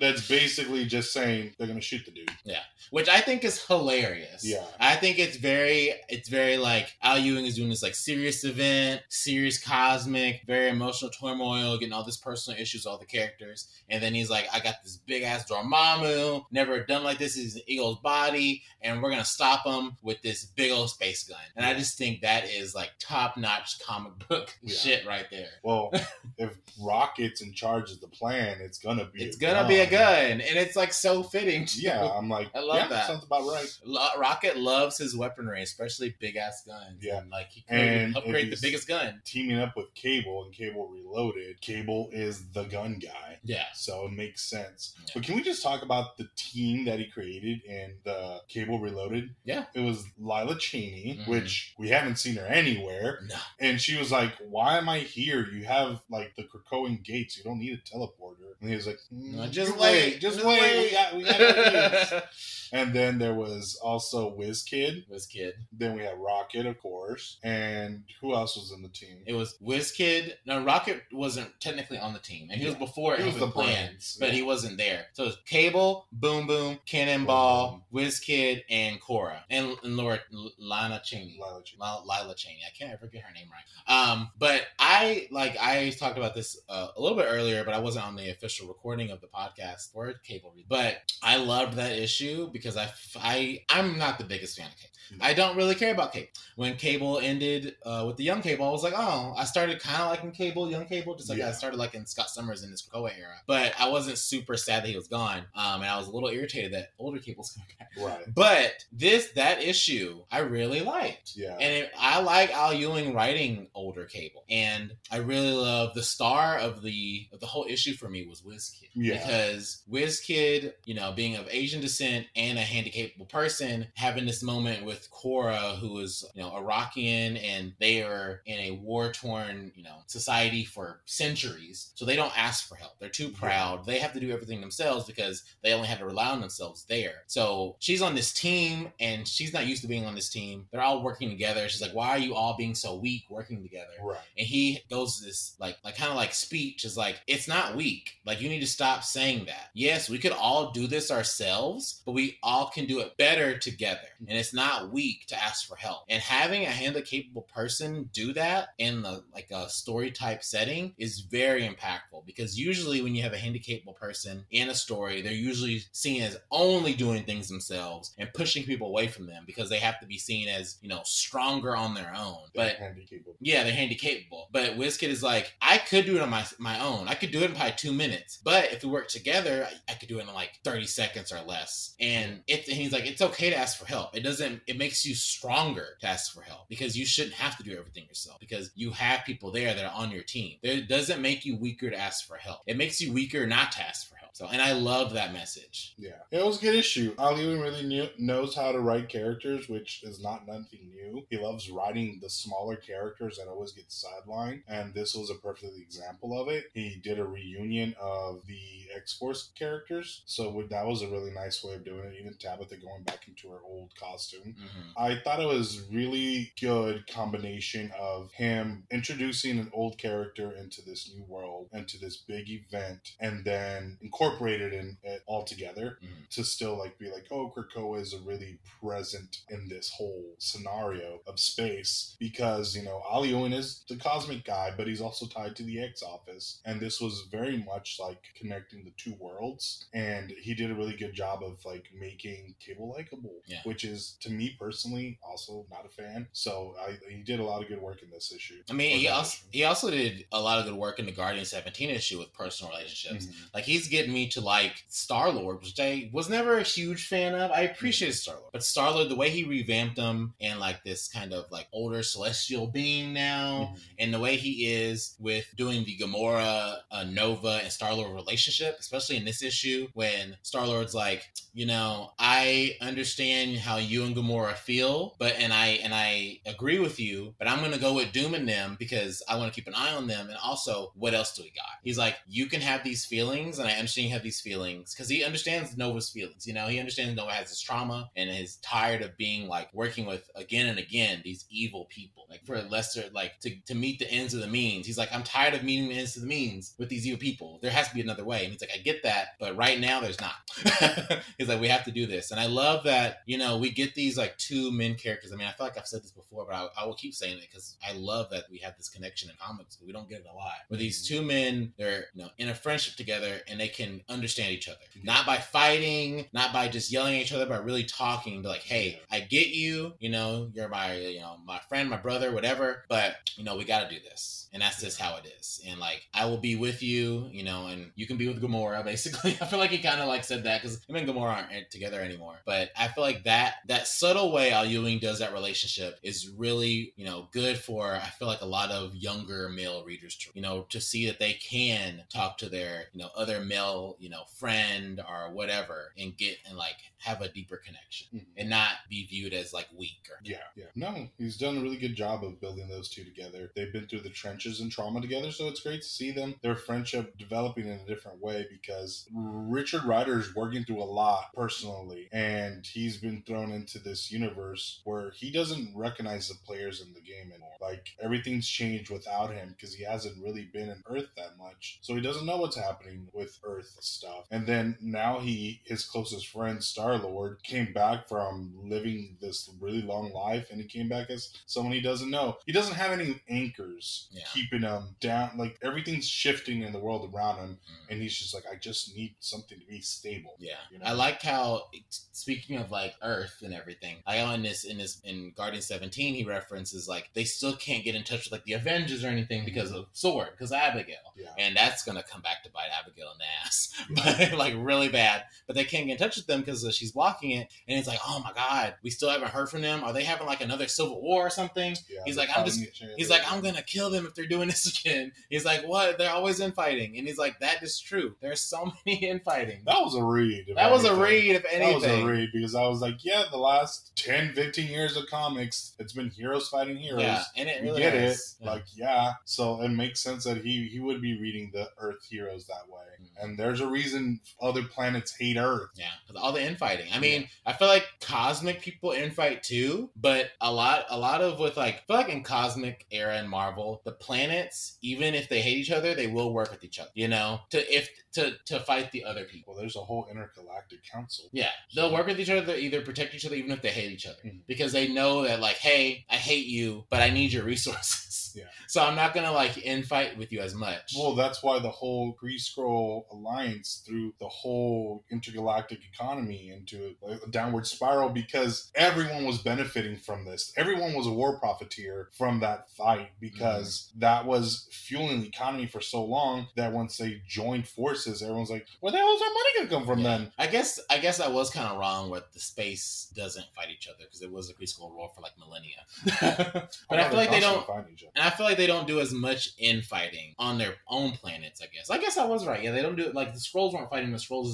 that's basically just saying they're gonna shoot the dude. Yeah, which I think is hilarious. Yeah, I think it's very like Al Ewing is doing this like serious event, serious cosmic, very emotional turmoil, getting all this personal issues, all the characters, and then he's like, I got this big ass Dormammu, never done like this. He's an eagle's body, and we're gonna stop him with this big old space gun. And I just think that is like top notch comic book shit right there. Well, if Rocket's in charge of the plan, it's gonna be a gun, and it's like so fitting. Too. Yeah, I'm like, I love that. Sounds about right. Rocket loves his weaponry, especially big ass guns. Yeah, and like he can upgrade the biggest gun. Teaming up with Cable and Cable Reloaded. Cable is the gun guy. Yeah, so it makes sense. Yeah. But can we just talk about the team that he created in the Cable Reloaded? Yeah, it was Lila Cheney, which we haven't seen her anywhere. No, and she was like, "Why am I here? You have like the Krakoan gates. You don't need a teleporter." And he was like, no, "Just wait. We got And then there was also WizKid. Then we had Rocket, of course. And who else was in the team? It was WizKid. No, Rocket wasn't technically on the team. And he was before it was the plans. But he wasn't there. So it was Cable, Boom Boom, Cannonball, WizKid, and Korra. And Lila Cheney. I can't ever get her name right. But I talked about this a little bit earlier, but I wasn't on the official recording of the podcast for Cable. But I loved that issue because I'm not the biggest fan of Cable. I don't really care about Cable. When Cable ended with the Young Cable, I was like, oh, I started kind of liking Cable, Young Cable, just like I started liking Scott Summers in this Krakoa era. But I wasn't super sad that he was gone, and I was a little irritated that older Cable's coming back. Right. But that issue, I really liked. Yeah. And I like Al Ewing writing older Cable, and I really love the star of the whole issue for me was WizKid. Yeah. Because WizKid, being of Asian descent and a handicapped person, having this moment with Korra, who is Iraqian, and they are in a war-torn society for centuries, so they don't ask for help. They're too proud. They have to do everything themselves because they only had to rely on themselves there. So she's on this team, and she's not used to being on this team. They're all working together. She's like, why are you all being so weak working together? Right. And he goes to this like kind of like speech is like, it's not weak. Like, you need to stop saying that. Yes, we could all do this ourselves, but we all can do it better together. And it's not weak to ask for help, and having a handicapable person do that in the like a story type setting is very impactful, because usually when you have a handicapable person in a story, they're usually seen as only doing things themselves and pushing people away from them because they have to be seen as stronger on their own. They're handicapable. But WizKid is like, I could do it on my own. I could do it in probably 2 minutes, but if we work together, I could do it in like 30 seconds or less. And he's like, it's okay to ask for help. It makes you stronger to ask for help, because you shouldn't have to do everything yourself, because you have people there that are on your team. It doesn't make you weaker to ask for help. It makes you weaker not to ask for help. So, and I love that message. Yeah. It was a good issue. Al Ewing really knows how to write characters, which is not nothing new. He loves writing the smaller characters that always get sidelined, and this was a perfect example of it. He did a reunion of the X-Force characters, so that was a really nice way of doing it. Even Tabitha going back into her old costume. Mm-hmm. I thought it was really good combination of him introducing an old character into this new world, into this big event, and then incorporated in it all together to still like be like, oh, Krakoa is really present in this whole scenario of space, because Al Ewing is the cosmic guy, but he's also tied to the X office, and this was very much like connecting the two worlds, and he did a really good job of like making Cable likable, which is, to me personally, also not a fan. So he did a lot of good work in this issue. I mean, he also did a lot of good work in the Guardian 17 issue with personal relationships. Mm-hmm. Like, he's getting me to like Star-Lord, which I was never a huge fan of. I appreciated Star-Lord, but Star-Lord, the way he revamped him, and like this kind of like older celestial being now, and the way he is with doing the Gamora, Nova, and Star-Lord relationship, especially in this issue when Star-Lord's like, you know, I understand how you and Gamora feel, but and I agree with you, but I'm going to go with Doom and them because I want to keep an eye on them. And also, what else do we got? He's like, you can have these feelings, and I understand you have these feelings, because he understands Nova's feelings. You know, he understands Nova has his trauma and is tired of being like working with again and again these evil people, like for lesser, like to meet the ends of the means. He's like, I'm tired of meeting the ends of the means with these evil people. There has to be another way. And he's like, I get that, but right now there's not. He's like, we have to do this. And I love that, you know, we get these like two men characters. I mean, I feel like I've said this before, but I will keep saying it because I love that we have this connection in comics, but we don't get it a lot. Where these two men, they're, you know, in a friendship together and they can understand each other. Not by fighting, not by just yelling at each other, but really talking. They're like, hey, I get you, you know, you're my, you know, my friend, my brother, whatever, but, you know, we got to do this. And that's just how it is. And like, I will be with you, you know, and you can be with Gamora, basically. I feel like he kind of like said that because him and Gamora aren't together anymore. But I feel like that subtle way Al Ewing does that relationship is really, you know, good for, I feel like, a lot of younger male readers to, you know, to see that they can talk to their, you know, other male, you know, friend or whatever and get and like have a deeper connection and not be viewed as like weak or No, he's done a really good job of building those two together. They've been through the trenches and trauma together, so it's great to see them, their friendship developing in a different way, because Richard Rider's working through a lot personally, and he's been thrown into this universe where he doesn't recognize the players in the game anymore. Like, everything's changed without him because he hasn't really been in Earth that much, so he doesn't know what's happening with Earth stuff. And then now his closest friend Star-Lord came back from living this really long life, and he came back as someone he doesn't know. He doesn't have any anchors keeping him down. Like, everything's shifting in the world around him, and he's just like, I just need something to be stable. Yeah, you know? I like how, speaking of like Earth and everything, I know in Guardian 17 he references like they still can't get in touch with like the Avengers or anything because of Sword, because Abigail, and that's gonna come back to bite Abigail in the ass, but like really bad. But they can't get in touch with them because she's blocking it, and it's like, oh my god, we still haven't heard from them. Are they having like another civil war or something? He's like, I'm gonna kill them if they're doing this again. He's like, what? They're always infighting. And he's like, that is true. There's so many infighting. That was a read. That was a read, because I was like, yeah, the last 10, 15 years of comics, it's been heroes fighting heroes. Yeah, and it really is. Like, so it makes sense that he would be reading the Earth heroes that way. Mm-hmm. And there's a reason other planets hate Earth. Yeah, because all the infighting. I mean, I feel like cosmic people infight too, but a lot of with like, I feel like in cosmic era in Marvel, the planets, even if they hate each other, they will work with each other, you know, to fight the other people. Well, there's a whole intergalactic council. Yeah, they'll work with each other, either protect each other, even if they hate each other, because they know that like, hey, I hate you, but I need your resources. Yeah. So I'm not gonna like infight with you as much. Well, that's why the whole Kree-Skrull alliance threw the whole intergalactic economy into a downward spiral, because everyone was benefiting from this. Everyone was a war profiteer from that fight, because that was fueling the economy for so long that once they joined forces, everyone's like, where the hell is our money gonna come from then? I guess I was kind of wrong with the space doesn't fight each other, because it was a preschool war for like millennia. But I feel like they don't find each other. And I feel like they don't do as much infighting on their own planets, I guess. I guess I was right. Yeah, they don't do it. Like, the Skrulls weren't fighting the Skrulls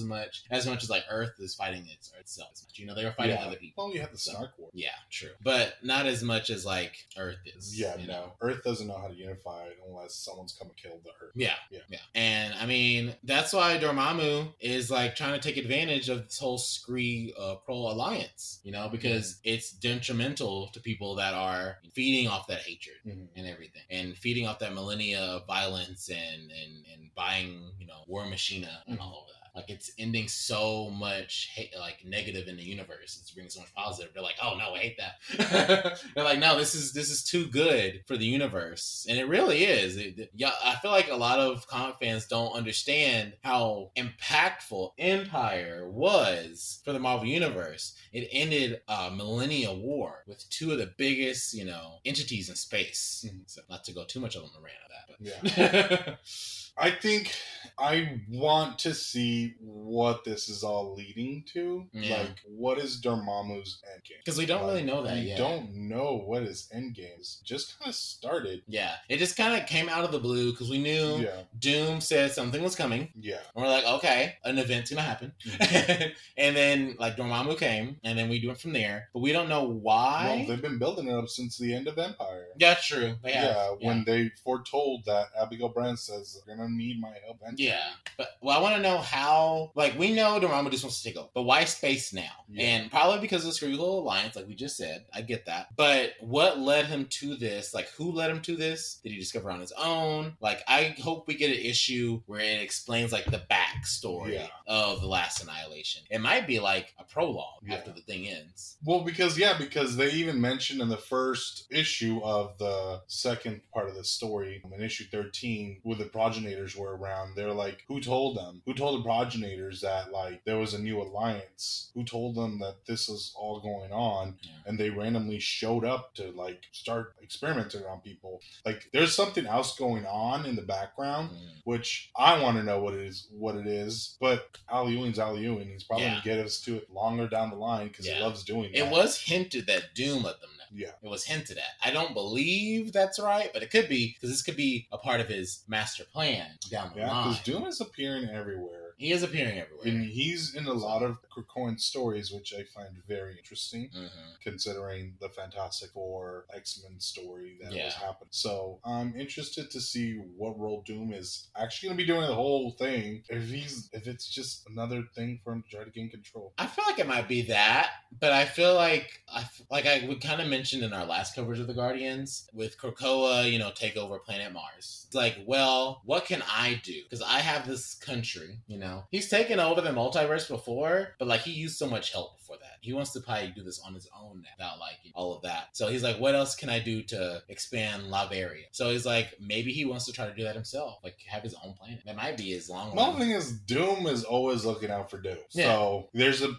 as much as like Earth is fighting itself as much. You know, they were fighting other people. Well, you have the Snark War. Yeah, true. But not as much as like Earth is. Yeah, you know? Earth doesn't know how to unify unless someone's come and killed the Earth. Yeah. And I mean, that's why Dormammu is like trying to take advantage of this whole Kree-Kroll alliance, you know, because it's detrimental to people that are feeding off that hatred and everything, and feeding off that millennia of violence and buying, you know, War Machina and all of that. Like, it's ending so much hate, like negative in the universe. It's bringing so much positive. They're like, oh no, I hate that. They're like, no, this is too good for the universe, and it really is. I feel like a lot of comic fans don't understand how impactful Empire was for the Marvel universe. It ended a millennia war with two of the biggest, you know, entities in space. So not to go too much on the rant of that, but I think I want to see see what this is all leading to. Yeah. Like, what is Dormammu's endgame? Because we don't really know that yet. We don't know what his endgame is. Just kind of started. Yeah. It just kind of came out of the blue because we knew Doom said something was coming. Yeah. And we're like, okay, an event's going to happen. Mm-hmm. And then, like, Dormammu came, and then we do it from there. But we don't know why. Well, they've been building it up since the end of Empire. Yeah, that's true. They have. Yeah, when they foretold that Abigail Brand says, you're going to need my help. Yeah. But, well, I want to know how, like, we know Dormammu just wants to go, but why space now? Yeah. And probably because of the Skrull Alliance, like we just said. I get that. But what led him to this? Like, who led him to this? Did he discover on his own? Like, I hope we get an issue where it explains, like, the backstory of The Last Annihilation. It might be, like, a prologue after the thing ends. Well, because they even mentioned in the first issue of the second part of the story, in issue 13, where the progenitors were around, they're like, who told them? Who told the progenitors that, like, there was a new alliance? Who told them that this was all going on? Yeah. And they randomly showed up to, like, start experimenting on people. Like, there's something else going on in the background, which I want to know what it is. But Ali Ewing's Ali Ewing. He's probably going to get us to it longer down the line because he loves doing that. It was hinted that Doom let them know. Yeah. It was hinted at. I don't believe that's right, but it could be, because this could be a part of his master plan down the line. Yeah, because Doom is appearing everywhere. He is appearing everywhere. And he's in a lot of Krakoan stories, which I find very interesting, considering the Fantastic Four X-Men story that was happening. So I'm interested to see what role Doom is actually going to be doing the whole thing. If it's just another thing for him to try to gain control. I feel like it might be that, but I feel like, I would kind of mentioned in our last coverage of the Guardians, with Krakoa, take over planet Mars. It's like, well, what can I do? Because I have this country, He's taken over the multiverse before, but, like, he used so much help before that. He wants to probably do this on his own now, without, like, all of that. So he's like, what else can I do to expand Laveria? So he's like, maybe he wants to try to do that himself, like, have his own planet. That might be his long. The thing is, Doom is always looking out for Doom. Yeah. So there's a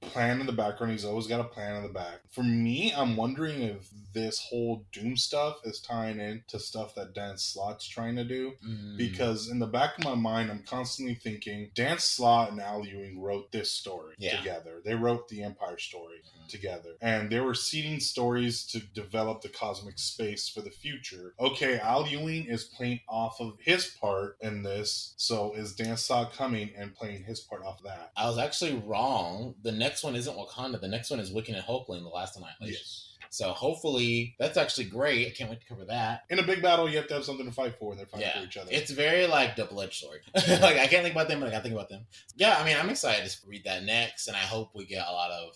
plan in the background. He's always got a plan in the back. For me, I'm wondering if this whole Doom stuff is tying into stuff that Dan Slott's trying to do, because in the back of my mind, I'm constantly thinking Dan Slott and Al Ewing wrote this story together. They wrote the Empire story together, and they were seeding stories to develop the cosmic space for the future. Okay, Al Ewing is playing off of his part in this, so is Dan Slott coming and playing his part off of that? I was actually wrong. The next one isn't Wakanda. The next one is Wiccan and Hulkling, The Last Annihilation. Yes. So hopefully, that's actually great. I can't wait to cover that. In a big battle, you have to have something to fight for, and they're fighting for each other. It's very, like, double-edged sword. Like, I can't think about them, but I gotta think about them. Yeah, I mean, I'm excited to read that next, and I hope we get a lot of,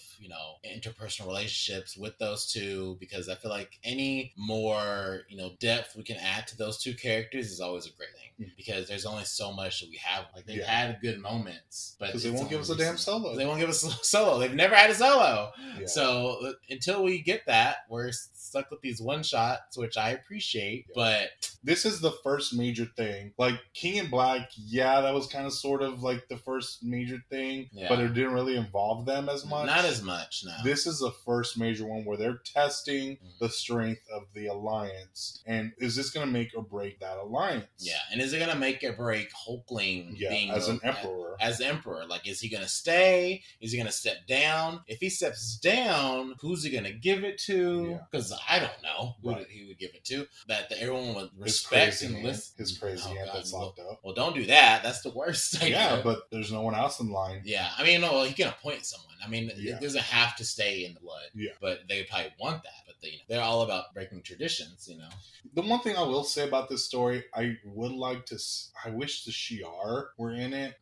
interpersonal relationships with those two, because I feel like any more, depth we can add to those two characters is always a great thing, because there's only so much that we have. Like, they've had good moments, but because they won't give us a damn solo. They won't give us a solo. They've never had a solo. Yeah. So until we get that, we're stuck with these one shots, which I appreciate, but this is the first major thing. Like King in Black, that was kind of sort of like the first major thing, but it didn't really involve them as much. Not as much, no. This is the first major one where they're testing the strength of the alliance, and is this going to make or break that alliance? Yeah, and is it going to make or break Hulkling being as an emperor? As emperor, like, is he going to stay? Is he going to step down? If he steps down, who's he going to give it to? Because I don't know who he would give it to. That everyone would respect and listen. His crazy aunt that's locked up. Well, don't do that. That's the worst. But there's no one else in line. Yeah, I mean, no, he can appoint someone. I mean, it doesn't have to stay in the blood. Yeah. But they probably want that. But they're all about breaking traditions, The one thing I will say about this story, I wish the Shi'ar were in it.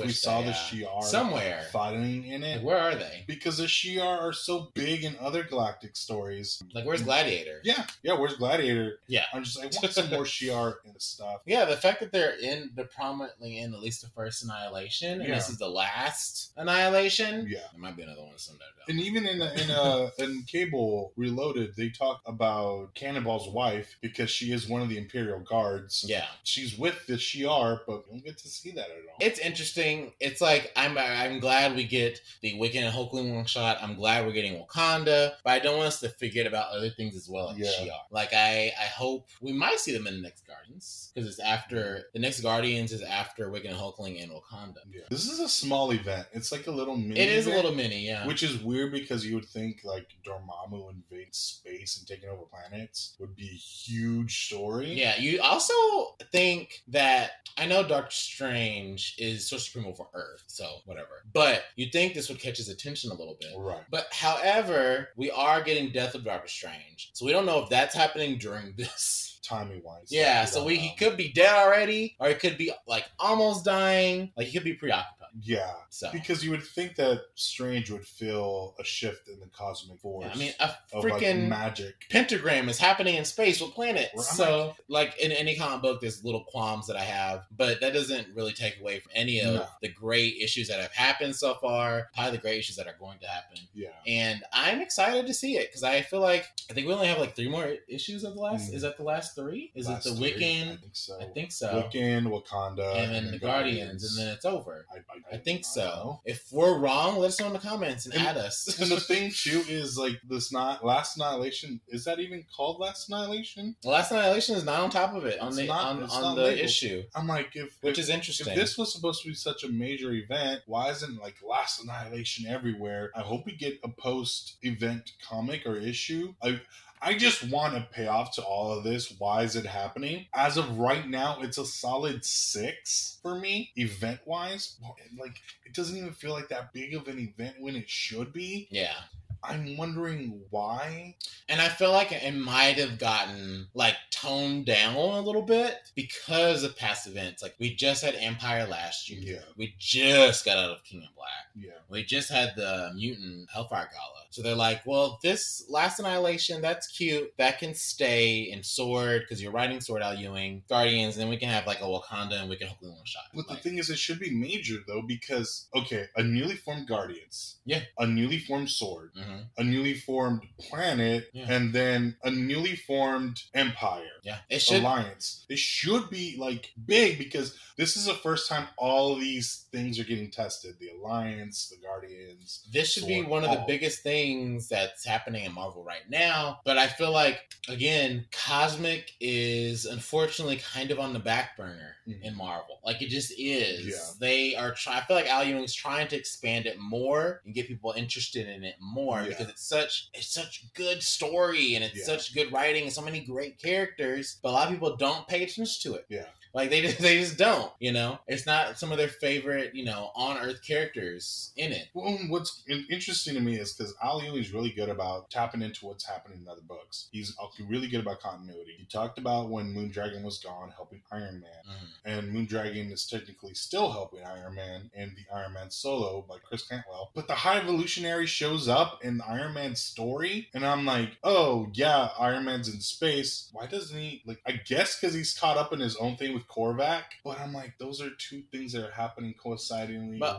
We saw the Shi'ar somewhere fighting in it. Like, where are they? Because the Shi'ar are so big in other galactic stories. Like, where's Gladiator? Yeah, where's Gladiator? Yeah. I'm just like, I want some more Shi'ar in the stuff. Yeah, the fact that they're prominently in at least the first Annihilation, and this is the last Annihilation. Yeah. Might be another one someday. And even in Cable Reloaded, they talk about Cannonball's wife, because she is one of the Imperial Guards. Yeah. She's with the Shi'ar, but we don't get to see that at all. It's interesting. It's like, I'm glad we get the Wiccan and Hulkling one shot. I'm glad we're getting Wakanda, but I don't want us to forget about other things as well, like Shi'ar. Like, I hope we might see them in the next Guardians, because it's after, the next Guardians is after Wiccan and Hulkling and Wakanda. Yeah. This is a small event. It's like a little mini. It is event, a little mini, yeah. Which is weird, because you would think, like, Dormammu invades space and taking over planets would be a huge story. Yeah, you also think that, I know Doctor Strange is so supreme over Earth, so whatever. But you think this would catch his attention a little bit. Right. But however, we are getting Death of Doctor Strange, so we don't know if that's happening during this. Timing-wise. Yeah, so he could be dead already, or he could be, like, almost dying. Like, he could be preoccupied. Yeah, so. Because you would think that Strange would feel a shift in the cosmic force. Yeah, I mean, a freaking like, magic pentagram is happening in space with planets. Right. So, like, in any comic book, there's little qualms that I have, but that doesn't really take away from any of the great issues that have happened so far, probably the great issues that are going to happen. Yeah. And I'm excited to see it, because I feel like, I think we only have, like, 3 more issues of the last, is that the last 3? Is it the Wiccan? I think so. Wiccan, Wakanda, and then the Guardians, and then it's over. I think so. Know. If we're wrong, let us know in the comments and add us. And the thing too is like this Last Annihilation. Is that even called Last Annihilation? Well, Last Annihilation is not on top of it on the labeled. Issue. I'm like, which is interesting. If this was supposed to be such a major event, why isn't like Last Annihilation everywhere? I hope we get a post-event comic or issue. I just want a payoff to all of this. Why is it happening? As of right now, it's a solid 6 for me, event-wise. Like, it doesn't even feel like that big of an event when it should be. Yeah. I'm wondering why. And I feel like it might have gotten, like, toned down a little bit because of past events. Like, we just had Empire last year. Yeah. We just got out of King of Black. Yeah. We just had the Mutant Hellfire Gala. So they're like, well, this Last Annihilation, that's cute. That can stay in Sword, because you're writing Sword Al Ewing, Guardians, and then we can have, like, a Wakanda, and we can hopefully one shot. But like, the thing is, it should be major, though, because, okay, a newly formed Guardians. Yeah. A newly formed Sword. Mm-hmm. A newly formed planet, and then a newly formed empire. Yeah, it should. Alliance. It should be like big, because this is the first time all these things are getting tested. The Alliance, the Guardians. This should be one of the biggest things that's happening in Marvel right now. But I feel like, again, cosmic is unfortunately kind of on the back burner in Marvel. Like, it just is. Yeah. They are I feel like Al Ewing's trying to expand it more and get people interested in it more. Yeah. Because it's such good story and it's such good writing and so many great characters, but a lot of people don't pay attention to it. Yeah. Like, they just don't, you know? It's not some of their favorite, you know, on-Earth characters in it. Well, what's interesting to me is because Al Ewing is really good about tapping into what's happening in other books. He's really good about continuity. He talked about when Moondragon was gone, helping Iron Man. And Moondragon is technically still helping Iron Man in the Iron Man solo by Chris Cantwell. But the High Evolutionary shows up in the Iron Man story, and I'm like, oh, yeah, Iron Man's in space. Why doesn't he, like, I guess because he's caught up in his own thing with Korvac, but I'm like, those are two things that are happening coincidentally now.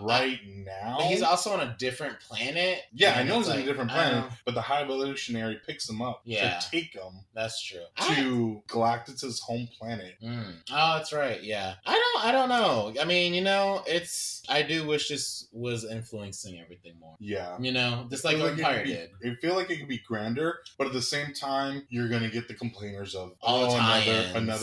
But he's also on a different planet. Yeah, I know he's like, on a different planet, but the High Evolutionary picks him up to take him. That's true. To Galactus' home planet. Oh, that's right. Yeah, I don't know. I mean, you know, I do wish this was influencing everything more. Yeah, you know, just like Empire did. I feel like it could be grander, but at the same time, you're gonna get the complainers of another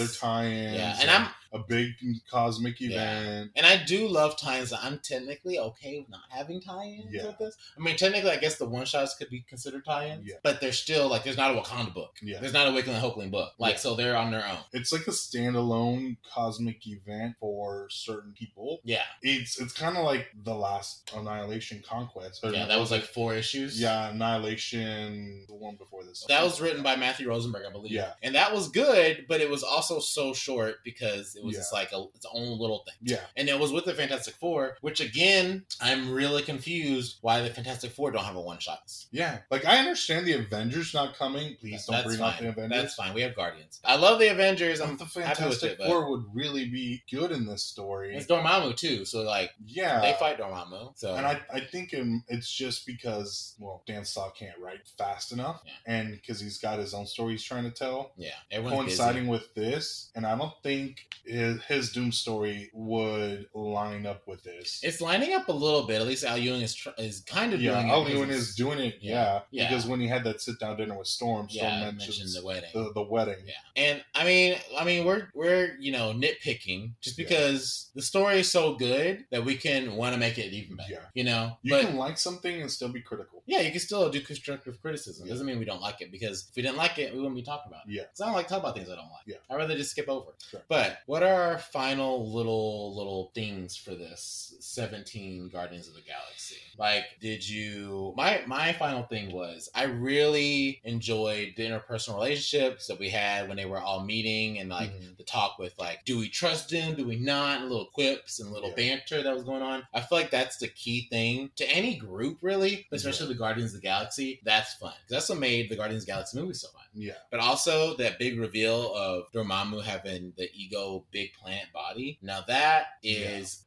tie-in. Yeah, and I'm a big cosmic event. And I do love tie-ins. I'm technically okay with not having tie-ins with this. I mean, technically, I guess the one-shots could be considered tie-ins, but they're still, like, there's not a Wakanda book. Yeah. There's not a Wiccan and Hulkling book. Like, so they're on their own. It's like a standalone cosmic event for certain people. Yeah. It's kind of like the last Annihilation Conquest. Yeah, that was like 4 issues. Yeah, Annihilation, the one before this. That was written by Matthew Rosenberg, I believe. Yeah. And that was good, but it was also so short because It was just like its own little thing. Yeah. And it was with the Fantastic Four, which again, I'm really confused why the Fantastic Four don't have a one-shot. Yeah. Like, I understand the Avengers not coming. Please don't bring up the Avengers. That's fine. We have Guardians. I love the Avengers. I'm happy with it. The Fantastic Four would really be good in this story. It's Dormammu, too. So, like, yeah, they fight Dormammu. So. And I think it's just because, well, Dan Slott can't write fast enough. Yeah. And because he's got his own story he's trying to tell. Yeah. Coinciding with this. And I don't think his Doom story would line up with this. It's lining up a little bit. At least Al Ewing is kind of doing it. Al Ewing is doing it, yeah. Because when he had that sit-down dinner with Storm, mentioned the wedding. The wedding. Yeah. And, I mean, we're nitpicking just because the story is so good that we can want to make it even better, You can like something and still be critical. Yeah, you can still do constructive criticism. It doesn't mean we don't like it, because if we didn't like it, we wouldn't be talking about it. Yeah. Because I don't like talking about things I don't like. Yeah. I'd rather just skip over. Sure. But what are our final little things for this 17 Guardians of the Galaxy? Like, did you... My final thing was, I really enjoyed the interpersonal relationships that we had when they were all meeting, and like the talk with like, do we trust them? Do we not? And little quips and little banter that was going on. I feel like that's the key thing to any group, really, but especially the Guardians of the Galaxy. That's fun. That's what made the Guardians of the Galaxy movie so fun. Yeah. But also that big reveal of Dormammu having the ego big plant body. Now that is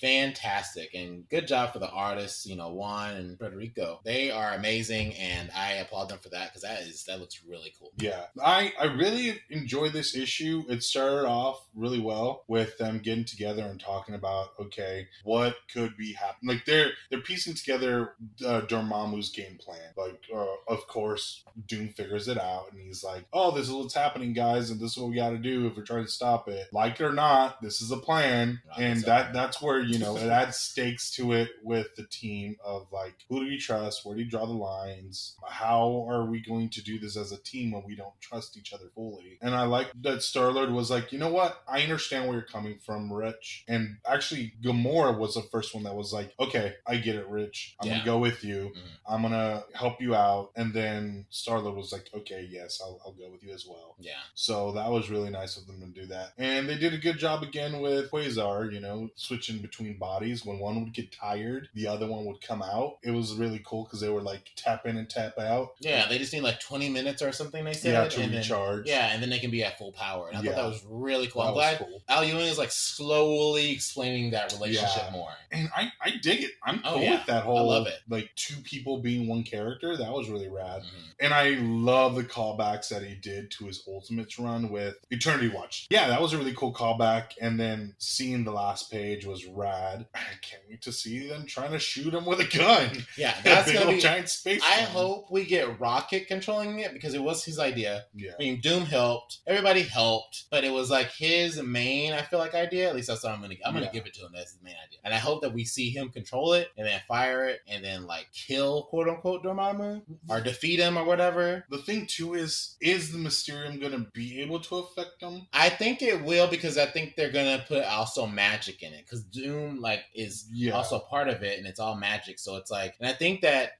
fantastic, and good job for the artists, Juan and Federico. They are amazing, and I applaud them for that, because that looks really cool. Yeah. I really enjoyed this issue. It started off really well with them getting together and talking about, okay, what could be happening? Like, they're piecing together Dormammu's game plan. Like, of course, Doom figures it out, and he's like, oh, this is what's happening, guys, and this is what we got to do if we're trying to stop it. Like it or not, this is a plan, and that's where, it adds stakes to it with the team of, like, who do we trust? Where do you draw the lines? How are we going to do this as a team when we don't trust each other fully? And I like that Star-Lord was like, you know what? I understand where you're coming from, Rich. And actually, Gamora was the first one that was like, okay, I get it, Rich. I'm going to go with you. Mm-hmm. I'm going to help you out. And then Star-Lord was like, okay, yes, I'll go with you as well. Yeah. So that was really nice of them to do that. And they did a good job again with Quasar, switching between bodies. When one would get tired, the other one would come out. It was really cool because they were like tap in and tap out. Yeah, they just need like 20 minutes or something, they said. Yeah, to recharge. And then they can be at full power. And I thought that was really cool. I'm glad Al Ewing is like slowly explaining that relationship more. And I dig it. I'm cool with that whole, I love it. Like two people being one character. That was really rad. Mm-hmm. And I love the callbacks that he did to his Ultimates run with Eternity Watch. Yeah, that was a really cool callback. And then seeing the last page was rad. I can't wait to see them trying to shoot him with a gun. Yeah, that's going to be giant space. I hope we get Rocket controlling it, because it was his idea. Yeah. I mean, Doom helped. Everybody helped. But it was like his main, I feel like, idea. At least that's what I'm going to give it to him. That's his main idea. And I hope that we see him control it and then fire it and then like kill, quote unquote, Dormammu or defeat him or whatever. The thing too is the Mysterium going to be able to affect him? I think it will, because I think they're going to put also magic in it, because Doom like is also part of it, and it's all magic. So it's like, and I think that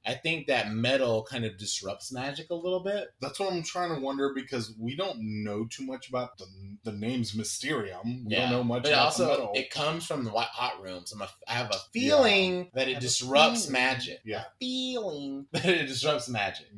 metal kind of disrupts magic a little bit. That's what I'm trying to wonder, because we don't know too much about the name's Mysterium. We don't know much about also, the metal. It comes from the hot room. So I have a feeling that it disrupts magic. Yeah.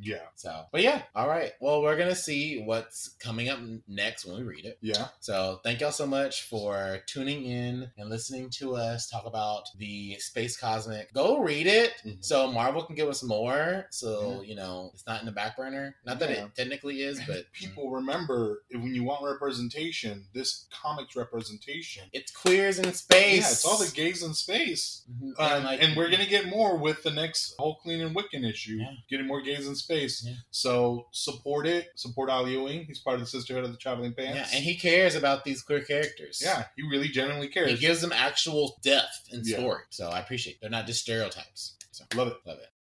Yeah. So, but yeah. All right. Well, we're going to see what's coming up next when we read it. Yeah. So thank y'all so much for tuning in and listening to us talk about the Space Cosmic. Go read it. Mm-hmm. So Marvel can give us more. So, it's not in the back burner. Not that it technically is, but people remember, when you want representation, this comic's representation. It's queers in space. Yeah. It's all the gays in space. Mm-hmm. And we're going to get more with the next Hulkling and Wiccan issue. Yeah. Getting more gays in space. Yeah. So support it. Support Al Ewing. He's part of the Sisterhood of the Traveling Pants. Yeah, and he cares about these queer characters. Yeah, he really genuinely cares. He gives them actual depth and story. So I appreciate it. They're not just stereotypes. So, love it.